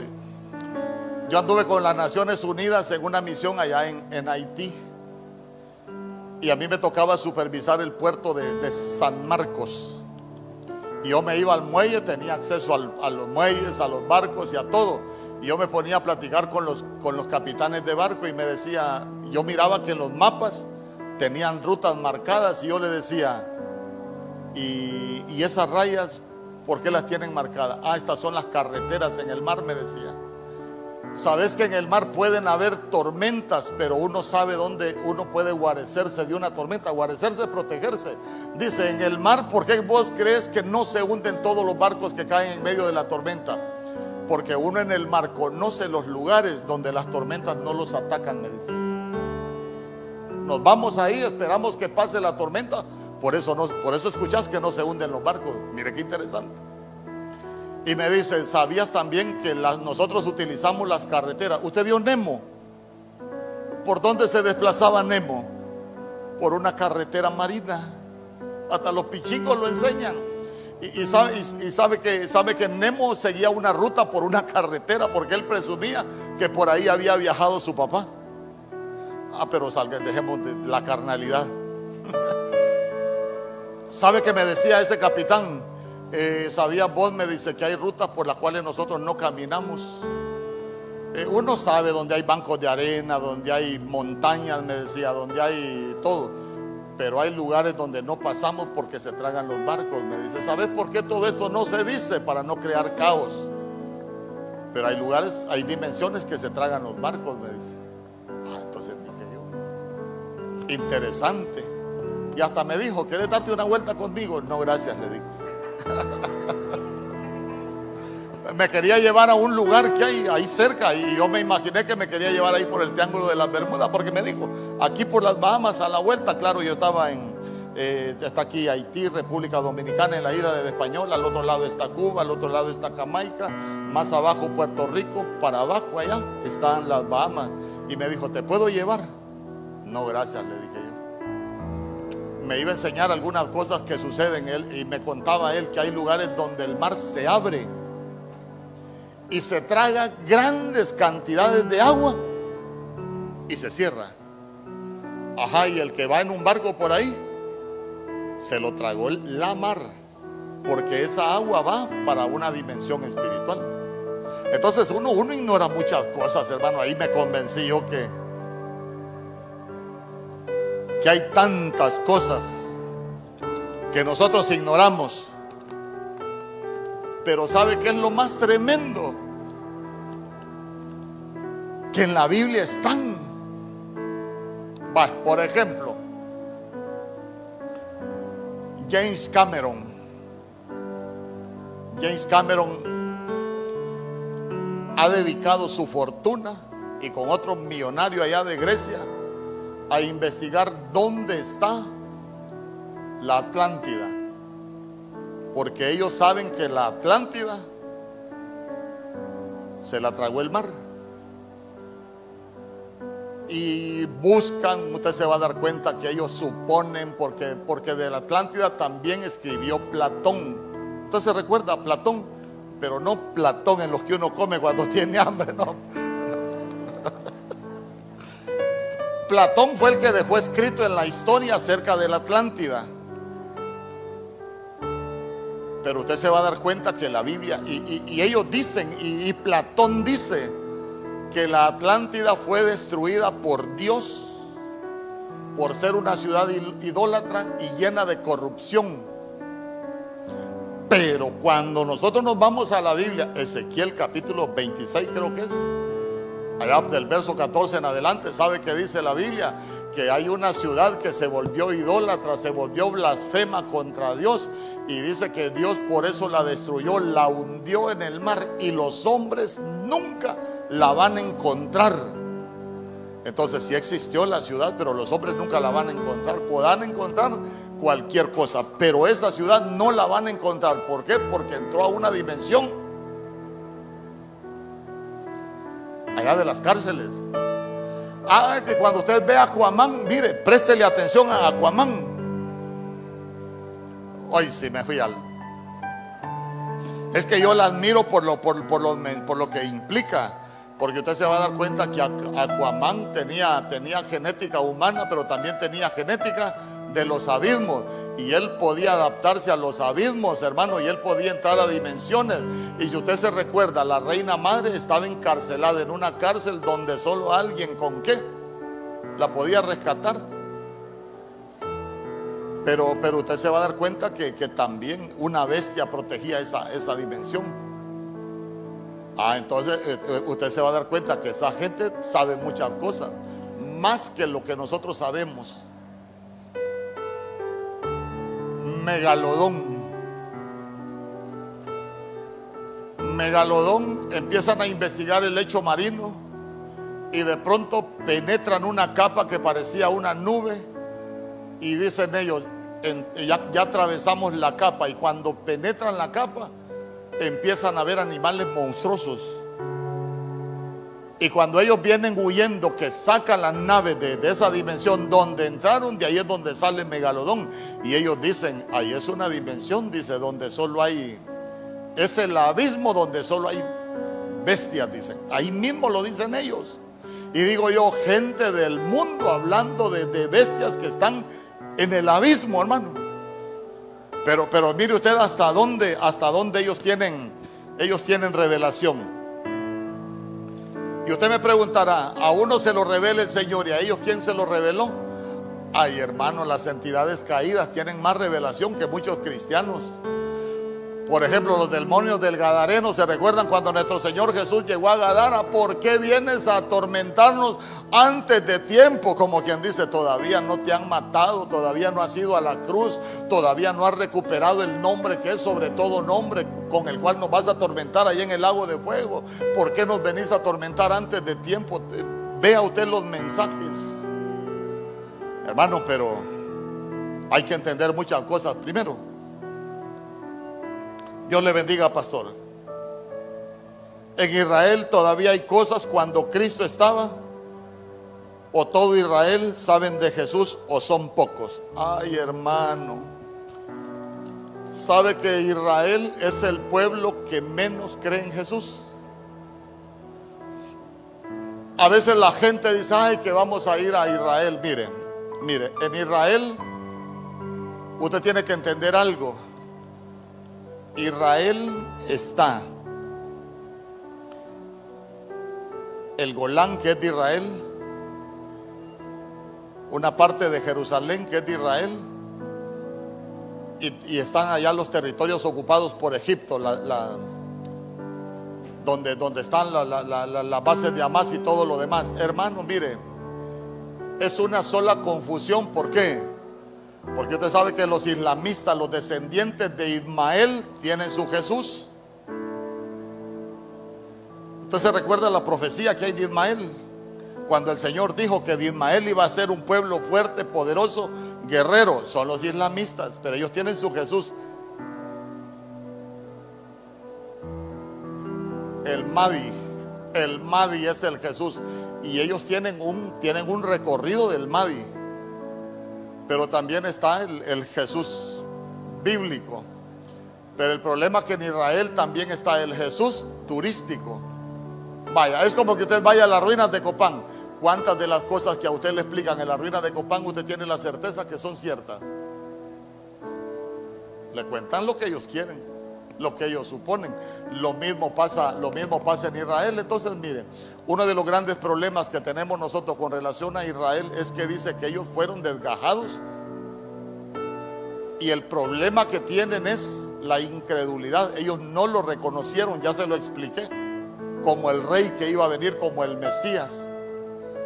Yo anduve con las Naciones Unidas en una misión allá en, en Haití. Y a mí me tocaba supervisar el puerto de, de San Marcos. Y yo me iba al muelle, tenía acceso al, a los muelles, a los barcos y a todo. Y yo me ponía a platicar con los, con los capitanes de barco y me decía, yo miraba que los mapas tenían rutas marcadas y yo le decía, y, y esas rayas, ¿por qué las tienen marcadas? Ah, estas son las carreteras en el mar, me decía. Sabes que en el mar pueden haber tormentas, pero uno sabe dónde uno puede guarecerse de una tormenta. Guarecerse, protegerse. Dice, en el mar, ¿por qué vos crees que no se hunden todos los barcos que caen en medio de la tormenta? Porque uno en el mar conoce los lugares donde las tormentas no los atacan, me dice. Nos vamos ahí, esperamos que pase la tormenta. Por eso, no, por eso escuchás que no se hunden los barcos. Mire qué interesante. Y me dice, ¿sabías también que las, nosotros utilizamos las carreteras? ¿Usted vio Nemo? ¿Por dónde se desplazaba Nemo? Por una carretera marina. Hasta los pichingos lo enseñan. Y, y, sabe, y, y sabe, que, sabe que Nemo seguía una ruta por una carretera, porque él presumía que por ahí había viajado su papá. Ah, pero salga, dejemos de la carnalidad. ¿Sabe que me decía ese capitán? Eh, ¿Sabías vos? Me dice que hay rutas por las cuales nosotros no caminamos. eh, Uno sabe donde hay bancos de arena, donde hay montañas, me decía, donde hay todo, pero hay lugares donde no pasamos porque se tragan los barcos. Me dice, ¿sabes por qué todo esto no se dice? Para no crear caos. Pero hay lugares, hay dimensiones que se tragan los barcos, me dice. Ah, entonces dije yo, interesante. Y hasta me dijo, ¿quieres darte una vuelta conmigo? No, gracias, le dije. Me quería llevar a un lugar que hay ahí cerca, y yo me imaginé que me quería llevar ahí por el Triángulo de las Bermudas, porque me dijo, aquí por las Bahamas a la vuelta. Claro, yo estaba en eh, está aquí Haití, República Dominicana, en la isla del Español, al otro lado está Cuba, al otro lado está Jamaica, más abajo Puerto Rico, para abajo allá están las Bahamas. Y me dijo, ¿te puedo llevar? No, gracias, le dije yo. Me iba a enseñar algunas cosas que suceden él, y me contaba él que hay lugares donde el mar se abre y se traga grandes cantidades de agua y se cierra. Ajá, y el que va en un barco por ahí se lo tragó la mar, porque esa agua va para una dimensión espiritual. Entonces uno, uno ignora muchas cosas, hermano. Ahí me convencí yo que que hay tantas cosas que nosotros ignoramos. Pero ¿sabe qué es lo más tremendo? Que en la Biblia están. Va, por ejemplo, James Cameron. James Cameron ha dedicado su fortuna, y con otro millonario allá de Grecia, a investigar dónde está la Atlántida, porque ellos saben que la Atlántida se la tragó el mar. Y buscan, usted se va a dar cuenta que ellos suponen, porque, porque de la Atlántida también escribió Platón. Usted se recuerda a Platón, pero no Platón en los que uno come cuando tiene hambre, no. Platón fue el que dejó escrito en la historia acerca de la Atlántida. Pero usted se va a dar cuenta que la Biblia, y, y, y ellos dicen, y, y Platón dice, que la Atlántida fue destruida por Dios por ser una ciudad idólatra y llena de corrupción. Pero cuando nosotros nos vamos a la Biblia, Ezequiel capítulo veintiséis, creo que es, allá del verso catorce en adelante, ¿sabe qué dice la Biblia? Que hay una ciudad que se volvió idólatra, se volvió blasfema contra Dios, y dice que Dios por eso la destruyó, la hundió en el mar, y los hombres nunca la van a encontrar. Entonces sí existió la ciudad, pero los hombres nunca la van a encontrar. Podrán encontrar cualquier cosa, pero esa ciudad no la van a encontrar. ¿Por qué? Porque entró a una dimensión allá de las cárceles. Ah, que cuando usted ve a Aquaman, mire, préstele atención a Aquaman. Hoy sí me fui al... Es que yo la admiro por lo, por, por lo, por lo que implica. Porque usted se va a dar cuenta que Aquaman tenía, tenía genética humana, pero también tenía genética de los abismos. Y él podía adaptarse a los abismos, hermano, y él podía entrar a dimensiones. Y si usted se recuerda, la reina madre estaba encarcelada en una cárcel donde solo alguien con qué la podía rescatar. Pero, pero usted se va a dar cuenta que, que también una bestia protegía esa, esa dimensión. Ah, entonces usted se va a dar cuenta que esa gente sabe muchas cosas, más que lo que nosotros sabemos. Megalodón. Megalodón, empiezan a investigar el lecho marino y de pronto penetran una capa que parecía una nube, y dicen ellos, en, ya, ya atravesamos la capa, y cuando penetran la capa empiezan a ver animales monstruosos. Y cuando ellos vienen huyendo, que sacan las naves de, de esa dimensión donde entraron, de ahí es donde sale Megalodón. Y ellos dicen, ahí es una dimensión, dice, donde solo hay, es el abismo donde solo hay bestias, dicen. Ahí mismo lo dicen ellos. Y digo yo, gente del mundo hablando de, de bestias que están en el abismo, hermano. Pero, pero mire usted hasta dónde, hasta dónde ellos tienen, ellos tienen revelación. Y usted me preguntará, a uno se lo revela el Señor, y a ellos ¿quién se lo reveló? Ay, hermano, las entidades caídas tienen más revelación que muchos cristianos. Por ejemplo, los demonios del Gadareno, ¿se recuerdan cuando nuestro Señor Jesús llegó a Gadara? ¿Por qué vienes a atormentarnos antes de tiempo? Como quien dice, todavía no te han matado, todavía no has ido a la cruz, todavía no has recuperado el nombre que es sobre todo nombre, con el cual nos vas a atormentar ahí en el lago de fuego. ¿Por qué nos venís a atormentar antes de tiempo? Vea usted los mensajes, hermano, pero hay que entender muchas cosas. Primero, Dios le bendiga, pastor. En Israel todavía hay cosas cuando Cristo estaba o todo Israel saben de Jesús o son pocos. Ay, hermano, ¿sabe que Israel es el pueblo que menos cree en Jesús? A veces la gente dice, ay, que vamos a ir a Israel. Miren, miren, en Israel usted tiene que entender algo. Israel está el Golán, que es de Israel, una parte de Jerusalén, que es de Israel, y, y están allá los territorios ocupados por Egipto, la, la, donde, donde están las la, la, la bases de Hamas y todo lo demás. Hermano, mire, es una sola confusión. ¿Por qué? Porque usted sabe que los islamistas, los descendientes de Ismael, tienen su Jesús. Usted se recuerda la profecía que hay de Ismael, cuando el Señor dijo que de Ismael iba a ser un pueblo fuerte, poderoso, guerrero. Son los islamistas, pero ellos tienen su Jesús, el Mahdi. El Mahdi es el Jesús, y ellos tienen un, tienen un recorrido del Mahdi. Pero también está el, el Jesús bíblico. Pero el problema es que en Israel también está el Jesús turístico. Vaya, es como que usted vaya a las ruinas de Copán. ¿Cuántas de las cosas que a usted le explican en las ruinas de Copán usted tiene la certeza que son ciertas? Le cuentan lo que ellos quieren, lo que ellos suponen. Lo mismo pasa, lo mismo pasa en Israel. Entonces, miren, uno de los grandes problemas que tenemos nosotros con relación a Israel es que dice que ellos fueron desgajados. Y el problema que tienen es la incredulidad. Ellos no lo reconocieron, ya se lo expliqué, como el rey que iba a venir, como el Mesías.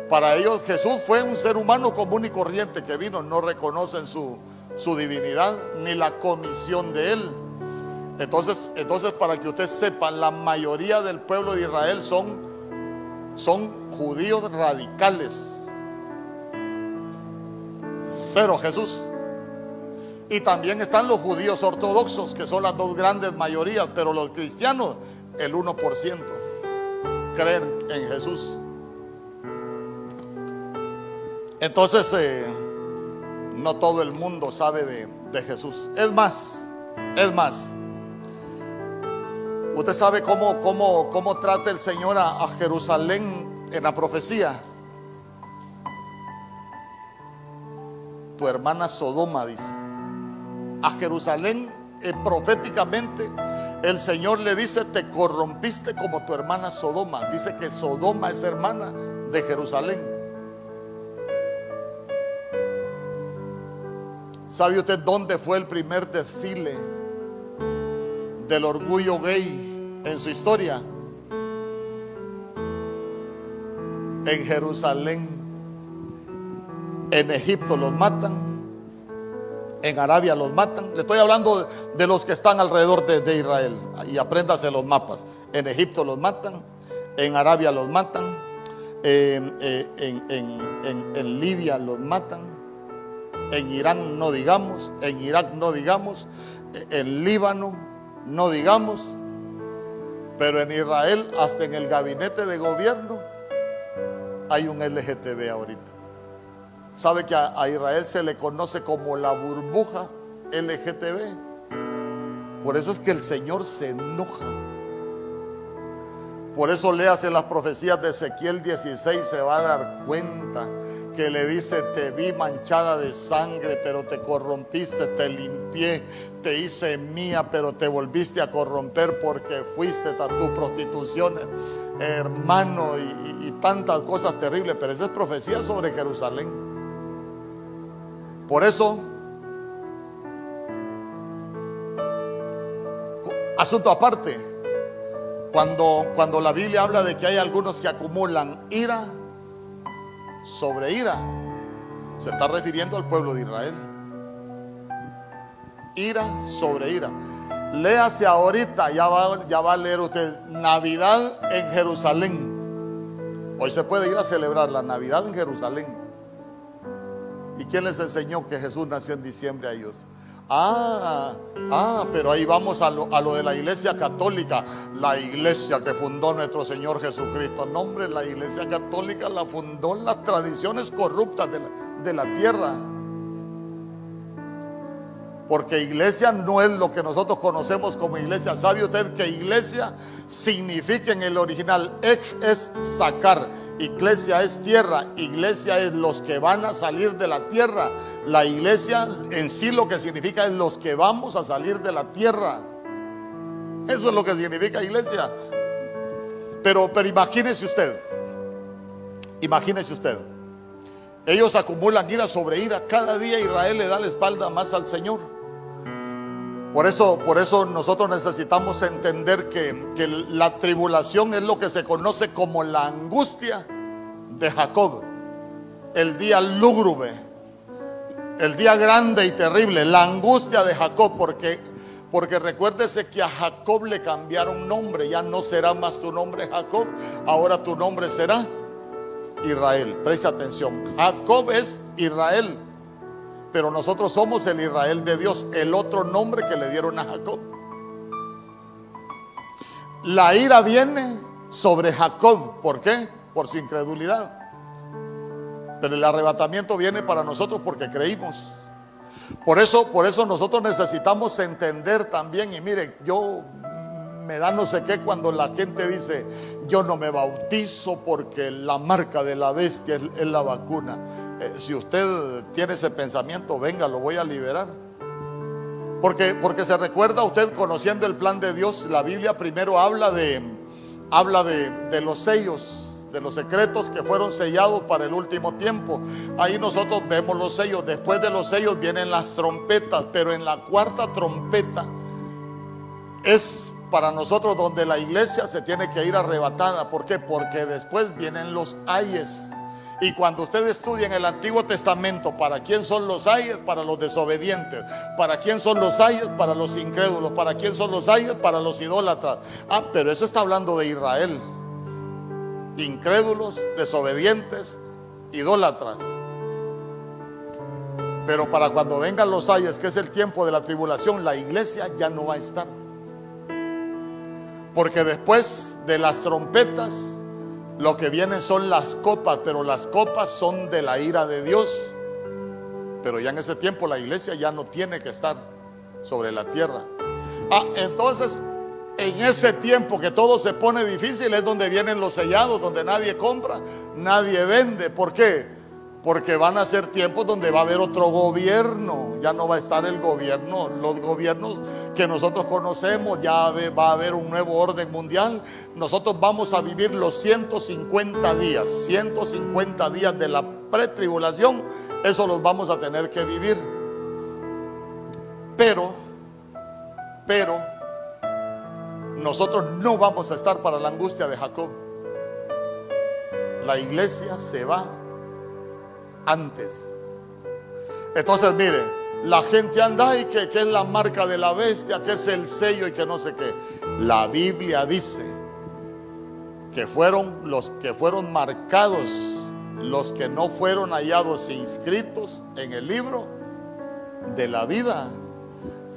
Para ellos Jesús fue un ser humano común y corriente que vino. No reconocen su, su divinidad ni la comisión de él. Entonces, entonces para que usted sepa, la mayoría del pueblo de Israel son, son judíos radicales, cero Jesús. Y también están los judíos ortodoxos, que son las dos grandes mayorías. Pero los cristianos, el uno por ciento creen en Jesús. Entonces eh, no todo el mundo sabe de, de Jesús. Es más, es más, usted sabe cómo, cómo, cómo trata el Señor a, a Jerusalén en la profecía. Tu hermana Sodoma, dice, a Jerusalén eh, proféticamente el Señor le dice, te corrompiste como tu hermana Sodoma. Dice que Sodoma es hermana de Jerusalén. ¿Sabe usted dónde fue el primer desfile del orgullo gay en su historia? En Jerusalén. En Egipto los matan, en Arabia los matan. Le estoy hablando de los que están alrededor de, de Israel. Y apréndase los mapas. En Egipto los matan, en Arabia los matan, en, en, en, en, en Libia los matan, en Irán no digamos, en Irak no digamos, en Líbano no digamos. Pero en Israel, hasta en el gabinete de gobierno, hay un L G T B ahorita. Sabe que a, a Israel se le conoce como la burbuja L G T B. Por eso es que el Señor se enoja. Por eso, léase las profecías de Ezequiel dieciséis, se va a dar cuenta que le dice, te vi manchada de sangre, pero te corrompiste, te limpié, te hice mía, pero te volviste a corromper porque fuiste a tus prostituciones, hermano, y, y, y tantas cosas terribles. Pero esa es profecía sobre Jerusalén. Por eso, asunto aparte, cuando, cuando la Biblia habla de que hay algunos que acumulan ira sobre ira, se está refiriendo al pueblo de Israel. Ira sobre ira. Léase ahorita, ya va, ya va a leer usted, Navidad en Jerusalén. Hoy se puede ir a celebrar la Navidad en Jerusalén. ¿Y quién les enseñó que Jesús nació en diciembre a ellos? Ah, ah, pero ahí vamos a lo, a lo de la iglesia católica. La iglesia que fundó nuestro Señor Jesucristo. No, hombre, la iglesia católica la fundó en las tradiciones corruptas de la, de la tierra. Porque iglesia no es lo que nosotros conocemos como iglesia. ¿Sabe usted que iglesia significa en el original? Ej es sacar, iglesia es tierra, iglesia es los que van a salir de la tierra. La iglesia en sí lo que significa es los que vamos a salir de la tierra. Eso es lo que significa iglesia. Pero, pero imagínese usted, imagínese usted. Ellos acumulan ira sobre ira. Cada día Israel le da la espalda más al Señor. Por eso, por eso nosotros necesitamos entender que, que la tribulación es lo que se conoce como la angustia de Jacob. El día lúgubre, el día grande y terrible, la angustia de Jacob. Porque, porque recuérdese que a Jacob le cambiaron nombre. Ya no será más tu nombre Jacob, ahora tu nombre será Israel. Presta atención, Jacob es Israel, pero nosotros somos el Israel de Dios, el otro nombre que le dieron a Jacob. La ira viene sobre Jacob, ¿por qué? Por su incredulidad. Pero el arrebatamiento viene para nosotros porque creímos. Por eso, por eso nosotros necesitamos entender también. Y mire, yo me da no sé qué cuando la gente dice yo no me bautizo porque la marca de la bestia es, es la vacuna. eh, Si usted tiene ese pensamiento, venga, lo voy a liberar. Porque, porque se recuerda usted, conociendo el plan de Dios, la Biblia primero habla de Habla de, de los sellos, de los secretos que fueron sellados para el último tiempo. Ahí nosotros vemos los sellos. Después de los sellos vienen las trompetas. Pero en la cuarta trompeta es para nosotros donde la iglesia se tiene que ir arrebatada. ¿Por qué? Porque después vienen los ayes. Y cuando usted estudia en el Antiguo Testamento, ¿para quién son los ayes? Para los desobedientes. ¿Para quién son los ayes? Para los incrédulos. ¿Para quién son los ayes? Para los idólatras. Ah, pero eso está hablando de Israel. Incrédulos, desobedientes, idólatras. Pero para cuando vengan los ayes, que es el tiempo de la tribulación, la iglesia ya no va a estar. Porque después de las trompetas, lo que vienen son las copas, pero las copas son de la ira de Dios. Pero ya en ese tiempo la iglesia ya no tiene que estar sobre la tierra. Ah, entonces en ese tiempo que todo se pone difícil es donde vienen los sellados, donde nadie compra, nadie vende. ¿Por qué? Porque van a ser tiempos donde va a haber otro gobierno. Ya no va a estar el gobierno, los gobiernos que nosotros conocemos. Ya va a haber un nuevo orden mundial. Nosotros vamos a vivir los ciento cincuenta días. ciento cincuenta días de la pretribulación. Eso los vamos a tener que vivir. Pero, pero, nosotros no vamos a estar para la angustia de Jacob. La iglesia se va antes. Entonces mire, la gente anda y que, que es la marca de la bestia, que es el sello y que no sé qué. La Biblia dice que fueron los que fueron marcados, los que no fueron hallados inscritos en el libro de la vida.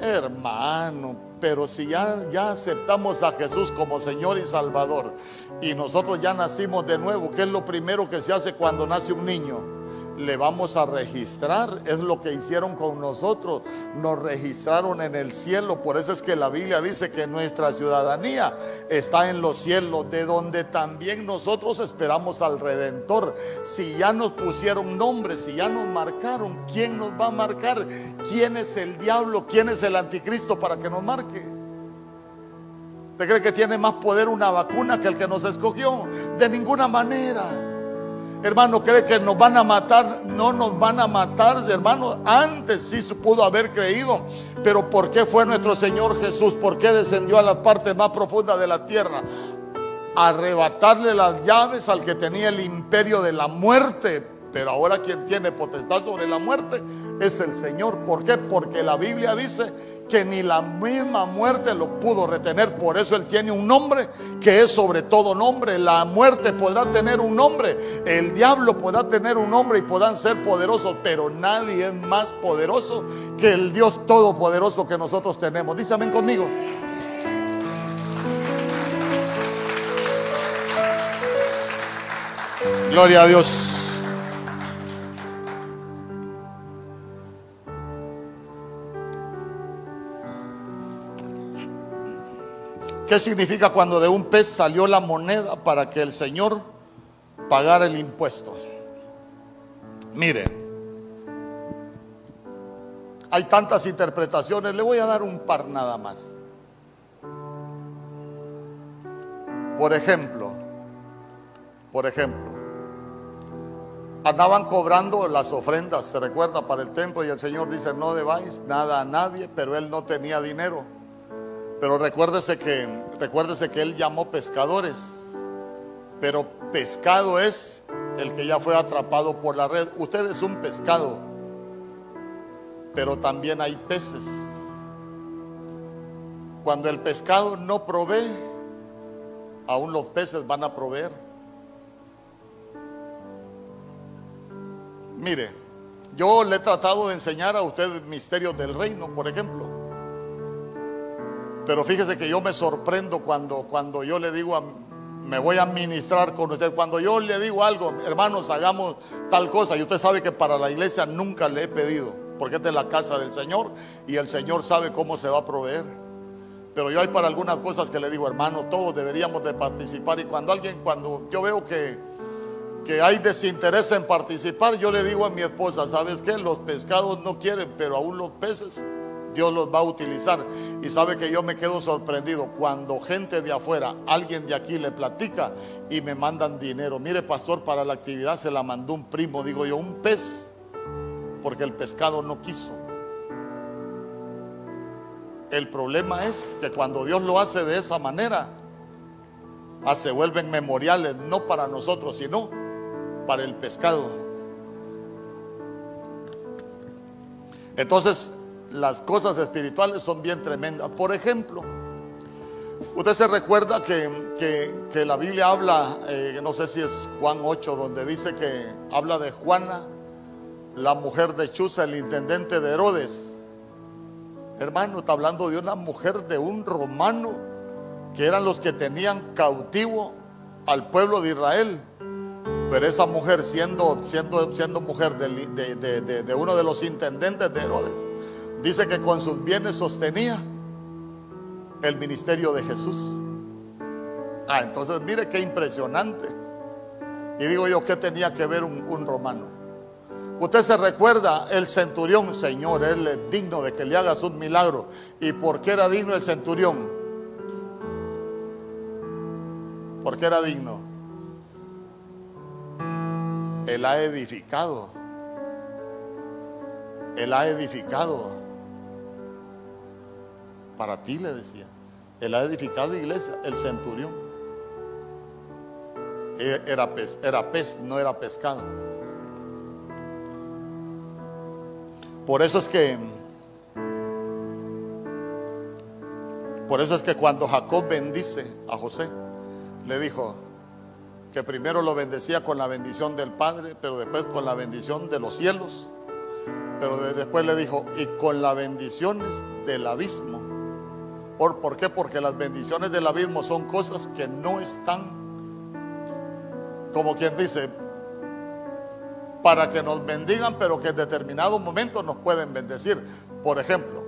Hermano, pero si ya, ya aceptamos a Jesús como Señor y Salvador, y nosotros ya nacimos de nuevo, ¿qué es lo primero que se hace cuando nace un niño? Le vamos a registrar. Es lo que hicieron con nosotros. Nos registraron en el cielo. Por eso es que la Biblia dice que nuestra ciudadanía está en los cielos, de donde también nosotros esperamos al Redentor. Si ya nos pusieron nombres, si ya nos marcaron, ¿quién nos va a marcar? ¿Quién es el diablo? ¿Quién es el anticristo para que nos marque? ¿Usted cree que tiene más poder una vacuna que el que nos escogió? De ninguna manera. Hermano, ¿cree que nos van a matar? No nos van a matar, hermano. Antes sí se pudo haber creído. Pero ¿por qué fue nuestro Señor Jesús? ¿Por qué descendió a las partes más profundas de la tierra? Arrebatarle las llaves al que tenía el imperio de la muerte. Pero ahora quien tiene potestad sobre la muerte es el Señor. ¿Por qué? Porque la Biblia dice que ni la misma muerte lo pudo retener. Por eso Él tiene un nombre que es sobre todo nombre. La muerte podrá tener un nombre, el diablo podrá tener un nombre y podrán ser poderosos, pero nadie es más poderoso que el Dios todopoderoso que nosotros tenemos. Dice amén conmigo. Gloria a Dios. ¿Qué significa cuando de un pez salió la moneda para que el Señor pagara el impuesto? Mire, hay tantas interpretaciones, le voy a dar un par nada más. Por ejemplo, por ejemplo, andaban cobrando las ofrendas, se recuerda, para el templo, y el Señor dice: no debáis nada a nadie, pero él no tenía dinero. Pero recuérdese que, recuérdese que él llamó pescadores, pero pescado es el que ya fue atrapado por la red. Usted es un pescado, pero también hay peces. Cuando el pescado no provee, aún los peces van a proveer. Mire, yo le he tratado de enseñar a usted misterios del reino, por ejemplo. Pero fíjese que yo me sorprendo cuando, cuando yo le digo, a, me voy a ministrar con usted. Cuando yo le digo algo, hermanos, hagamos tal cosa. Y usted sabe que para la iglesia nunca le he pedido, porque esta es la casa del Señor y el Señor sabe cómo se va a proveer. Pero yo hay para algunas cosas que le digo, hermanos, todos deberíamos de participar. Y cuando alguien, cuando yo veo que, que hay desinterés en participar, yo le digo a mi esposa: ¿sabes qué? Los pescados no quieren, pero aún los peces Dios los va a utilizar. Y sabe que yo me quedo sorprendido cuando gente de afuera, alguien de aquí le platica y me mandan dinero. Mire, pastor, para la actividad se la mandó un primo. Digo yo, un pez, porque el pescado no quiso. El problema es que cuando Dios lo hace de esa manera, se vuelven memoriales, no para nosotros, sino para el pescado. Entonces, las cosas espirituales son bien tremendas. Por ejemplo, usted se recuerda que, que, que la Biblia habla, eh, no sé si es Juan ocho, donde dice que habla de Juana, la mujer de Chuza, el intendente de Herodes. Hermano, está hablando de una mujer, de un romano, que eran los que tenían cautivo al pueblo de Israel. Pero esa mujer, siendo, siendo, siendo mujer de, de, de, de, de uno de los intendentes de Herodes, dice que con sus bienes sostenía el ministerio de Jesús. Ah, entonces mire qué impresionante. Y digo yo, ¿qué tenía que ver un, un romano? Usted se recuerda el centurión. Señor, él es digno de que le hagas un milagro. ¿Y por qué era digno el centurión? ¿Por qué era digno? Él ha edificado. Él ha edificado. Para ti, le decía. Él ha edificado iglesia. El centurión era pez, era pez, no era pescado. Por eso es que Por eso es que cuando Jacob bendice a José, le dijo que primero lo bendecía con la bendición del Padre, pero después con la bendición de los cielos. Pero después le dijo: y con las bendiciones del abismo. ¿Por, ¿Por qué? Porque las bendiciones del abismo son cosas que no están, como quien dice, para que nos bendigan, pero que en determinado momento nos pueden bendecir. Por ejemplo,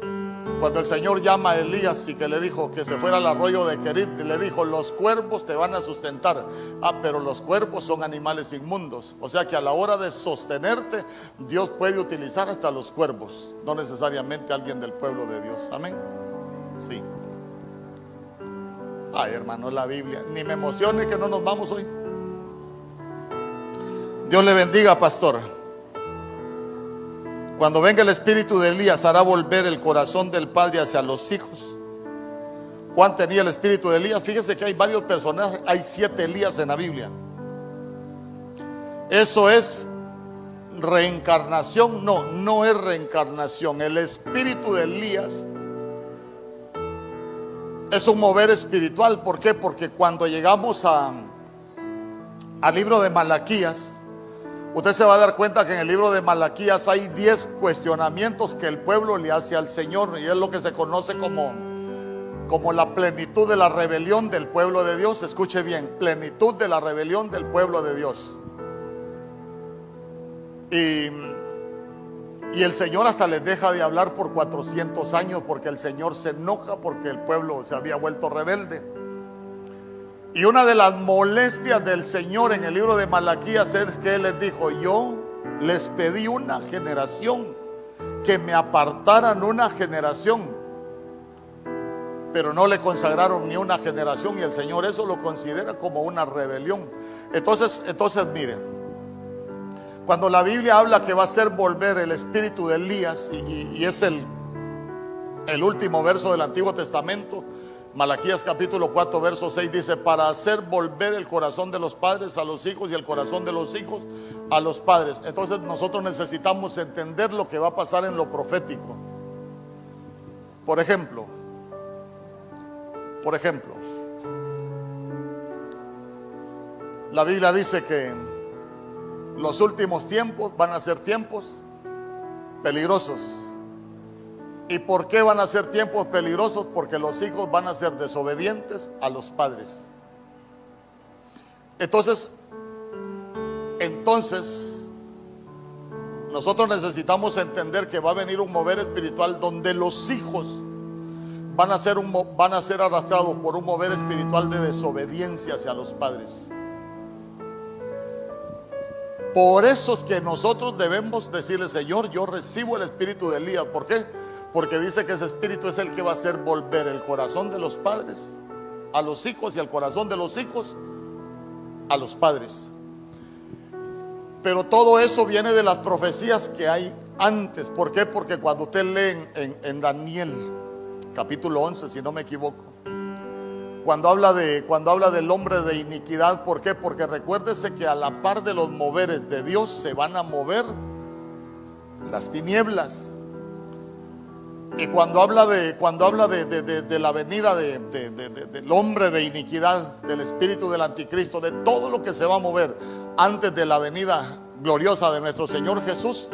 cuando el Señor llama a Elías y que le dijo que se fuera al arroyo de Querit, le dijo: los cuervos te van a sustentar. Ah, pero los cuervos son animales inmundos. O sea que a la hora de sostenerte, Dios puede utilizar hasta los cuervos, no necesariamente alguien del pueblo de Dios. Amén. Sí. Ay, hermano, la Biblia. Ni me emocione, que no nos vamos hoy. Dios le bendiga, pastor. Cuando venga el espíritu de Elías, hará volver el corazón del padre hacia los hijos. Juan tenía el espíritu de Elías. Fíjese que hay varios personajes, hay siete Elías en la Biblia. Eso es reencarnación, no, no es reencarnación. El espíritu de Elías es un mover espiritual. ¿Por qué? Porque cuando llegamos a al libro de Malaquías, usted se va a dar cuenta que en el libro de Malaquías hay diez cuestionamientos que el pueblo le hace al Señor, y es lo que se conoce como, como la plenitud de la rebelión del pueblo de Dios. Escuche bien, plenitud de la rebelión del pueblo de Dios. Y, y el Señor hasta les deja de hablar por cuatrocientos años, porque el Señor se enoja porque el pueblo se había vuelto rebelde. Y una de las molestias del Señor en el libro de Malaquías es que Él les dijo: yo les pedí una generación, que me apartaran una generación, pero no le consagraron ni una generación, y el Señor eso lo considera como una rebelión. Entonces, entonces miren, cuando la Biblia habla que va a ser volver el espíritu de Elías, y, y, y es el, el último verso del Antiguo Testamento, Malaquías capítulo cuatro verso seis dice: para hacer volver el corazón de los padres a los hijos y el corazón de los hijos a los padres. Entonces nosotros necesitamos entender lo que va a pasar en lo profético. Por ejemplo, por ejemplo, la Biblia dice que los últimos tiempos van a ser tiempos peligrosos. ¿Y por qué van a ser tiempos peligrosos? Porque los hijos van a ser desobedientes a los padres. Entonces, entonces, nosotros necesitamos entender que va a venir un mover espiritual donde los hijos van a ser, un, van a ser arrastrados por un mover espiritual de desobediencia hacia los padres. Por eso es que nosotros debemos decirle: Señor, yo recibo el espíritu de Elías. ¿Por qué? Porque dice que ese espíritu es el que va a hacer volver el corazón de los padres a los hijos y el corazón de los hijos a los padres. Pero todo eso viene de las profecías que hay antes. ¿Por qué? Porque cuando usted lee en, en, en Daniel capítulo once, si no me equivoco, Cuando habla, de, cuando habla del hombre de iniquidad. ¿Por qué? Porque recuérdese que a la par de los moveres de Dios se van a mover las tinieblas. Y cuando habla de, cuando habla de, de, de, de la venida de, de, de, de, del hombre de iniquidad, del espíritu del anticristo, de todo lo que se va a mover antes de la venida gloriosa de nuestro Señor Jesús,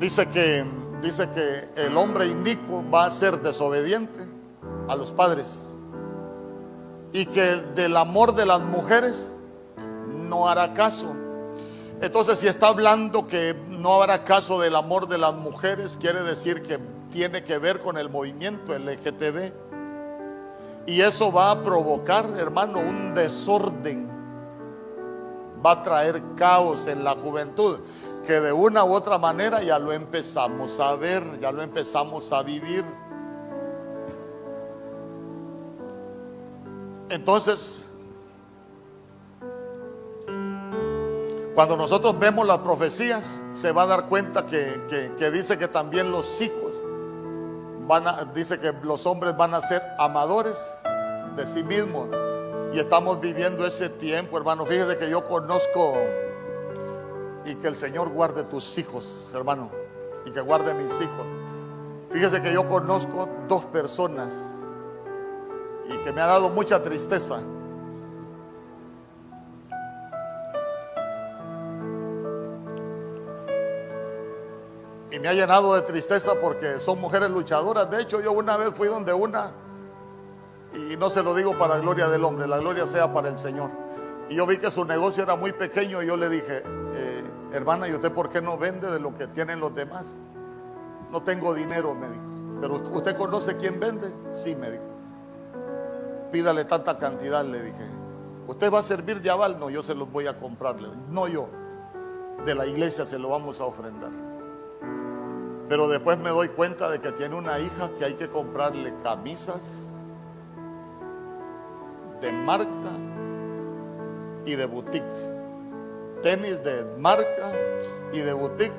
dice que, dice que el hombre inicuo va a ser desobediente a los padres, y que del amor de las mujeres no hará caso. Entonces, si está hablando que no hará caso del amor de las mujeres, quiere decir que tiene que ver con el movimiento L G T B. Y eso va a provocar, hermano, un desorden. Va a traer caos en la juventud, que de una u otra manera ya lo empezamos a ver, ya lo empezamos a vivir. Entonces, cuando nosotros vemos las profecías, se va a dar cuenta que, que, que dice que también los hijos van a, dice que los hombres van a ser amadores de sí mismos. Y estamos viviendo ese tiempo, hermano. Fíjese que yo conozco, y que el Señor guarde tus hijos, hermano, y que guarde mis hijos. Fíjese que yo conozco dos personas, y que me ha dado mucha tristeza. Y me ha llenado de tristeza porque son mujeres luchadoras. De hecho, yo una vez fui donde una, y no se lo digo para gloria del hombre, la gloria sea para el Señor. Y yo vi que su negocio era muy pequeño, y yo le dije: eh, hermana, ¿y usted por qué no vende de lo que tienen los demás? No tengo dinero, me dijo. Pero ¿usted conoce quién vende? Sí, me dijo. Pídale tanta cantidad, le dije. ¿Usted va a servir de aval? No, yo se los voy a comprarle. No, yo, de la iglesia se lo vamos a ofrendar. Pero después me doy cuenta de que tiene una hija que hay que comprarle camisas de marca y de boutique, tenis de marca y de boutique,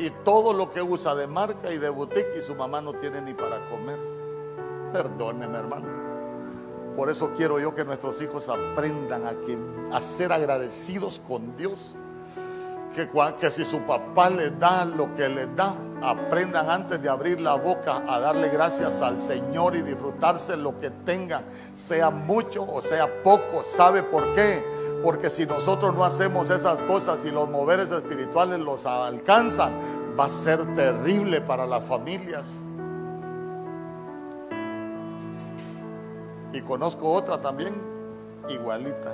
y todo lo que usa de marca y de boutique, y su mamá no tiene ni para comer. Perdóneme, hermano. Por eso quiero yo que nuestros hijos aprendan a, que, a ser agradecidos con Dios, que, que si su papá les da lo que les da, aprendan antes de abrir la boca a darle gracias al Señor y disfrutarse lo que tengan, sea mucho o sea poco. ¿Sabe por qué? Porque si nosotros no hacemos esas cosas y los moveres espirituales los alcanzan, va a ser terrible para las familias. Y conozco otra también, igualita.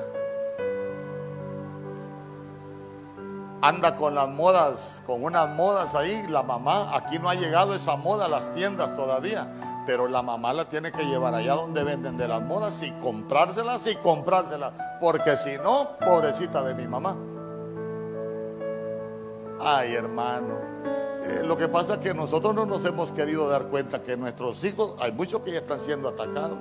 Anda con las modas, con unas modas ahí, la mamá, aquí no ha llegado esa moda a las tiendas todavía, pero la mamá la tiene que llevar allá donde venden de las modas y comprárselas y comprárselas, porque si no, pobrecita de mi mamá. Ay, hermano, eh, lo que pasa es que nosotros no nos hemos querido dar cuenta que nuestros hijos, hay muchos que ya están siendo atacados.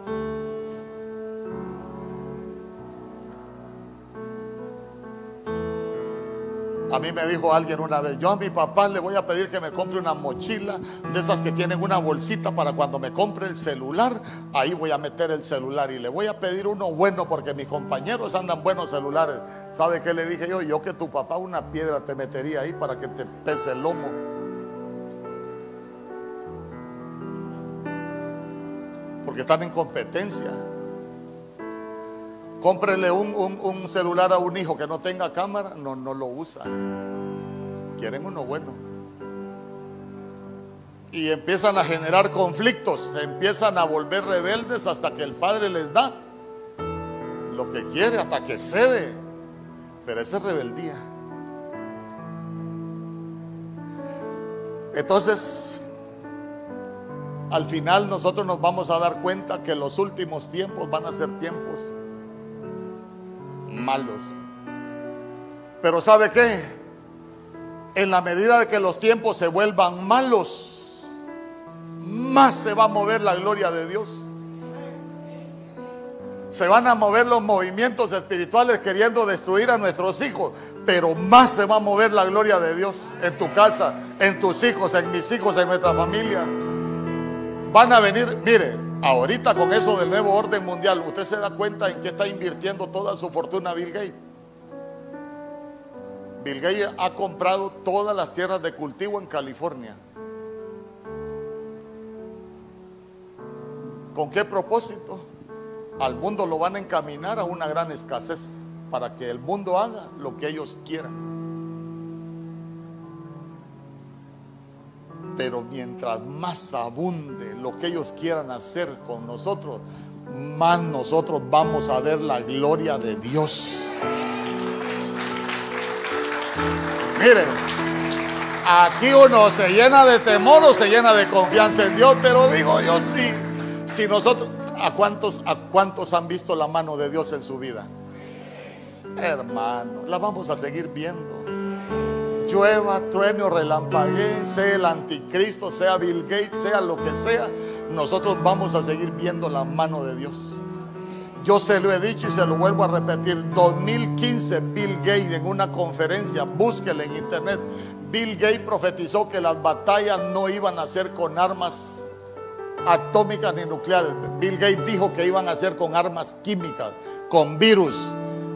A mí me dijo alguien una vez, yo a mi papá le voy a pedir que me compre una mochila de esas que tienen una bolsita para cuando me compre el celular, ahí voy a meter el celular y le voy a pedir uno bueno porque mis compañeros andan buenos celulares. ¿Sabe qué le dije yo? Yo que tu papá una piedra te metería ahí para que te pese el lomo. Porque están en competencia. Cómprele un, un, un celular a un hijo que no tenga cámara, no, no lo usa. Quieren uno bueno. Y empiezan a generar conflictos, se empiezan a volver rebeldes hasta que el padre les da lo que quiere, hasta que cede. Pero esa es rebeldía. Entonces, al final nosotros nos vamos a dar cuenta que los últimos tiempos van a ser tiempos malos. Pero ¿sabe qué? En la medida de que los tiempos se vuelvan malos, más se va a mover la gloria de Dios. Se van a mover los movimientos espirituales queriendo destruir a nuestros hijos, pero más se va a mover la gloria de Dios en tu casa, en tus hijos, en mis hijos, en nuestra familia. Van a venir, mire, ahorita con eso del nuevo orden mundial, usted se da cuenta en qué está invirtiendo toda su fortuna Bill Gates. Bill Gates ha comprado todas las tierras de cultivo en California. ¿Con qué propósito? Al mundo lo van a encaminar a una gran escasez para que el mundo haga lo que ellos quieran. Pero mientras más abunde lo que ellos quieran hacer con nosotros, más nosotros vamos a ver la gloria de Dios. Miren, aquí uno se llena de temor o se llena de confianza en Dios, pero digo yo sí, si nosotros, ¿a cuántos, a cuántos han visto la mano de Dios en su vida? Hermano, la vamos a seguir viendo. Llueva, truene o relampaguee, sea el anticristo, sea Bill Gates, sea lo que sea, nosotros vamos a seguir viendo la mano de Dios. Yo se lo he dicho y se lo vuelvo a repetir. dos mil quince, Bill Gates en una conferencia, búsquela en internet, Bill Gates profetizó que las batallas no iban a ser con armas atómicas ni nucleares. Bill Gates dijo que iban a ser con armas químicas, con virus.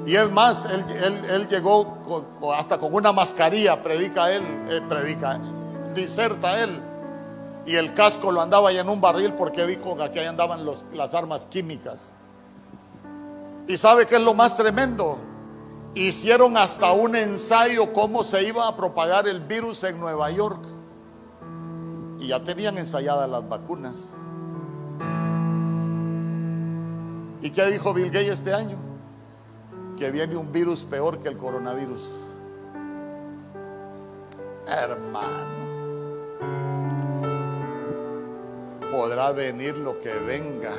Y es más, él, él, él llegó con, hasta con una mascarilla, predica él, eh, predica, diserta él. Y el casco lo andaba ahí en un barril porque dijo que aquí andaban los, las armas químicas. ¿Y sabe qué es lo más tremendo? Hicieron hasta un ensayo cómo se iba a propagar el virus en Nueva York. Y ya tenían ensayadas las vacunas. ¿Y qué dijo Bill Gates este año? Que viene un virus peor que el coronavirus. Hermano, podrá venir lo que venga,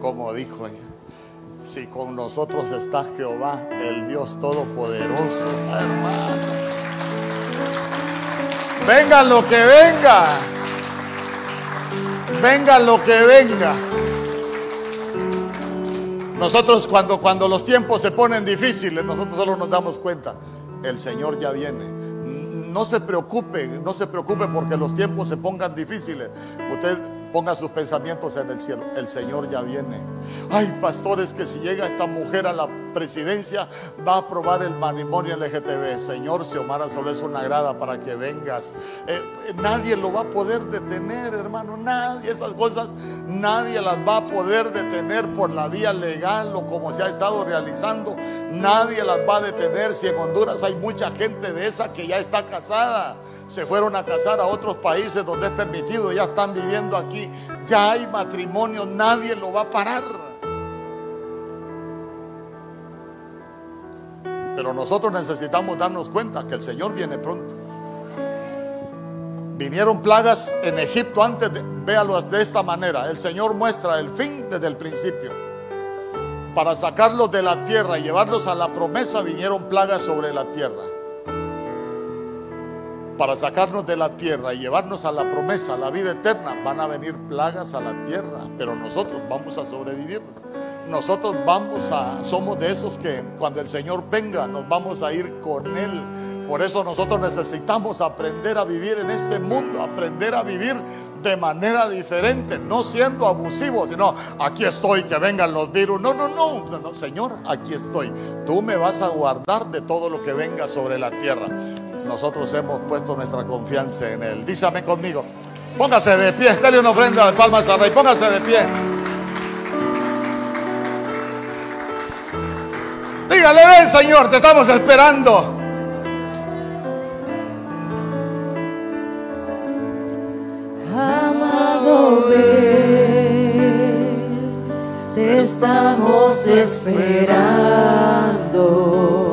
como dijo ella. Si con nosotros está Jehová, el Dios Todopoderoso, hermano. Venga lo que venga. Venga lo que venga. Nosotros cuando, cuando los tiempos se ponen difíciles, nosotros solo nos damos cuenta, el Señor ya viene. No se preocupe, no se preocupe porque los tiempos se pongan difíciles. Usted ponga sus pensamientos en el cielo, el Señor ya viene. Ay, pastores, que si llega esta mujer a la presidencia va a aprobar el matrimonio L G B T. Señor, Xiomara Solé, es una grada para que vengas. Eh, nadie lo va a poder detener, hermano. Nadie, esas cosas, nadie las va a poder detener por la vía legal o como se ha estado realizando. Nadie las va a detener. Si en Honduras hay mucha gente de esa que ya está casada, se fueron a casar a otros países donde es permitido, ya están viviendo aquí, ya hay matrimonio, nadie lo va a parar. Pero nosotros necesitamos darnos cuenta que el Señor viene pronto. Vinieron plagas en Egipto antes de, véalo de esta manera, el Señor muestra el fin desde el principio. Para sacarlos de la tierra y llevarlos a la promesa, vinieron plagas sobre la tierra. Para sacarnos de la tierra y llevarnos a la promesa, la vida eterna, van a venir plagas a la tierra, pero nosotros vamos a sobrevivir. Nosotros vamos a, somos de esos que cuando el Señor venga nos vamos a ir con Él. Por eso nosotros necesitamos aprender a vivir en este mundo, aprender a vivir de manera diferente, no siendo abusivos, sino aquí estoy, que vengan los virus. No, no, no, no, Señor, aquí estoy. Tú me vas a guardar de todo lo que venga sobre la tierra. Nosotros hemos puesto nuestra confianza en Él. Dígame conmigo, póngase de pie, dale una ofrenda de palmas al Rey, póngase de pie. Dígale, ven Señor, te estamos esperando. Amado, ven, te estamos esperando.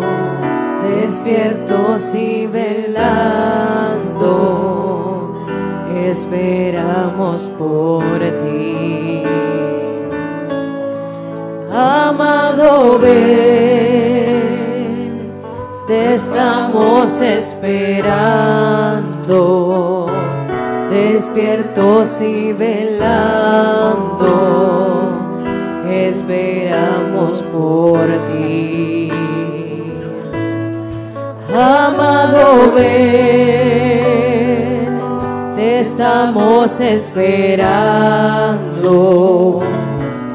Despiertos y velando, esperamos por ti. Amado, ven, te estamos esperando. Despiertos y velando, esperamos por ti. Amado, ven, te estamos esperando,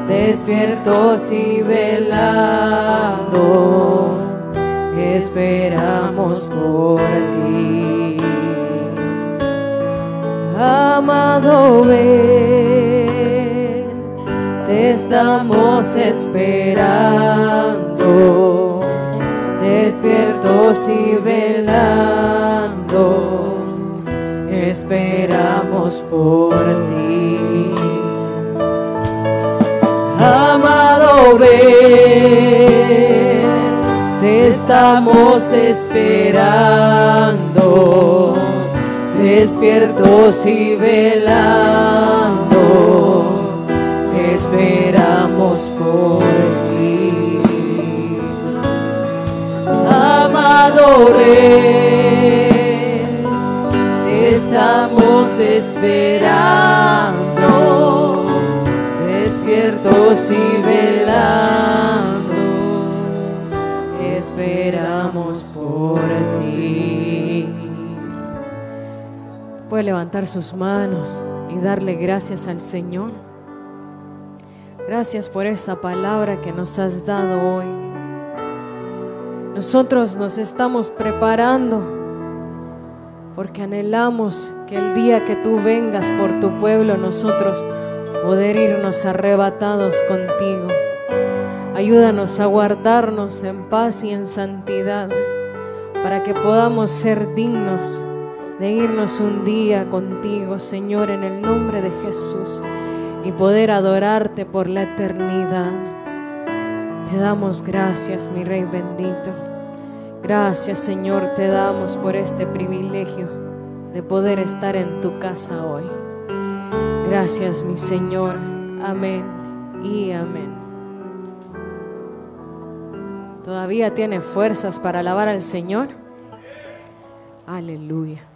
despiertos y velando, esperamos por ti. Amado, ven, te estamos esperando. Despiertos y velando, esperamos por ti. Amado, ven, te estamos esperando. Despiertos y velando, esperamos por ti. Amado Rey, te estamos esperando, despiertos y velando, esperamos por ti. Puede levantar sus manos y darle gracias al Señor. Gracias por esta palabra que nos has dado hoy. Nosotros nos estamos preparando porque anhelamos que el día que tú vengas por tu pueblo, nosotros poder irnos arrebatados contigo. Ayúdanos a guardarnos en paz y en santidad para que podamos ser dignos de irnos un día contigo, Señor, en el nombre de Jesús, y poder adorarte por la eternidad. Te damos gracias, mi Rey bendito. Gracias, Señor, te damos por este privilegio de poder estar en tu casa hoy. Gracias, mi Señor. Amén y amén. ¿Todavía tiene fuerzas para alabar al Señor? Aleluya.